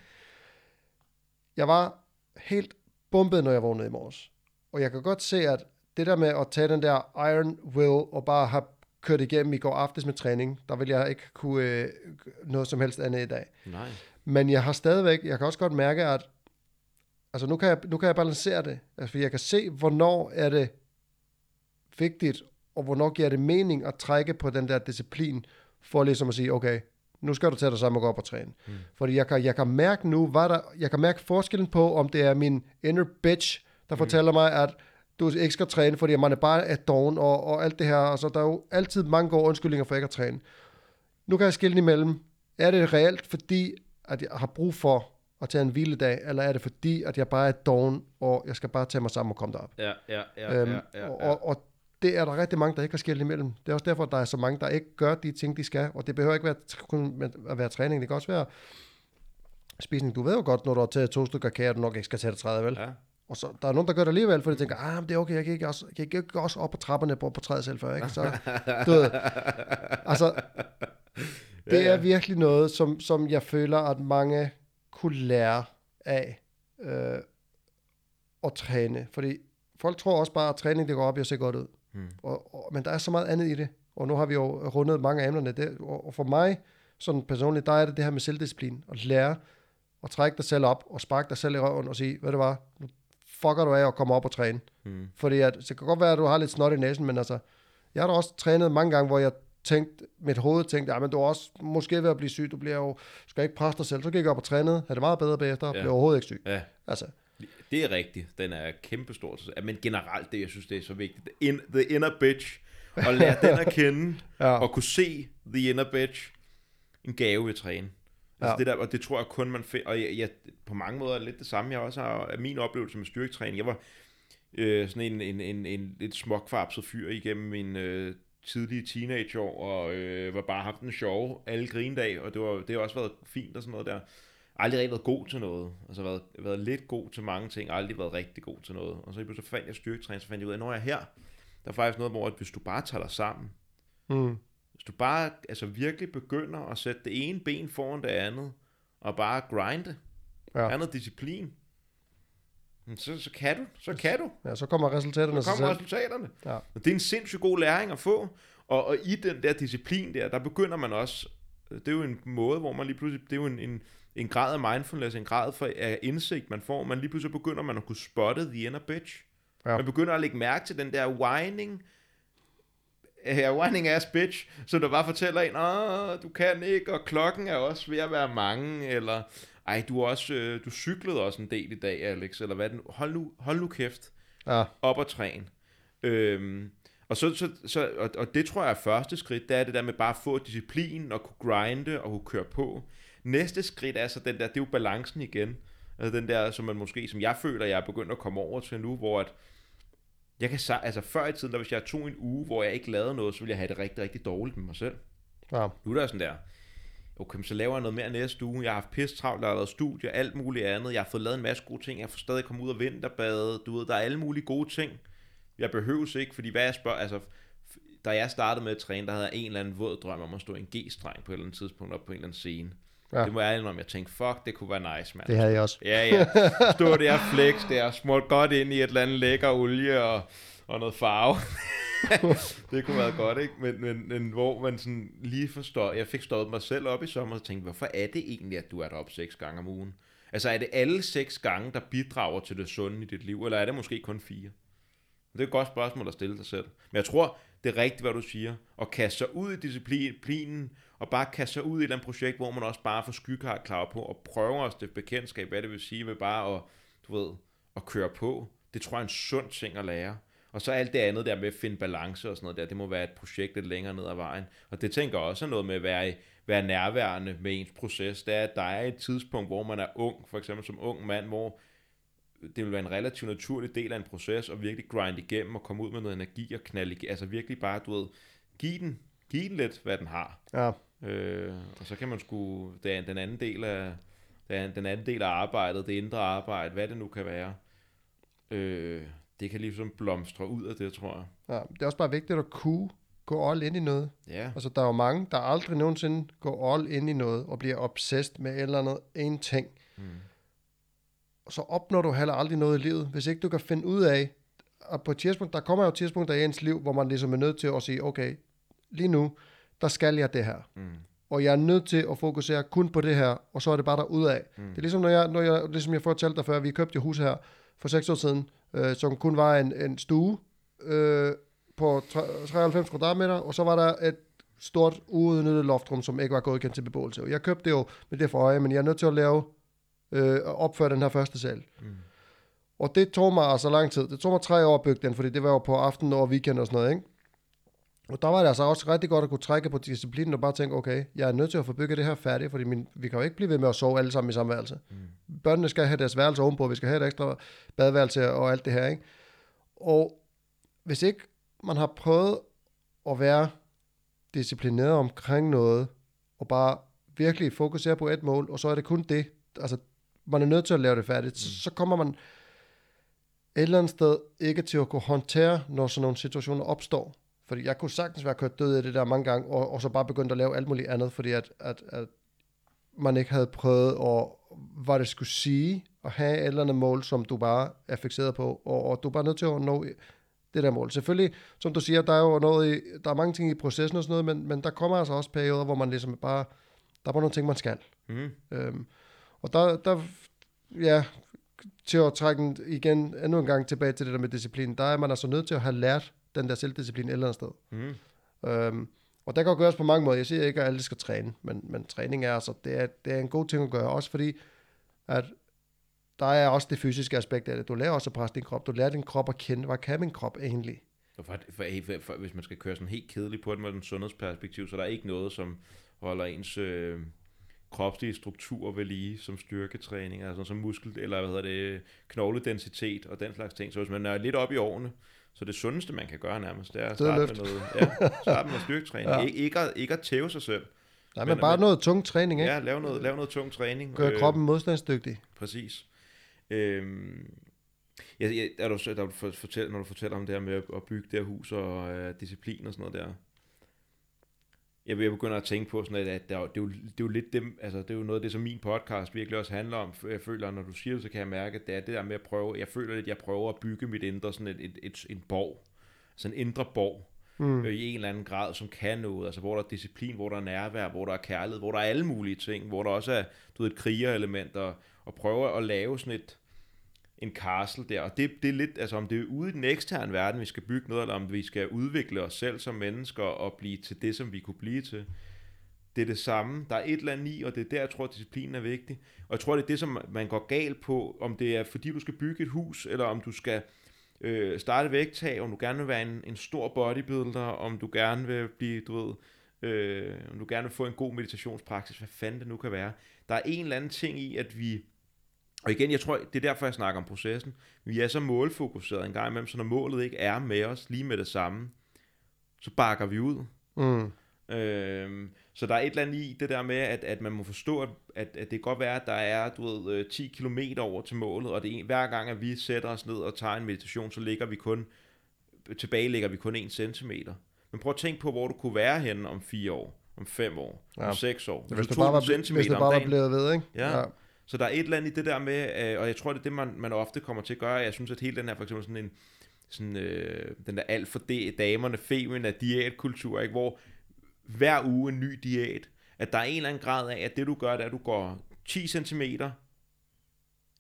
Jeg var helt bumpet, når jeg vågnede i morges, og jeg kan godt se, at det der med at tage den der iron will, og bare have kørte igennem i går aftes med træning, der vil jeg ikke kunne øh, noget som helst andet i dag. Nej. Men jeg har stadigvæk, jeg kan også godt mærke, at altså nu kan jeg, nu kan jeg balancere det, altså, fordi jeg kan se, hvornår er det vigtigt og hvornår giver det mening at trække på den der disciplin, for ligesom at sige, okay, nu skal du tage dig sammen og gå op og træne. Mm. Fordi jeg kan, jeg kan mærke nu, hvad der, jeg kan mærke forskellen på, om det er min inner bitch, der mm. fortæller mig, at du ikke skal træne, fordi man er bare er doven og, og alt det her. Og så der er jo altid mange gode undskyldninger for ikke at træne. Nu kan jeg skille imellem. Er det reelt, fordi at jeg har brug for at tage en hviledag, eller er det fordi, at jeg bare er doven, og jeg skal bare tage mig sammen og komme derop? Ja, ja, ja, øhm, ja, ja, og, ja. Og, og det er der rigtig mange, der ikke kan skille imellem. Det er også derfor, at der er så mange, der ikke gør de ting, de skal. Og det behøver ikke kun at være træning. Det kan også være spisning. Du ved jo godt, når du har taget to stykker kage, at du nok ikke skal tage det tredive, vel? Ja. Og så der er nogen, der gør det alligevel, for de tænker, ah, det er okay, jeg kan ikke også, jeg kan ikke også op på trapperne på, på træet selv før, ikke? Så, du ved, altså, det er virkelig noget, som, som jeg føler, at mange kunne lære af øh, at træne. Fordi folk tror også bare, at træning, det går op i at se godt ud. Hmm. Og, og, men der er så meget andet i det. Og nu har vi jo rundet mange af emnerne. Det, og, og for mig, sådan personligt, der er det det her med selvdisciplin. At lære at trække dig selv op, og sparke dig selv i røven, og sige, hvad det var, nu fucker du af og kommer op og træne. Hmm. Fordi at, det kan godt være, at du har lidt snot i næsen, men altså, jeg har da også trænet mange gange, hvor jeg tænkte, mit hoved tænkte, ja, men du er også måske ved at blive syg, du bliver jo, du skal ikke presse dig selv, så gik jeg op og trænede, havde det meget bedre bagefter, og ja. blev overhovedet ikke syg. Ja. Altså. Det er rigtigt, den er kæmpestor, men generelt det, jeg synes, det er så vigtigt, In, the inner bitch, og lære den at kende, ja. og kunne se the inner bitch, en gave ved træne. Altså ja. det der, og det tror jeg kun man finder, og jeg, jeg, på mange måder er lidt det samme, jeg også har, min oplevelse med styrketræning, jeg var øh, sådan en, en, en, en lidt småkvapset fyr igennem min øh, tidlige teenageår, og øh, var bare haft en sjov alle grinedag, og det, var, det har også været fint og sådan noget der. Aldrig rigtig været god til noget, altså været, været lidt god til mange ting, aldrig været rigtig god til noget, og så pludselig fandt jeg styrketræning, så fandt jeg ud af, når jeg er her, der er faktisk noget, hvor at hvis du bare tager dig sammen, mm. hvis du bare altså virkelig begynder at sætte det ene ben foran det andet, og bare grinde, ja. andet disciplin, så, så kan du, så kan du. Ja, så kommer resultaterne. Så kommer resultaterne. Ja. Det er en sindssygt god læring at få, og, og i den der disciplin der, der begynder man også, det er jo en måde, hvor man lige pludselig, det er jo en, en, en grad af mindfulness, en grad for, af indsigt, man får, man lige pludselig begynder man at kunne spotte the inner bitch. Ja. Man begynder at lægge mærke til den der whining, uh, whining ass bitch, som der bare fortæller en, åh, du kan ikke, og klokken er også ved at være mange, eller ej, du, også, øh, du cyklede også en del i dag, Alex, eller hvad den, hold nu, hold nu kæft, ja. op og træn. Øhm, og, så, så, så, og, og det tror jeg er første skridt, det er det der med bare at få disciplin, og kunne grinde, og kunne køre på. Næste skridt er så den der, det er jo balancen igen, altså den der, som man måske, som jeg føler, jeg er begyndt at komme over til nu, hvor at, jeg kan, altså før i tiden, der, hvis jeg tog en uge, hvor jeg ikke lavede noget, så ville jeg have det rigtig, rigtig dårligt med mig selv. Ja. Nu er der sådan der, okay, så laver jeg noget mere næste uge, jeg har haft pisse travlt, jeg har lavet studier, alt muligt andet, jeg har fået lavet en masse gode ting, jeg har stadig kommet ud og vinterbade, du ved, der er alle mulige gode ting, jeg behøves ikke, fordi hvad jeg spørger, altså, da jeg startede med at træne, der havde jeg en eller anden våd drøm om at stå i en G-streng på et eller andet tidspunkt op på en eller anden scene. Ja. Det må jeg ærlig om, jeg tænkte, fuck, det kunne være nice, mand. Det havde jeg også. Ja, ja, stod der flex der, smurt godt ind i et eller andet lækker olie og, og noget farve. Det kunne være godt, ikke? Men, men, men hvor man sådan lige forstår, jeg fik stået mig selv op i sommer og tænkte, hvorfor er det egentlig, at du er deroppe seks gange om ugen? Altså er det alle seks gange, der bidrager til det sunde i dit liv, eller er det måske kun fire? Det er et godt spørgsmål at stille sig selv. Men jeg tror, det er rigtigt, hvad du siger. At kaste sig ud i disciplinen, og bare kaste sig ud i et eller andet projekt, hvor man også bare får skyggeklart klar på, og prøver at stifte bekendtskab, hvad det vil sige med bare at, du ved, at køre på. Det tror jeg er en sund ting at lære. Og så alt det andet der med at finde balance og sådan noget der, det må være et projekt lidt længere ned ad vejen. Og det tænker også noget med at være, være nærværende med ens proces. Det er, at der er et tidspunkt, hvor man er ung, for eksempel som ung mand, hvor det vil være en relativt naturlig del af en proces, og virkelig grinde igennem og komme ud med noget energi og knalde igennem. Altså virkelig bare, du ved, give den, give den lidt, hvad den har. Ja. Øh, og så kan man sgu, det er den anden del af, den anden del af arbejdet, det indre arbejde, hvad det nu kan være. Øh, Det kan ligesom blomstre ud af det, tror jeg. Ja, det er også bare vigtigt at kunne gå all ind i noget. Yeah. Altså, der er jo mange, der aldrig nogensinde går all ind i noget, og bliver obsessed med et eller andet en ting. Mm. Og så opnår du heller aldrig noget i livet, hvis ikke du kan finde ud af, at på et tidspunkt, der kommer jo et tidspunkt i ens liv, hvor man ligesom er nødt til at sige, okay, lige nu, der skal jeg det her. Mm. Og jeg er nødt til at fokusere kun på det her, og så er det bare derudad. Mm. Det er ligesom, når jeg, når jeg, ligesom jeg fortalte dig før, vi købte et hus her for seks år siden, Øh, som kun var en, en stue øh, på treoghalvfems kvadratmeter, og så var der et stort uudnyttet loftrum, som ikke var godkendt til beboelse. Jeg købte det jo med det for øje, men jeg er nødt til at lave øh, opføre den her første sal. Mm. Og det tog mig altså lang tid. Det tog mig tre år at bygge den, fordi det var jo på aftenen og weekend og sådan noget, ikke? Og der var det altså også rigtig godt at kunne trække på disciplinen og bare tænke, okay, jeg er nødt til at få bygget det her færdigt, fordi min, vi kan jo ikke blive ved med at sove alle sammen i samme værelse. Mm. Børnene skal have deres værelse ovenpå, vi skal have et ekstra badeværelse og alt det her, ikke? Og hvis ikke man har prøvet at være disciplineret omkring noget, og bare virkelig fokusere på et mål, og så er det kun det, altså man er nødt til at lave det færdigt, mm. så kommer man et eller andet sted ikke til at kunne håndtere, når sådan nogle situationer opstår. Fordi jeg kunne sagtens være kørt død i det der mange gange, og, og så bare begyndt at lave alt muligt andet, fordi at, at, at man ikke havde prøvet, og hvad det skulle sige, at have et eller andet mål, som du bare er fikseret på, og, og du er bare nødt til at nå det der mål. Selvfølgelig, som du siger, der er jo noget i, der er mange ting i processen og sådan noget, men, men der kommer altså også perioder, hvor man ligesom bare, der er bare nogle ting, man skal. Mm. Øhm, og der, der, ja, til at trække den igen, endnu en gang tilbage til det der med disciplin, der er man altså nødt til at have lært den der selvdisciplin et eller andet sted. Mm. Øhm, og det kan gøres på mange måder. Jeg siger ikke, at alle skal træne, men, men træning er altså, det er, det er en god ting at gøre, også fordi, at der er også det fysiske aspekt af det. Du lærer også at presse din krop. Du lærer din krop at kende. Hvad kan min krop egentlig? For, for, for, for, hvis man skal køre sådan helt kedeligt på det med den sundhedsperspektiv, så der er ikke noget, som holder ens øh, kropslige struktur ved lige, som styrketræning, altså som muskel, eller hvad hedder det, knogledensitet og den slags ting. Så hvis man er lidt oppe i årene, så det sundeste, man kan gøre nærmest, det er at starte med noget, ja, starte med styrketræning. Ja. Ikke, ikke, at, ikke at tæve sig selv. Nej, men, men bare man, noget tung træning, ikke? Ja, lave noget, lave noget tung træning. Gør øh, kroppen modstandsdygtig. Præcis. Øhm, jeg, jeg, er du, der du fortæller, når du fortæller om det her med at bygge det her hus og øh, disciplin og sådan noget der, jeg, jeg begynder at tænke på sådan, at, at det, er jo, det, er jo, det er jo lidt dem, altså det er jo noget af det, som min podcast virkelig også handler om. Jeg føler, når du siger det, så kan jeg mærke, at det er det der med at prøve, jeg føler lidt, at jeg prøver at bygge mit indre sådan et, et, et, en borg, sådan en indre borg, mm. øh, i en eller anden grad, som kan noget, altså hvor der er disciplin, hvor der er nærvær, hvor der er kærlighed, hvor der er alle mulige ting, hvor der også er, du ved, et krigerelement, og og prøve at lave sådan et, en castle der, og det, det er lidt, altså om det er ude i den eksterne verden, vi skal bygge noget, eller om vi skal udvikle os selv som mennesker, og blive til det, som vi kunne blive til, det er det samme, der er et eller andet i, og det er der, jeg tror, at disciplinen er vigtig, og jeg tror, det er det, som man går galt på, om det er, fordi du skal bygge et hus, eller om du skal øh, starte vægttab, om du gerne vil være en, en stor bodybuilder, om du gerne vil blive, du ved, øh, om du gerne vil få en god meditationspraksis, hvad fanden det nu kan være, der er en eller anden ting i, at vi. Og igen, jeg tror, det er derfor, jeg snakker om processen. Vi er så målfokuseret en gang imellem, så når målet ikke er med os lige med det samme, så bakker vi ud. Mm. Øhm, så der er et eller andet i det der med, at, at man må forstå, at, at det kan godt være, at der er, du ved, ti kilometer over til målet, og det er, hver gang, at vi sætter os ned og tager en meditation, så ligger vi kun, tilbage ligger vi kun en centimeter. Men prøv at tænke på, hvor du kunne være henne om fire år, om fem år, ja. om seks år. Hvis, hvis du bare var, hvis du bare var blevet ved, ikke? Ja. ja. Så der er et eller andet i det der med, øh, og jeg tror, det er det, man, man ofte kommer til at gøre. Jeg synes, at hele den her, for eksempel sådan en, sådan, øh, den der alt for de, damerne, femen af diætkultur, ikke? Hvor hver uge en ny diæt, at der er en eller anden grad af, at det du gør, det er, at du går ti centimeter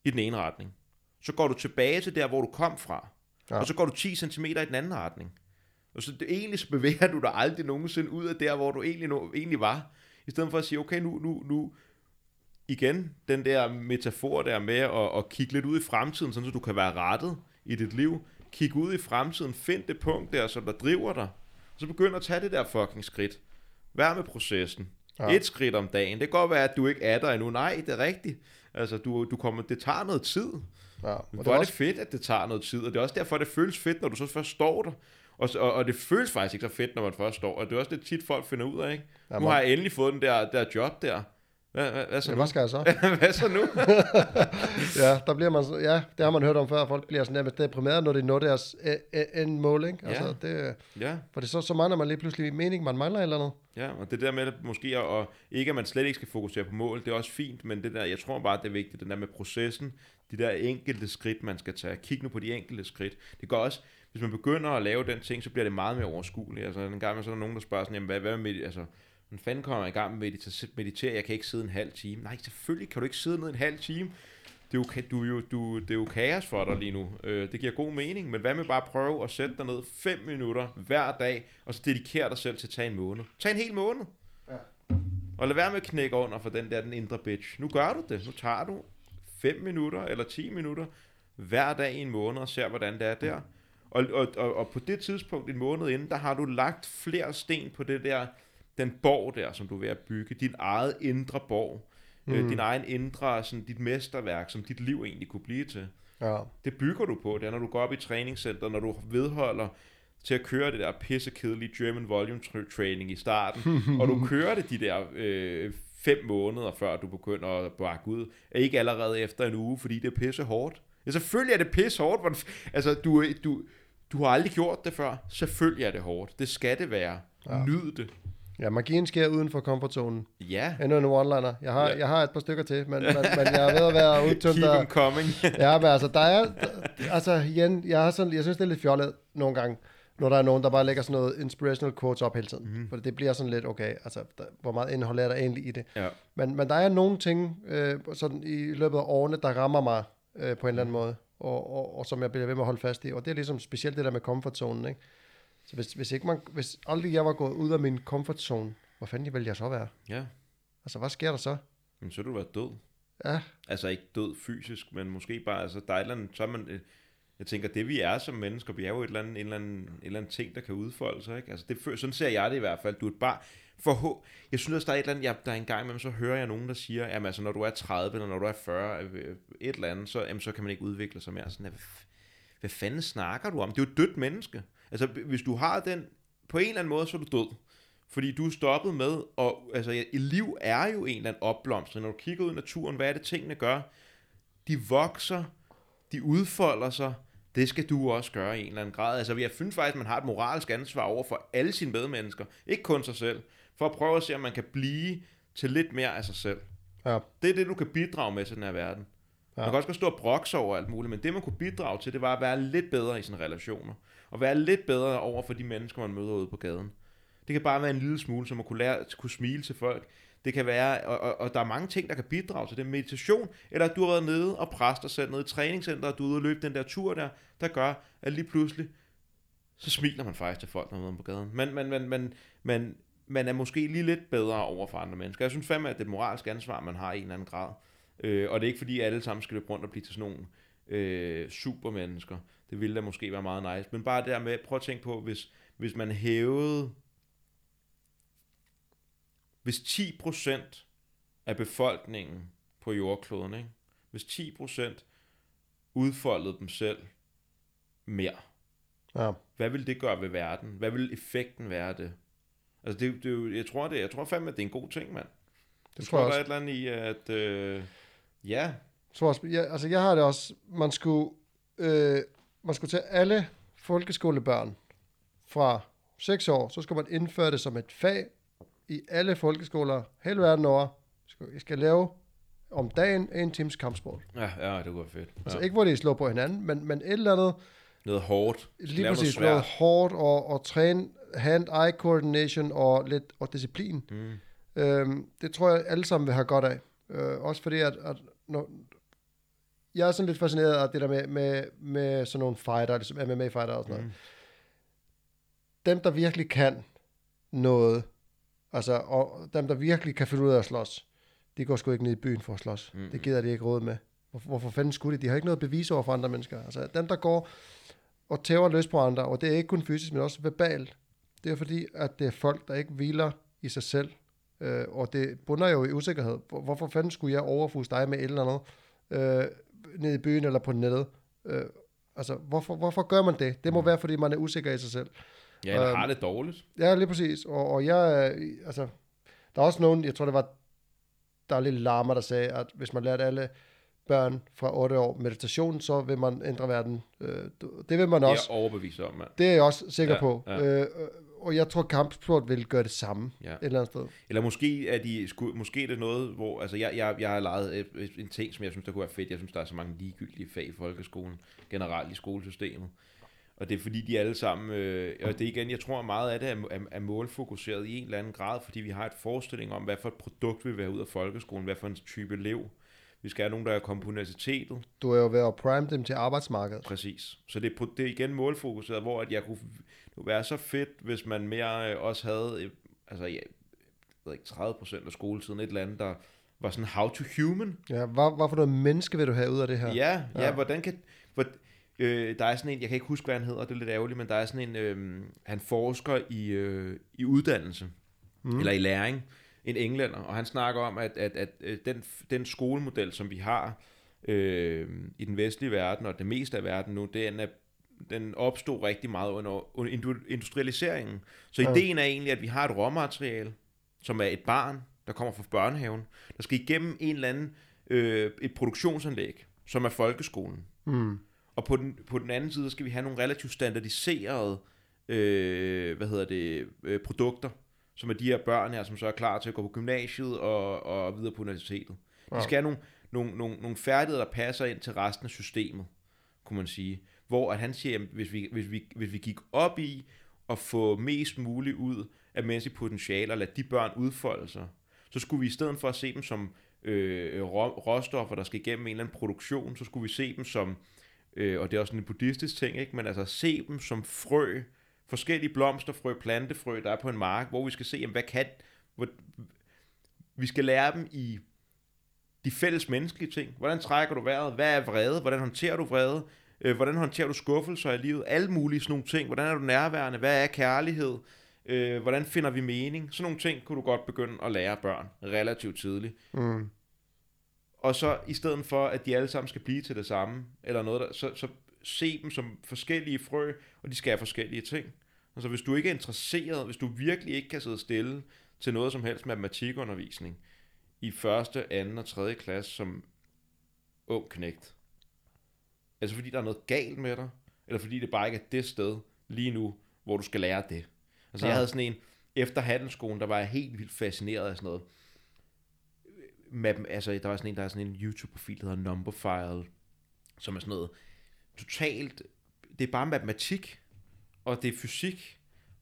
i den ene retning. Så går du tilbage til der, hvor du kom fra, ja. og så går du ti centimeter i den anden retning. Og så det, egentlig så bevæger du dig aldrig nogensinde ud af der, hvor du egentlig, no, egentlig var, i stedet for at sige, okay, nu... nu, nu igen, den der metafor der med at, at kigge lidt ud i fremtiden, sådan så du kan være rettet i dit liv. Kig ud i fremtiden, find det punkt der, som der driver dig. Og så begynd at tage det der fucking skridt. Vær med processen. Ja. Et skridt om dagen. Det kan godt være, at du ikke er der endnu. Nej, det er rigtigt. Altså, du, du kommer, det tager noget tid. Ja, og det er også... det fedt, at det tager noget tid. Og det er også derfor, det føles fedt, når du så først står der. Og, og, og det føles faktisk ikke så fedt, når man først står. Og det er også det tit, folk finder ud af, ikke? Ja, nu har jeg endelig fået den der, der job der. Hvad, hvad, hvad, så ja, hvad skal jeg så? Hvad så nu? Ja, der bliver man, ja, det har man hørt om før, folk bliver sådan nærmest deprimeret, når de når deres endmål, ikke? Altså, ja. Det, ja. For det så, så mangler man lige pludselig mening, man mangler eller noget. Ja, og det der med, at måske, og ikke at man slet ikke skal fokusere på mål, det er også fint, men det der, jeg tror bare, det er vigtigt, den der med processen, de der enkelte skridt, man skal tage. Kig nu på de enkelte skridt. Det går også, hvis man begynder at lave den ting, så bliver det meget mere overskueligt. Altså, en gang med så er der nogen, der spørger sådan, jamen, hvad, hvad med, altså, men fanden kommer i gang med at meditere, jeg kan ikke sidde en halv time. Nej, selvfølgelig kan du ikke sidde ned en halv time. det er jo, du, jo, du, det er jo kaos for dig lige nu. Øh, det giver god mening, men hvad med bare at prøve at sætte dig ned fem minutter hver dag, og så dedikere dig selv til at tage en måned. Tag en hel måned. Ja. Og lad være med at knække under for den der, den indre bitch. Nu gør du det. Nu tager du fem minutter eller ti minutter hver dag i en måned og ser, hvordan det er der. Og, og, og, og på det tidspunkt, en måned inden, der har du lagt flere sten på det der, den borg der, som du er ved at bygge. Din eget indre borg. Mm. Din egen indre, sådan dit mesterværk, som dit liv egentlig kunne blive til. Ja. Det bygger du på. Det er, når du går op i træningscenter, når du vedholder til at køre det der pissekedelige German Volume Training i starten, og du kører det de der øh, fem måneder, før du begynder at bakke ud, og ikke allerede efter en uge, fordi det er pisse hårdt. Ja, selvfølgelig er det pisse hårdt. Altså, du, du, du har aldrig gjort det før. Selvfølgelig er det hårdt. Det skal det være. Ja. Nyd det. Ja, magien sker uden for komfortzonen. Ja. Endnu en one-liner. Jeg har, ja. jeg har et par stykker til, men, men, men jeg er ved at være udtømt. Keep them coming. Ja, men altså, der er, altså igen, jeg, har sådan, jeg synes, det er lidt fjollet nogle gange, når der er nogen, der bare lægger sådan noget inspirational quotes op hele tiden. Mm. For det bliver sådan lidt, okay, altså, der, hvor meget indhold er der egentlig i det. Ja. Men, men der er nogle ting øh, sådan i løbet af årene, der rammer mig øh, på en eller anden måde, og, og, og som jeg bliver ved med at holde fast i. Og det er ligesom specielt det der med comfortzonen, ikke? Så hvis, hvis, ikke man, hvis aldrig jeg var gået ud af min comfort zone, hvor fanden ville jeg så være? Ja. Altså, hvad sker der så? Jamen, så ville du være død. Ja. Altså, ikke død fysisk, men måske bare, altså, der er et eller andet, så man, jeg tænker, det vi er som mennesker, vi er jo et eller andet, en eller anden, en eller anden ting, der kan udfolde sig, ikke? Altså, det, sådan ser jeg det i hvert fald. Du er et barn. For jeg synes, der er et eller andet, jeg, der er en gang imellem, så hører jeg nogen, der siger, jamen, altså, når du er tredive, eller når du er fyrre, et eller andet, så, jamen, så kan man ikke udvikle sig mere. Sådan, hvad, hvad fanden snakker du om? Det er jo et dødt menneske. Altså, hvis du har den, på en eller anden måde, så er du død. Fordi du er stoppet med, og altså, ja, liv er jo en eller anden opblomstring. Når du kigger ud i naturen, hvad er det, tingene gør? De vokser, de udfolder sig, det skal du også gøre i en eller anden grad. Altså, jeg synes faktisk, man har et moralsk ansvar over for alle sine medmennesker, ikke kun sig selv, for at prøve at se, om man kan blive til lidt mere af sig selv. Ja. Det er det, du kan bidrage med til den her verden. Ja. Man kan også godt stå og brokse over alt muligt, men det, man kunne bidrage til, det var at være lidt bedre i sine relationer. Og være lidt bedre over for de mennesker, man møder ude på gaden. Det kan bare være en lille smule, som at kunne, lære, kunne smile til folk. Det kan være, og, og, og der er mange ting, der kan bidrage til det. Meditation, eller at du har været nede og presset dig selv nede i træningscenteret, og du er ude og løbe den der tur der, der gør, at lige pludselig, så smiler man faktisk til folk, når man møder på gaden. Men man, man, man, man, man er måske lige lidt bedre over for andre mennesker. Jeg synes fandme, at det er et moralsk ansvar, man har i en eller anden grad. Øh, og det er ikke fordi, at alle sammen skal løbe rundt og blive til sådan nogle øh, supermennesker. Det ville da måske være meget nice. Men bare der med, prøv at tænke på, hvis, hvis man hævede, hvis ti procent af befolkningen på jordkloden, ikke? Hvis ti procent udfoldede dem selv mere, ja. Hvad vil det gøre ved verden? Hvad vil effekten være af det? Altså, det, det, jeg tror det, jeg tror fandme, at det er en god ting, mand. Det jeg tror, tror jeg også. Der er et eller andet i, at øh, ja. Jeg tror også, ja, altså jeg har det også, man skulle, øh, man skulle tage alle folkeskolebørn fra seks år, så skulle man indføre det som et fag i alle folkeskoler hele verden over. Jeg skal lave om dagen en times kampsport. Ja, ja, det går fedt. Ja. Altså ikke hvor de slår på hinanden, men, men et eller andet. Noget hårdt. Lige præcis, noget, noget hårdt og, og træne hand-eye coordination og lidt og disciplin. Mm. Øhm, det tror jeg alle sammen vil have godt af. Øh, også fordi, at, at når, jeg er sådan lidt fascineret af det der med, med, med sådan nogle fighter, ligesom M M A-fighter og sådan noget. Mm. Dem, der virkelig kan noget, altså, og dem, der virkelig kan finde ud af at slås, de går sgu ikke ned i byen for at slås. Mm. Det gider de ikke råd med. Hvorfor, hvorfor fanden skulle de? De har ikke noget bevis over for andre mennesker. Altså, dem, der går og tæver løs på andre, og det er ikke kun fysisk, men også verbalt, det er fordi, at det er folk, der ikke hviler i sig selv. Øh, og det bunder jo i usikkerhed. Hvorfor fanden skulle jeg overfuse dig med et eller andet øh, nede i byen eller på nettet? Øh, altså, hvorfor, hvorfor gør man det? Det må være, fordi man er usikker i sig selv. Ja, eller øh, har det dårligt. Ja, lige præcis. Og, og jeg, altså, der er også nogen, jeg tror, det var, der er lidt larmer, der sagde, at hvis man lærte alle børn fra otte år meditation, så vil man ændre verden. Øh, det vil man også. Det er overbevist om, mand. Det er jeg også sikker ja, på. Ja. Øh, og jeg tror, kampsport vil gøre det samme ja. Et eller andet sted. Eller måske er, de, sku, måske er det noget, hvor... Altså, jeg, jeg, jeg har leget en ting, som jeg synes, der kunne være fedt. Jeg synes, der er så mange ligegyldige fag i folkeskolen, generelt i skolesystemet. Og det er fordi, de alle sammen... Øh, og det igen, jeg tror, meget af det er, er, er målfokuseret i en eller anden grad, fordi vi har et forestilling om, hvad for et produkt vi vil have ud af folkeskolen, hvad for en type elev Vi skal have nogen, der er kommet på universitetet. Du er jo ved at prime dem til arbejdsmarkedet. Præcis. Så det er, på, det er igen målfokuseret, hvor at jeg kunne, det kunne være så fedt, hvis man mere øh, også havde altså, jeg ved ikke, tredive procent af skoletiden, et eller andet, der var sådan how to human. Ja, hvad, hvad for noget menneske vil du have ud af det her? Ja, ja, ja hvordan kan... Hvor, øh, der er sådan en, jeg kan ikke huske, hvad han hedder, det er lidt ærgerligt, men der er sådan en, øh, han forsker i, øh, i uddannelse, mm. eller i læring. En englænder, og han snakker om, at, at, at, at den, den skolemodel, som vi har øh, i den vestlige verden, og det meste af verden nu, den, er, den opstod rigtig meget under, under industrialiseringen. Så ja. Ideen er egentlig, at vi har et råmateriale, som er et barn, der kommer fra børnehaven, der skal igennem en eller anden, øh, et produktionsanlæg, som er folkeskolen. Mm. Og på den, på den anden side, skal vi have nogle relativt standardiserede øh, hvad hedder det, øh, produkter, som er de her børn her, som så er klar til at gå på gymnasiet og, og videre på universitetet. Ja. De skal have nogle, nogle, nogle, nogle færdigheder, der passer ind til resten af systemet, kunne man sige. Hvor at han siger, at hvis vi, hvis, vi, hvis vi gik op i at få mest muligt ud af menneskeligt potentiale og lade de børn udfolde sig, så skulle vi i stedet for at se dem som øh, rå, råstoffer, der skal igennem en eller anden produktion, så skulle vi se dem som, øh, og det er også en buddhistisk ting, ikke? Men altså se dem som frø, forskellige blomsterfrø, plantefrø, der er på en mark, hvor vi skal se, jamen, hvad kan... Hvor, vi skal lære dem i de fælles menneskelige ting. Hvordan trækker du vejret? Hvad er vrede? Hvordan håndterer du vrede? Øh, hvordan håndterer du skuffelser i livet? Alle mulige sådan nogle ting. Hvordan er du nærværende? Hvad er kærlighed? Øh, hvordan finder vi mening? Sådan nogle ting kunne du godt begynde at lære børn relativt tidligt. Mm. Og så i stedet for, at de alle sammen skal blive til det samme, eller noget, der, så... så se dem som forskellige frø, og de skal have forskellige ting. Altså hvis du ikke er interesseret, hvis du virkelig ikke kan sidde stille til noget som helst matematikundervisning i første, anden og tredje klasse som ung knægt, altså fordi der er noget galt med dig, eller fordi det bare ikke er det sted lige nu, hvor du skal lære det. Altså ja. Jeg havde sådan en, efter handelsskolen, der var jeg helt vildt fascineret af sådan noget. Matem- altså der var sådan en, der er sådan en YouTube-profil, der hedder Numberphile, som er sådan noget, totalt, det er bare matematik, og det er fysik,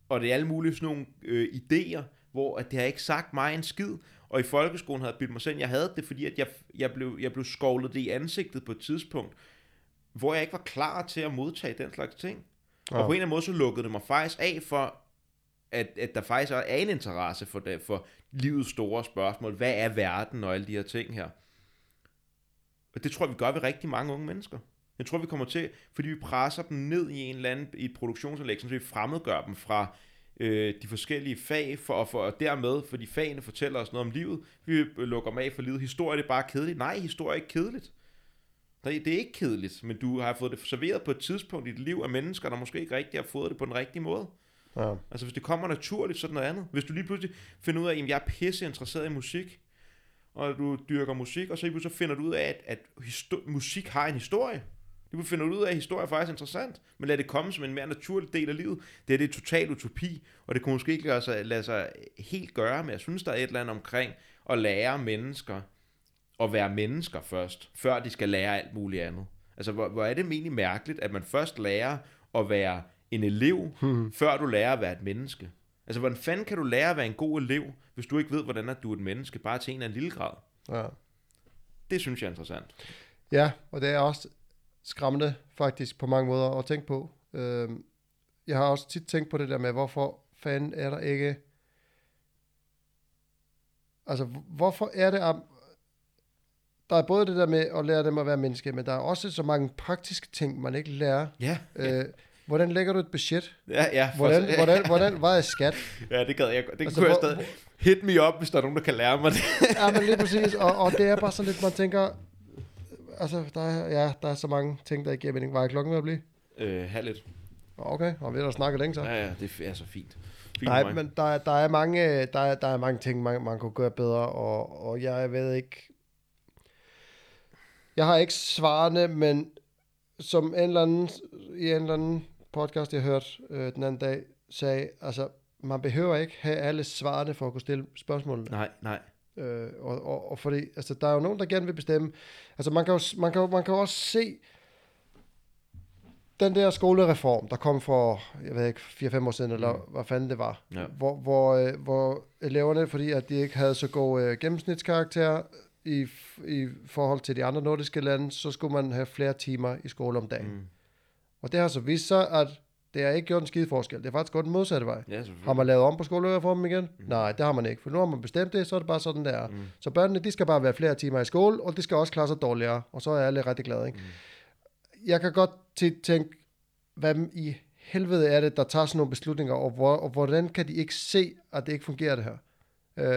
og det er alle mulige sådan nogle øh, idéer, hvor at det har ikke sagt mig en skid, og i folkeskolen havde jeg bildt mig selv, jeg havde det, fordi at jeg, jeg, blev, jeg blev skovlet det i ansigtet på et tidspunkt, hvor jeg ikke var klar til at modtage den slags ting. Ja. Og på en eller anden måde, så lukkede det mig faktisk af for, at, at der faktisk er en interesse for, det, for livets store spørgsmål, hvad er verden og alle de her ting her. Og det tror jeg, vi gør ved rigtig mange unge mennesker. Jeg tror, vi kommer til, fordi vi presser dem ned i en eller anden, i et produktionsanlæg, så vi fremmedgør dem fra øh, de forskellige fag, for, og, for, og dermed, fordi fagene fortæller os noget om livet, vi lukker dem af for livet. Historie, det er bare kedeligt. Nej, historie er ikke kedeligt. Nej, det er ikke kedeligt, men du har fået det serveret på et tidspunkt i dit liv af mennesker, der måske ikke rigtig har fået det på den rigtige måde. Ja. Altså, hvis det kommer naturligt, så er det noget andet. Hvis du lige pludselig finder ud af, at jeg er pisse interesseret i musik, og du dyrker musik, og så, så finder du ud af, at, at histor- musik har en historie. Du finder ud af, at historie er faktisk interessant, men lad det komme som en mere naturlig del af livet. Det er det total utopi, og det kunne måske ikke lade sig, lade sig helt gøre, men jeg synes, der er et eller andet omkring at lære mennesker at være mennesker først, før de skal lære alt muligt andet. Altså, hvor, hvor er det egentlig mærkeligt, at man først lærer at være en elev, hmm. før du lærer at være et menneske? Altså, hvordan fanden kan du lære at være en god elev, hvis du ikke ved, hvordan at du er et menneske, bare til en eller anden lille grad? Ja. Det synes jeg er interessant. Ja, og det er også... skræmmende faktisk på mange måder at tænke på. Øh, jeg har også tit tænkt på det der med, hvorfor fanden er der ikke... Altså, hvorfor er det... At... Der er både det der med at lære dem at være menneske, men der er også så mange praktiske ting, man ikke lærer. Ja, ja. Øh, hvordan lægger du et budget? Ja, ja. Hvordan, hvordan, hvordan, hvordan var jeg skat? Ja, det gad jeg godt. Det altså, kunne hvor, jeg stadig... Hit me up, hvis der er nogen, der kan lære mig det. Ja, men lige præcis. Og, og det er bare sådan lidt, man tænker... Altså, der er, ja, der er så mange ting, der ikke giver mening. Var jeg klokken ved at blive? Øh, halv et. Okay, og vi har da snakket længe så. Ja, ja, det er så fint. fint Nej, men der er, der, er mange, der, er, der er mange ting, man, man kunne gøre bedre, og, og jeg ved ikke... Jeg har ikke svarene, men som en eller anden, i en eller anden podcast, jeg hørte øh, den anden dag, sagde, altså, man behøver ikke have alle svarene for at kunne stille spørgsmålene. Nej, nej. Øh, og, og, og fordi, altså der er jo nogen, der gerne vil bestemme. Altså man kan jo, man kan jo, man kan jo også se den der skolereform, der kom for, jeg ved ikke, fire fem år siden, eller mm. hvad fanden det var, ja. hvor, hvor, øh, hvor eleverne, fordi at de ikke havde så god øh, gennemsnitskarakter, i, i forhold til de andre nordiske lande, så skulle man have flere timer i skole om dagen. Mm. Og det har så vist sig, at det har ikke gjort en skide forskel. Det er faktisk gået den modsatte vej. Ja, har man lavet om på skolereformen igen? Mm. Nej, det har man ikke. For nu har man bestemt det, så er det bare sådan, der. Mm. Så børnene, de skal bare være flere timer i skole, og de skal også klare sig dårligere. Og så er alle rigtig glade, ikke? Mm. Jeg kan godt tit tænke, hvad i helvede er det, der tager sådan nogle beslutninger, og, hvor, og hvordan kan de ikke se, at det ikke fungerer det her?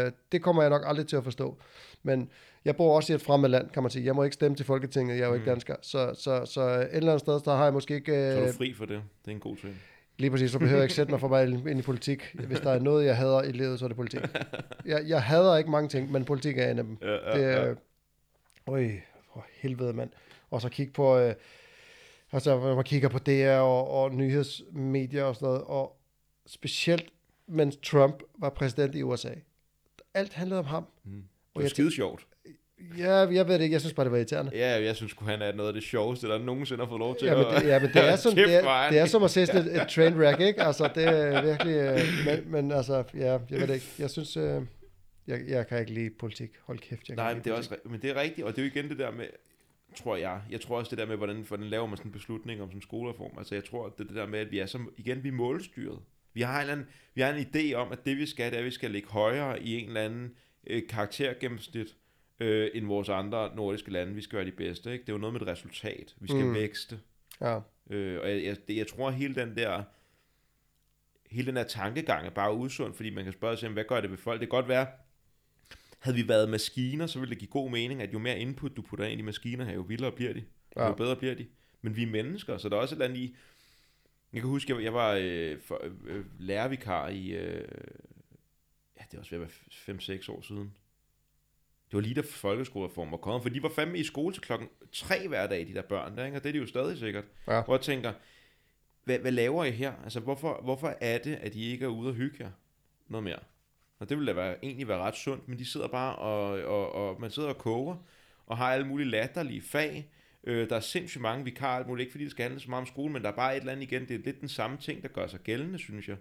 Uh, det kommer jeg nok aldrig til at forstå. Men jeg bor også i et fremmed land, kan man sige. Jeg må ikke stemme til Folketinget, jeg er jo ikke mm. dansker. Så, så, så et eller andet sted, der har jeg måske ikke... Uh... Så er du fri for det. Det er en god ting. Lige præcis, så behøver jeg ikke sætte mig for mig ind i politik. Hvis der er noget, jeg hader i livet, så er det politik. Jeg, jeg hader ikke mange ting, men politik er en af dem. Ja, ja, det er... Ja. Øj, for helvede, mand. Og så kig på... Uh... Altså, når man kigger på D R og, og nyhedsmedier og sådan noget, og specielt, mens Trump var præsident i U S A. Alt handlede om ham. Mm. Det var skide tænkte, sjovt. Ja, jeg ved det ikke. Jeg synes bare, det var irriterende. Ja, jeg synes, han er noget af det sjoveste, der nogensinde har fået lov til ja, men det, at... Ja, men det er, som, det er, det er som at se sådan et, et train wreck, ikke? Altså, det er virkelig... Men, men altså, ja, jeg ved det ikke. Jeg synes... Øh, jeg, jeg kan ikke lide politik. Hold kæft, jeg Nej, men det, er også, men det er rigtigt, og det er jo igen det der med... tror jeg. Jeg tror også det der med, hvordan, hvordan laver man sådan en beslutning om sådan en skolereform. Altså jeg tror, det, det der med, at vi er som, igen, vi er målstyret. Vi har en eller anden, vi har en idé om, at det vi skal, det er, at vi skal ligge højere i en eller anden øh, karaktergennemsnit, øh, end vores andre nordiske lande. Vi skal være de bedste, ikke? Det er jo noget med et resultat. Vi skal mm. vækste. Ja. Øh, og jeg, jeg, jeg tror, hele den der, hele den der tankegang er bare usund, fordi man kan spørge sig, hvad gør det ved folk? Det kan godt være, havde vi været maskiner, så ville det give god mening, at jo mere input du putter ind i maskiner her, jo vildere bliver de, jo ja. bedre bliver de. Men vi er mennesker, så der er også et eller andet i... Jeg kan huske, jeg var øh, for, øh, lærervikar i... Øh, ja, det er også ved at være fem seks år siden. Det var lige da folkeskolereformen var kommet, for de var fandme i skole til klokken tre hver dag, de der børn der, ikke? Og det er de jo stadig sikkert. Ja. Hvor jeg tænker, hvad, hvad laver I her? Altså, hvorfor, hvorfor er det, at I ikke er ude og hygge jer noget mere? Og det ville da være, egentlig være ret sundt, men de sidder bare og, og, og man sidder og koger, og har alle mulige latterlige fag. Øh, der er sindssygt mange vikarer, alt muligt, ikke fordi det skal handle så meget om skole, men der er bare et eller andet igen, det er lidt den samme ting, der gør sig gældende, synes jeg.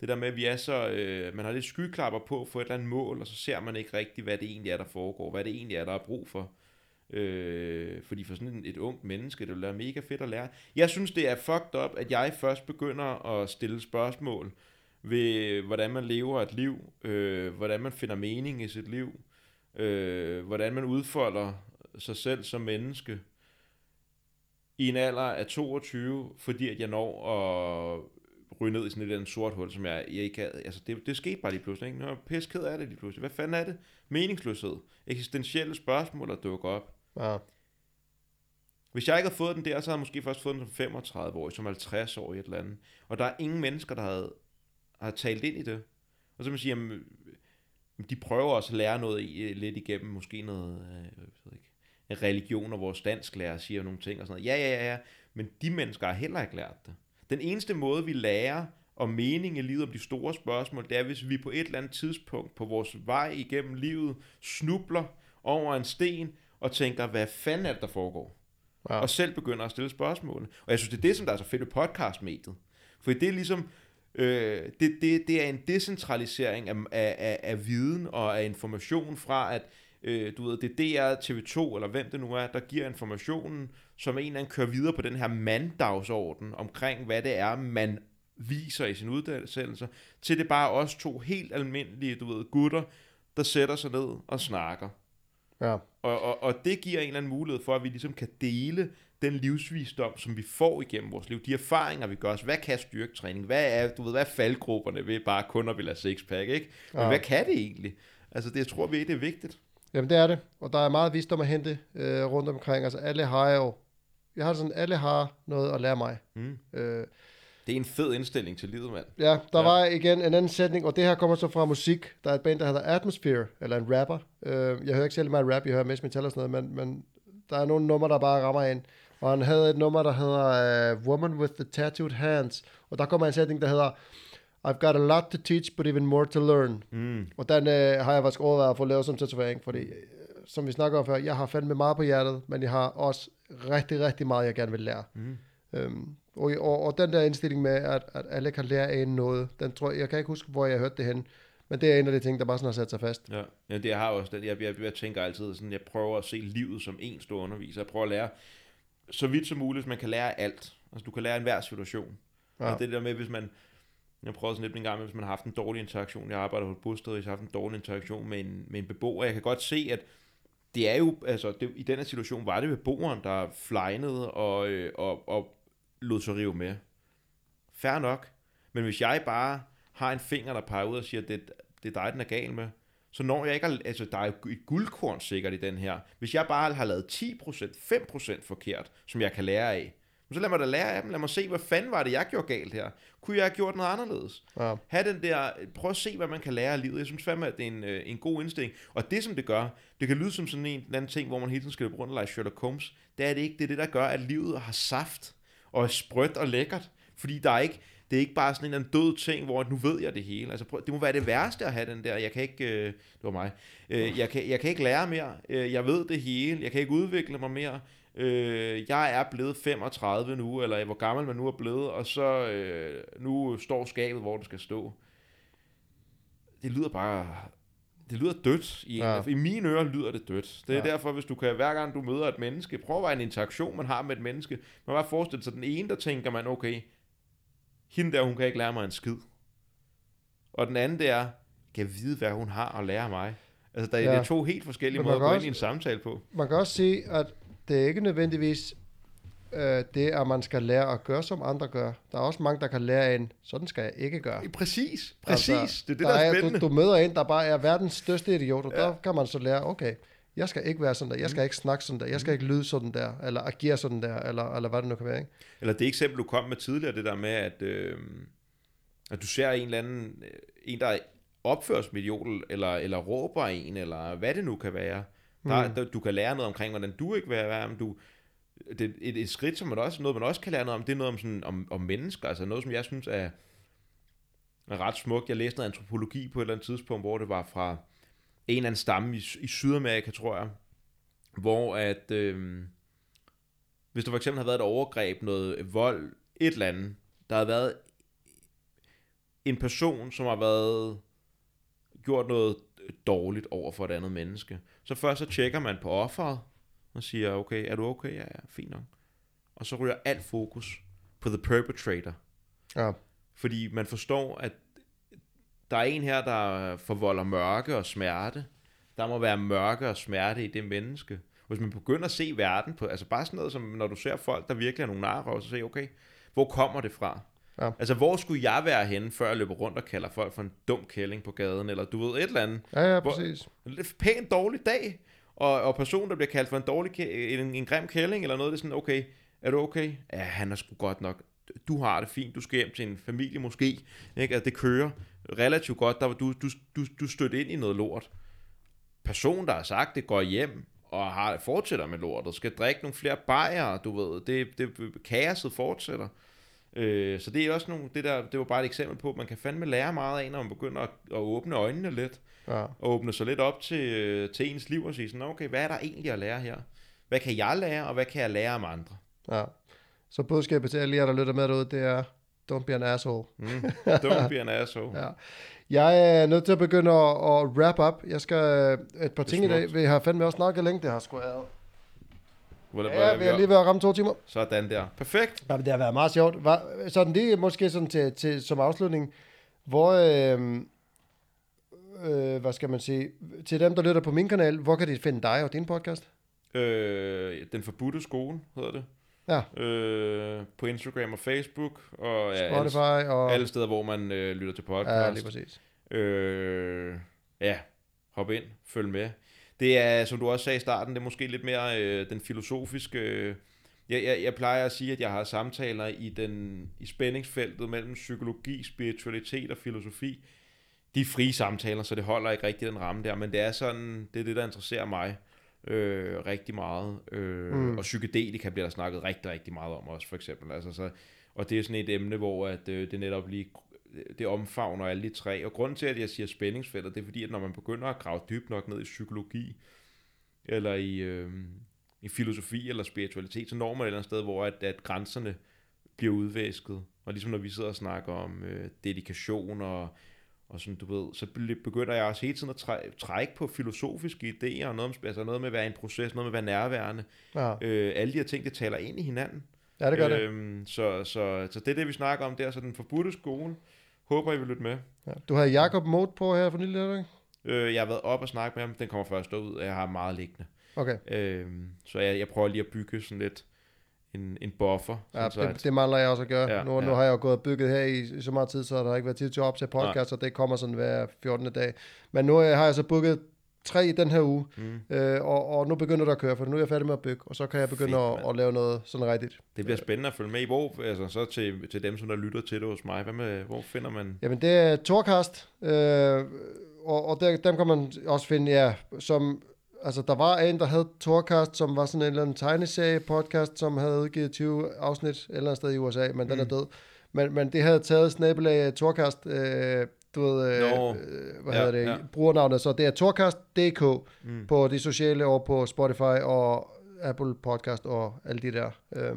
Det der med, at vi er så, øh, man har lidt skyklapper på for et eller andet mål, og så ser man ikke rigtigt, hvad det egentlig er, der foregår, hvad det egentlig er, der er brug for. Øh, fordi for sådan et ungt menneske, det vil være mega fedt at lære. Jeg synes, det er fucked up, at jeg først begynder at stille spørgsmål, ved hvordan man lever et liv, øh, hvordan man finder mening i sit liv, øh, hvordan man udfolder sig selv som menneske i en alder af toogtyve, fordi at jeg når at ryge ned i sådan et eller andet sort hul, som jeg, jeg ikke havde. Altså det, det skete bare lige pludselig, ikke? Nå, jeg er pisse ked af det lige pludselig. Hvad fanden er det? Meningsløshed. Eksistentielle spørgsmål, der dukker op. Ja. Hvis jeg ikke havde fået den der, så havde jeg måske først fået den som femogtredive-årig, som halvtreds-årig et eller andet. Og der er ingen mennesker, der havde har talt ind i det. Og så man siger, jamen, de prøver også at lære noget i, lidt igennem, måske noget jeg ved ikke, religion, og vores dansklærer siger nogle ting og sådan noget. Ja, ja, ja, ja, men de mennesker har heller ikke lært det. Den eneste måde, vi lærer om mening i livet, om de store spørgsmål, det er, hvis vi på et eller andet tidspunkt på vores vej igennem livet snubler over en sten og tænker, hvad fanden er det, der foregår? Ja. Og selv begynder at stille spørgsmålene. Og jeg synes, det er det, som der er så fedt ved podcastmediet. For det er ligesom... Øh, det, det, det er en decentralisering af, af, af, af viden og af information fra, at øh, du ved, det er D R, T V to eller hvem det nu er, der giver informationen, som en eller anden kører videre på den her manddagsorden omkring, hvad det er, man viser i sin uddannelse, til det bare os to helt almindelige, du ved, gutter, der sætter sig ned og snakker. Ja. Og, og, og det giver en eller anden mulighed for, at vi ligesom kan dele den livsvisdom, som vi får igennem vores liv, de erfaringer, vi gør os. Hvad kan styrketræning? Hvad er, du ved, hvad er faldgrupperne ved bare kun at ville have sixpack, ikke? Men ja. Hvad kan det egentlig? Altså, det jeg tror vi, det er vigtigt. Jamen, det er det. Og der er meget visdom at hente øh, rundt omkring. Altså, alle har jo... Jeg har sådan, alle har noget at lære mig. Mm. Øh, det er en fed indstilling til livet, mand. Ja, der ja. var igen en anden sætning, og det her kommer så fra musik. Der er et band, der hedder Atmosphere, eller en rapper. Øh, jeg hører ikke selv meget rap, jeg hører mest metal og sådan noget, men, men der er nogle numre, der bare rammer ind. Og han havde et nummer, der hedder uh, Woman with the Tattooed Hands. Og der kommer en sætning, der hedder I've got a lot to teach, but even more to learn. Mm. Og den uh, har jeg faktisk overvejet at få lavet som tatovering, fordi uh, som vi snakker om før, jeg har fandme meget på hjertet, men jeg har også rigtig, rigtig meget, jeg gerne vil lære. Mm. Um, og, og, og den der indstilling med, at, at alle kan lære af noget, den tror jeg, jeg kan ikke huske, hvor jeg hørte det hen, Men det er en af de ting, der bare sådan har sat sig fast. Ja, ja det har også. Jeg, jeg, jeg, jeg tænker altid sådan, jeg prøver at se livet som en stor underviser. Jeg prøver at lære så vidt som muligt, man kan lære alt. Altså du kan lære enhver situation. Ja. Og det, det der med, hvis man... Jeg prøver sådan lidt en gang med, hvis man har haft en dårlig interaktion. Jeg arbejder på et bosted, hvis jeg har haft en dårlig interaktion med en, med en beboer. Jeg kan godt se, at det er jo... Altså det, i den her situation var det beboeren, der flejnede og, øh, og, og lod sig rive med. Fair nok. Men hvis jeg bare... har en finger, der peger ud og siger, det, det er dig, den er gal med, så når jeg ikke, har, altså der er et guldkorn sikkert i den her, hvis jeg bare har lavet ti procent, fem procent forkert, som jeg kan lære af, så lad mig da lære af dem, lad mig se, hvad fanden var det, jeg gjorde galt her, kunne jeg have gjort noget anderledes, ja. Ha' den der, prøv at se, hvad man kan lære af livet, jeg synes fandme, at det er en, en god indstilling, og det som det gør, det kan lyde som sådan en eller anden ting, hvor man hele tiden skal løbe rundt og lege Sherlock Holmes, det er det ikke, det er det, der gør, at livet har saft, og er sprødt og lækkert, fordi der er ikke, det er ikke bare sådan en eller anden død ting, hvor nu ved jeg det hele. Altså, prøv, det må være det værste at have den der. Jeg kan ikke, øh, det var mig. Øh, jeg, kan, jeg kan ikke lære mere. Øh, jeg ved det hele. Jeg kan ikke udvikle mig mere. Øh, jeg er blevet femogtredive nu, eller hvor gammel man nu er blevet, og så øh, nu står skabet, hvor det skal stå. Det lyder bare... Det lyder dødt. I, ja. I mine ører lyder det dødt. Det er ja. Derfor, hvis du kan, hver gang du møder et menneske, prøv at være en interaktion, man har med et menneske. Man bare forestille sig, den ene, der tænker man, okay... Hende der, hun kan ikke lære mig en skid. Og den anden der, kan vide, hvad hun har at lære mig. Altså, der er ja. to helt forskellige måder at gå også, ind i en samtale på. Man kan også sige, at det er ikke nødvendigvis øh, det, at man skal lære at gøre, som andre gør. Der er også mange, der kan lære en, sådan skal jeg ikke gøre. Præcis, præcis. Altså, det er det, der, der er spændende. Du, du møder en, der bare er verdens største idiot, og ja. Der kan man så lære, okay, jeg skal ikke være sådan der, jeg skal ikke snakke sådan der, jeg skal ikke lyde sådan der, eller agere sådan der, eller, eller hvad det nu kan være, ikke? Eller det eksempel, du kom med tidligere, det der med, at, øh, at du ser en eller anden, en der opfører som idiot, eller, eller råber en, eller hvad det nu kan være. Der, mm. der, du kan lære noget omkring, hvordan du ikke vil være, om du... Det, et, et skridt, som man også, noget, man også kan lære noget om, det er noget om, sådan, om, om mennesker, altså noget, som jeg synes er, er ret smukt. Jeg læste noget antropologi på et eller andet tidspunkt, hvor det var fra... en eller anden stamme i, i Sydamerika, tror jeg, hvor at, øh, hvis der for eksempel havde været et overgreb, noget vold, et eller andet, der havde været en person, som har været, gjort noget dårligt over for et andet menneske, så først så tjekker man på offeret, og siger, okay, er du okay? Ja, ja, fint nok. Og så ryger alt fokus på the perpetrator. Ja. Fordi man forstår, at der er en her, der forvolder mørke og smerte. Der må være mørke og smerte i det menneske. Hvis man begynder at se verden på, altså bare sådan noget, som når du ser folk, der virkelig er nogle narrer, så siger okay, hvor kommer det fra? Ja. Altså, hvor skulle jeg være henne, før jeg løber rundt og kalder folk for en dum kælling på gaden, eller du ved, et eller andet. Ja, ja, præcis. Hvor, en pænt dårlig dag, og, og personen, der bliver kaldt for en dårlig kæ- en, en grim kælling, eller noget, det er sådan, okay, er du okay? Ja, han er sgu godt nok. Du har det fint, du skal hjem til en familie måske, ikke? Altså, det kører relativt godt, der var du, du, du, du stødte ind i noget lort. Person, der har sagt det, går hjem og har, fortsætter med lortet, skal drikke nogle flere bajere, du ved, det, det kaoset fortsætter. Øh, så det er også nogle, det der, det var bare et eksempel på, at man kan fandme lære meget af, når man begynder at, at åbne øjnene lidt, ja. Og åbne sig lidt op til, til ens liv og sige sådan, okay, hvad er der egentlig at lære her? Hvad kan jeg lære, og hvad kan jeg lære om andre? Ja. Så budskabet til alle jer, der lytter med derude, det er, don't be an asshole. Mm, don't be an asshole. Ja. Jeg er nødt til at begynde at, at wrap up. Jeg skal et par ting i dag. Vi har fandme også snakket længe, det har sgu været. Ja, vi har lige været ramt to timer. Sådan der. Perfekt. Ja, det har været meget sjovt. Sådan lige måske sådan til, til, som afslutning, hvor, øh, øh, hvad skal man sige, til dem, der lytter på min kanal, hvor kan de finde dig og din podcast? Øh, Den Forbudte Skole hedder det. Ja. Øh, på Instagram og Facebook og ja, Spotify alle, og alle steder, hvor man øh, lytter til podcast. Ja, lige præcis. Øh, ja, hop ind, følg med. Det er, som du også sagde i starten, det er måske lidt mere øh, den filosofiske. Øh, jeg, jeg, jeg plejer at sige, at jeg har samtaler i den i spændingsfeltet mellem psykologi, spiritualitet og filosofi. De er frie samtaler, så det holder ikke rigtig den ramme der, men det er sådan, det er det, der interesserer mig. Øh, rigtig meget øh, mm. og psykedelika bliver der snakket rigtig rigtig meget om også for eksempel altså, så, og det er sådan et emne hvor at, øh, det netop lige det omfavner alle de tre og grunden til at jeg siger spændingsfeltet det er fordi at når man begynder at grave dybt nok ned i psykologi eller i, øh, i filosofi eller spiritualitet så når man et eller andet sted hvor at, at grænserne bliver udvæsket og ligesom når vi sidder og snakker om øh, dedikation og Og sådan, du ved, så begynder jeg også hele tiden at trække på filosofiske idéer, og noget, om, altså noget med at være i en proces, noget med at være nærværende. Ja. Øh, alle de her ting, det taler ind i hinanden. Ja, det gør øhm, det. Så, så, så det er det, vi snakker om der, så Den Forbudte Skole. Håber, I vil lytte med. Ja. Du har Jacob Moth på her for nylig, ikke? Øh, jeg har været op og snakket med ham, den kommer først ud, og jeg har meget liggende. Okay. Øhm, så jeg, jeg prøver lige at bygge sådan lidt en, en buffer. Ja, det, at... det mangler jeg også at gøre. Ja, nu, ja. nu har jeg jo gået og bygget her i, i så meget tid, så der har ikke været tid til at optage podcast, og det kommer sådan hver fjortende dag. Men nu har jeg så booket tre i den her uge, mm. øh, og, og nu begynder der at køre, for nu er jeg færdig med at bygge, og så kan jeg begynde Fedt, at, at lave noget sådan rigtigt. Det bliver spændende at følge med i, hvor, altså så til, til dem, som der lytter til det hos mig. Hvad med, hvor finder man? Jamen det er Torkast, øh, og, og der, dem kan man også finde, ja, som... Altså, der var en, der havde Torkast, som var sådan en eller anden tegneserie-podcast, som havde udgivet tyve afsnit et eller andet sted i U S A, men mm. den er død. Men, men det havde taget snabelag Torkast, øh, du ved, øh, no. hvad ja, hedder det, ja. brugernavnet. Så det er Torkast punktum d k mm. på de sociale og på Spotify og Apple Podcast og alle de der. Øh.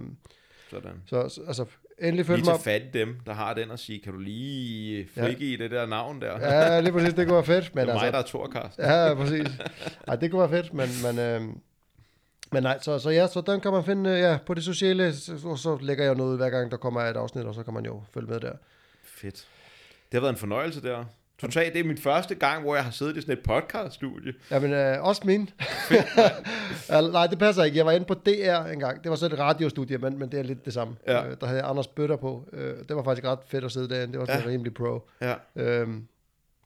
Sådan. Så altså... Endelig følg lige mig. Til fat dem, der har den, og sige, kan du lige frigive ja. det der navn der? Ja, lige præcis, det kunne være fedt. Men det er altså, mig, der er Torkast. Ja, præcis. Ej, det kunne være fedt, men, men, øh, men nej, så, så ja, så den kan man finde ja, på det sociale, så, så lægger jeg noget hver gang, der kommer et afsnit, og så kan man jo følge med der. Fedt. Det har været en fornøjelse der. Totalt, det er min første gang, hvor jeg har siddet i sådan et podcaststudie. Jamen, øh, også min. Nej, det passer ikke. Jeg var inde på D R engang. Det var så et radiostudie, men, men det er lidt det samme. Ja. Øh, der havde jeg Anders Bøtter på. Øh, det var faktisk ret fedt at sidde derinde. Det var sådan ja. rimelig pro. Ja. Øhm.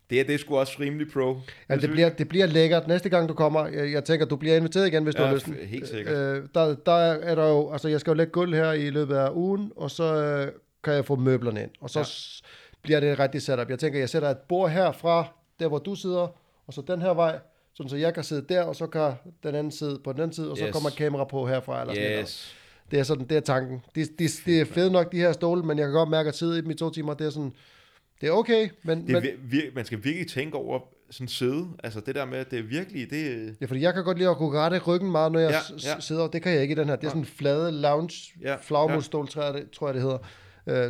Det, det er sgu også rimelig pro. Ja, det, bliver, det bliver lækkert. Næste gang du kommer, jeg, jeg tænker, du bliver inviteret igen, hvis ja, du har lyst. Helt sikkert. Øh, der, der er der jo, altså jeg skal jo lægge gulv her i løbet af ugen, og så øh, kan jeg få møblerne ind. Og så... Ja. bliver det et rigtigt setup. Jeg tænker, jeg sætter et bord herfra, der hvor du sidder, og så den her vej, sådan så jeg kan sidde der, og så kan den anden sidde på den anden side, og yes. så kommer kamera på herfra. Eller sådan yes. Det er sådan, det er tanken. Det de, de er fedt nok, de her stole, men jeg kan godt mærke, at sidde i dem i to timer, det er sådan, det er okay, men... Det er vir- man skal virkelig tænke over sådan sidde, altså det der med, at det er virkelig, det... Ja, fordi jeg kan godt lide at kunne rette ryggen meget, når jeg ja, s- ja. sidder, det kan jeg ikke i den her. Det er sådan en flade lounge, ja, flagmodstol, ja. tror jeg det hedder.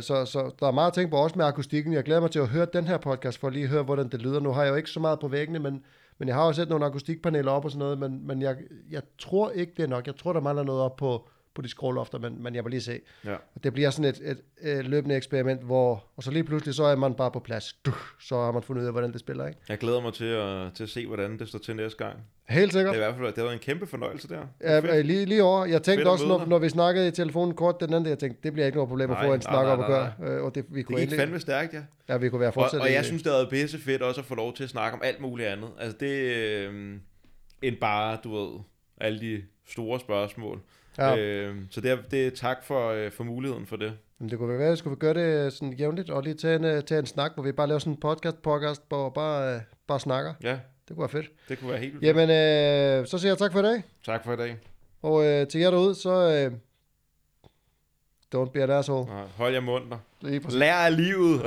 Så, så der er meget at tænke på, også med akustikken. Jeg glæder mig til at høre den her podcast, for lige at høre, hvordan det lyder. Nu har jeg jo ikke så meget på væggene, men, men jeg har jo set nogle akustikpaneler op og sådan noget, men, men jeg, jeg tror ikke, det er nok. Jeg tror, der mangler noget op på, på de skrålofter, men, men jeg vil lige se. Ja. Det bliver sådan et, et, et løbende eksperiment, hvor, og så lige pludselig, så er man bare på plads. Så har man fundet ud af, hvordan det spiller, ikke? Jeg glæder mig til at, til at se, hvordan det står til næste gang. Helt sikkert. Det er i hvert fald, det har været en kæmpe fornøjelse der. Ja, lige, lige over. Jeg tænkte fedt også, når, når vi snakkede i telefonen kort den anden, jeg tænkte, det bliver ikke noget problem at nej, få en nej, snak nej, op nej, nej. og gøre. Og det, vi kunne det gik endelig... fandme stærkt, ja. Ja, vi kunne være fortsat. Og, og jeg synes, det har været pisse fedt også at få lov til at snakke om alt muligt andet. Altså det øh, end bare, du ved, alle de store spørgsmål. Ja. Øh, så det er, det er tak for, øh, for muligheden for det. Jamen, det kunne være, at vi gøre det sådan jævnligt, og lige tage en, tage en snak, hvor vi bare laver sådan en podcast, podcast hvor bare, øh, bare snakker. Ja. Det kunne være fedt. Det kunne være helt vildt. Jamen, øh, så siger jeg tak for i dag. Tak for i dag. Og øh, til jer derude, så... Øh, don't be an asshole. Nej, hold jer munter. Lær af livet.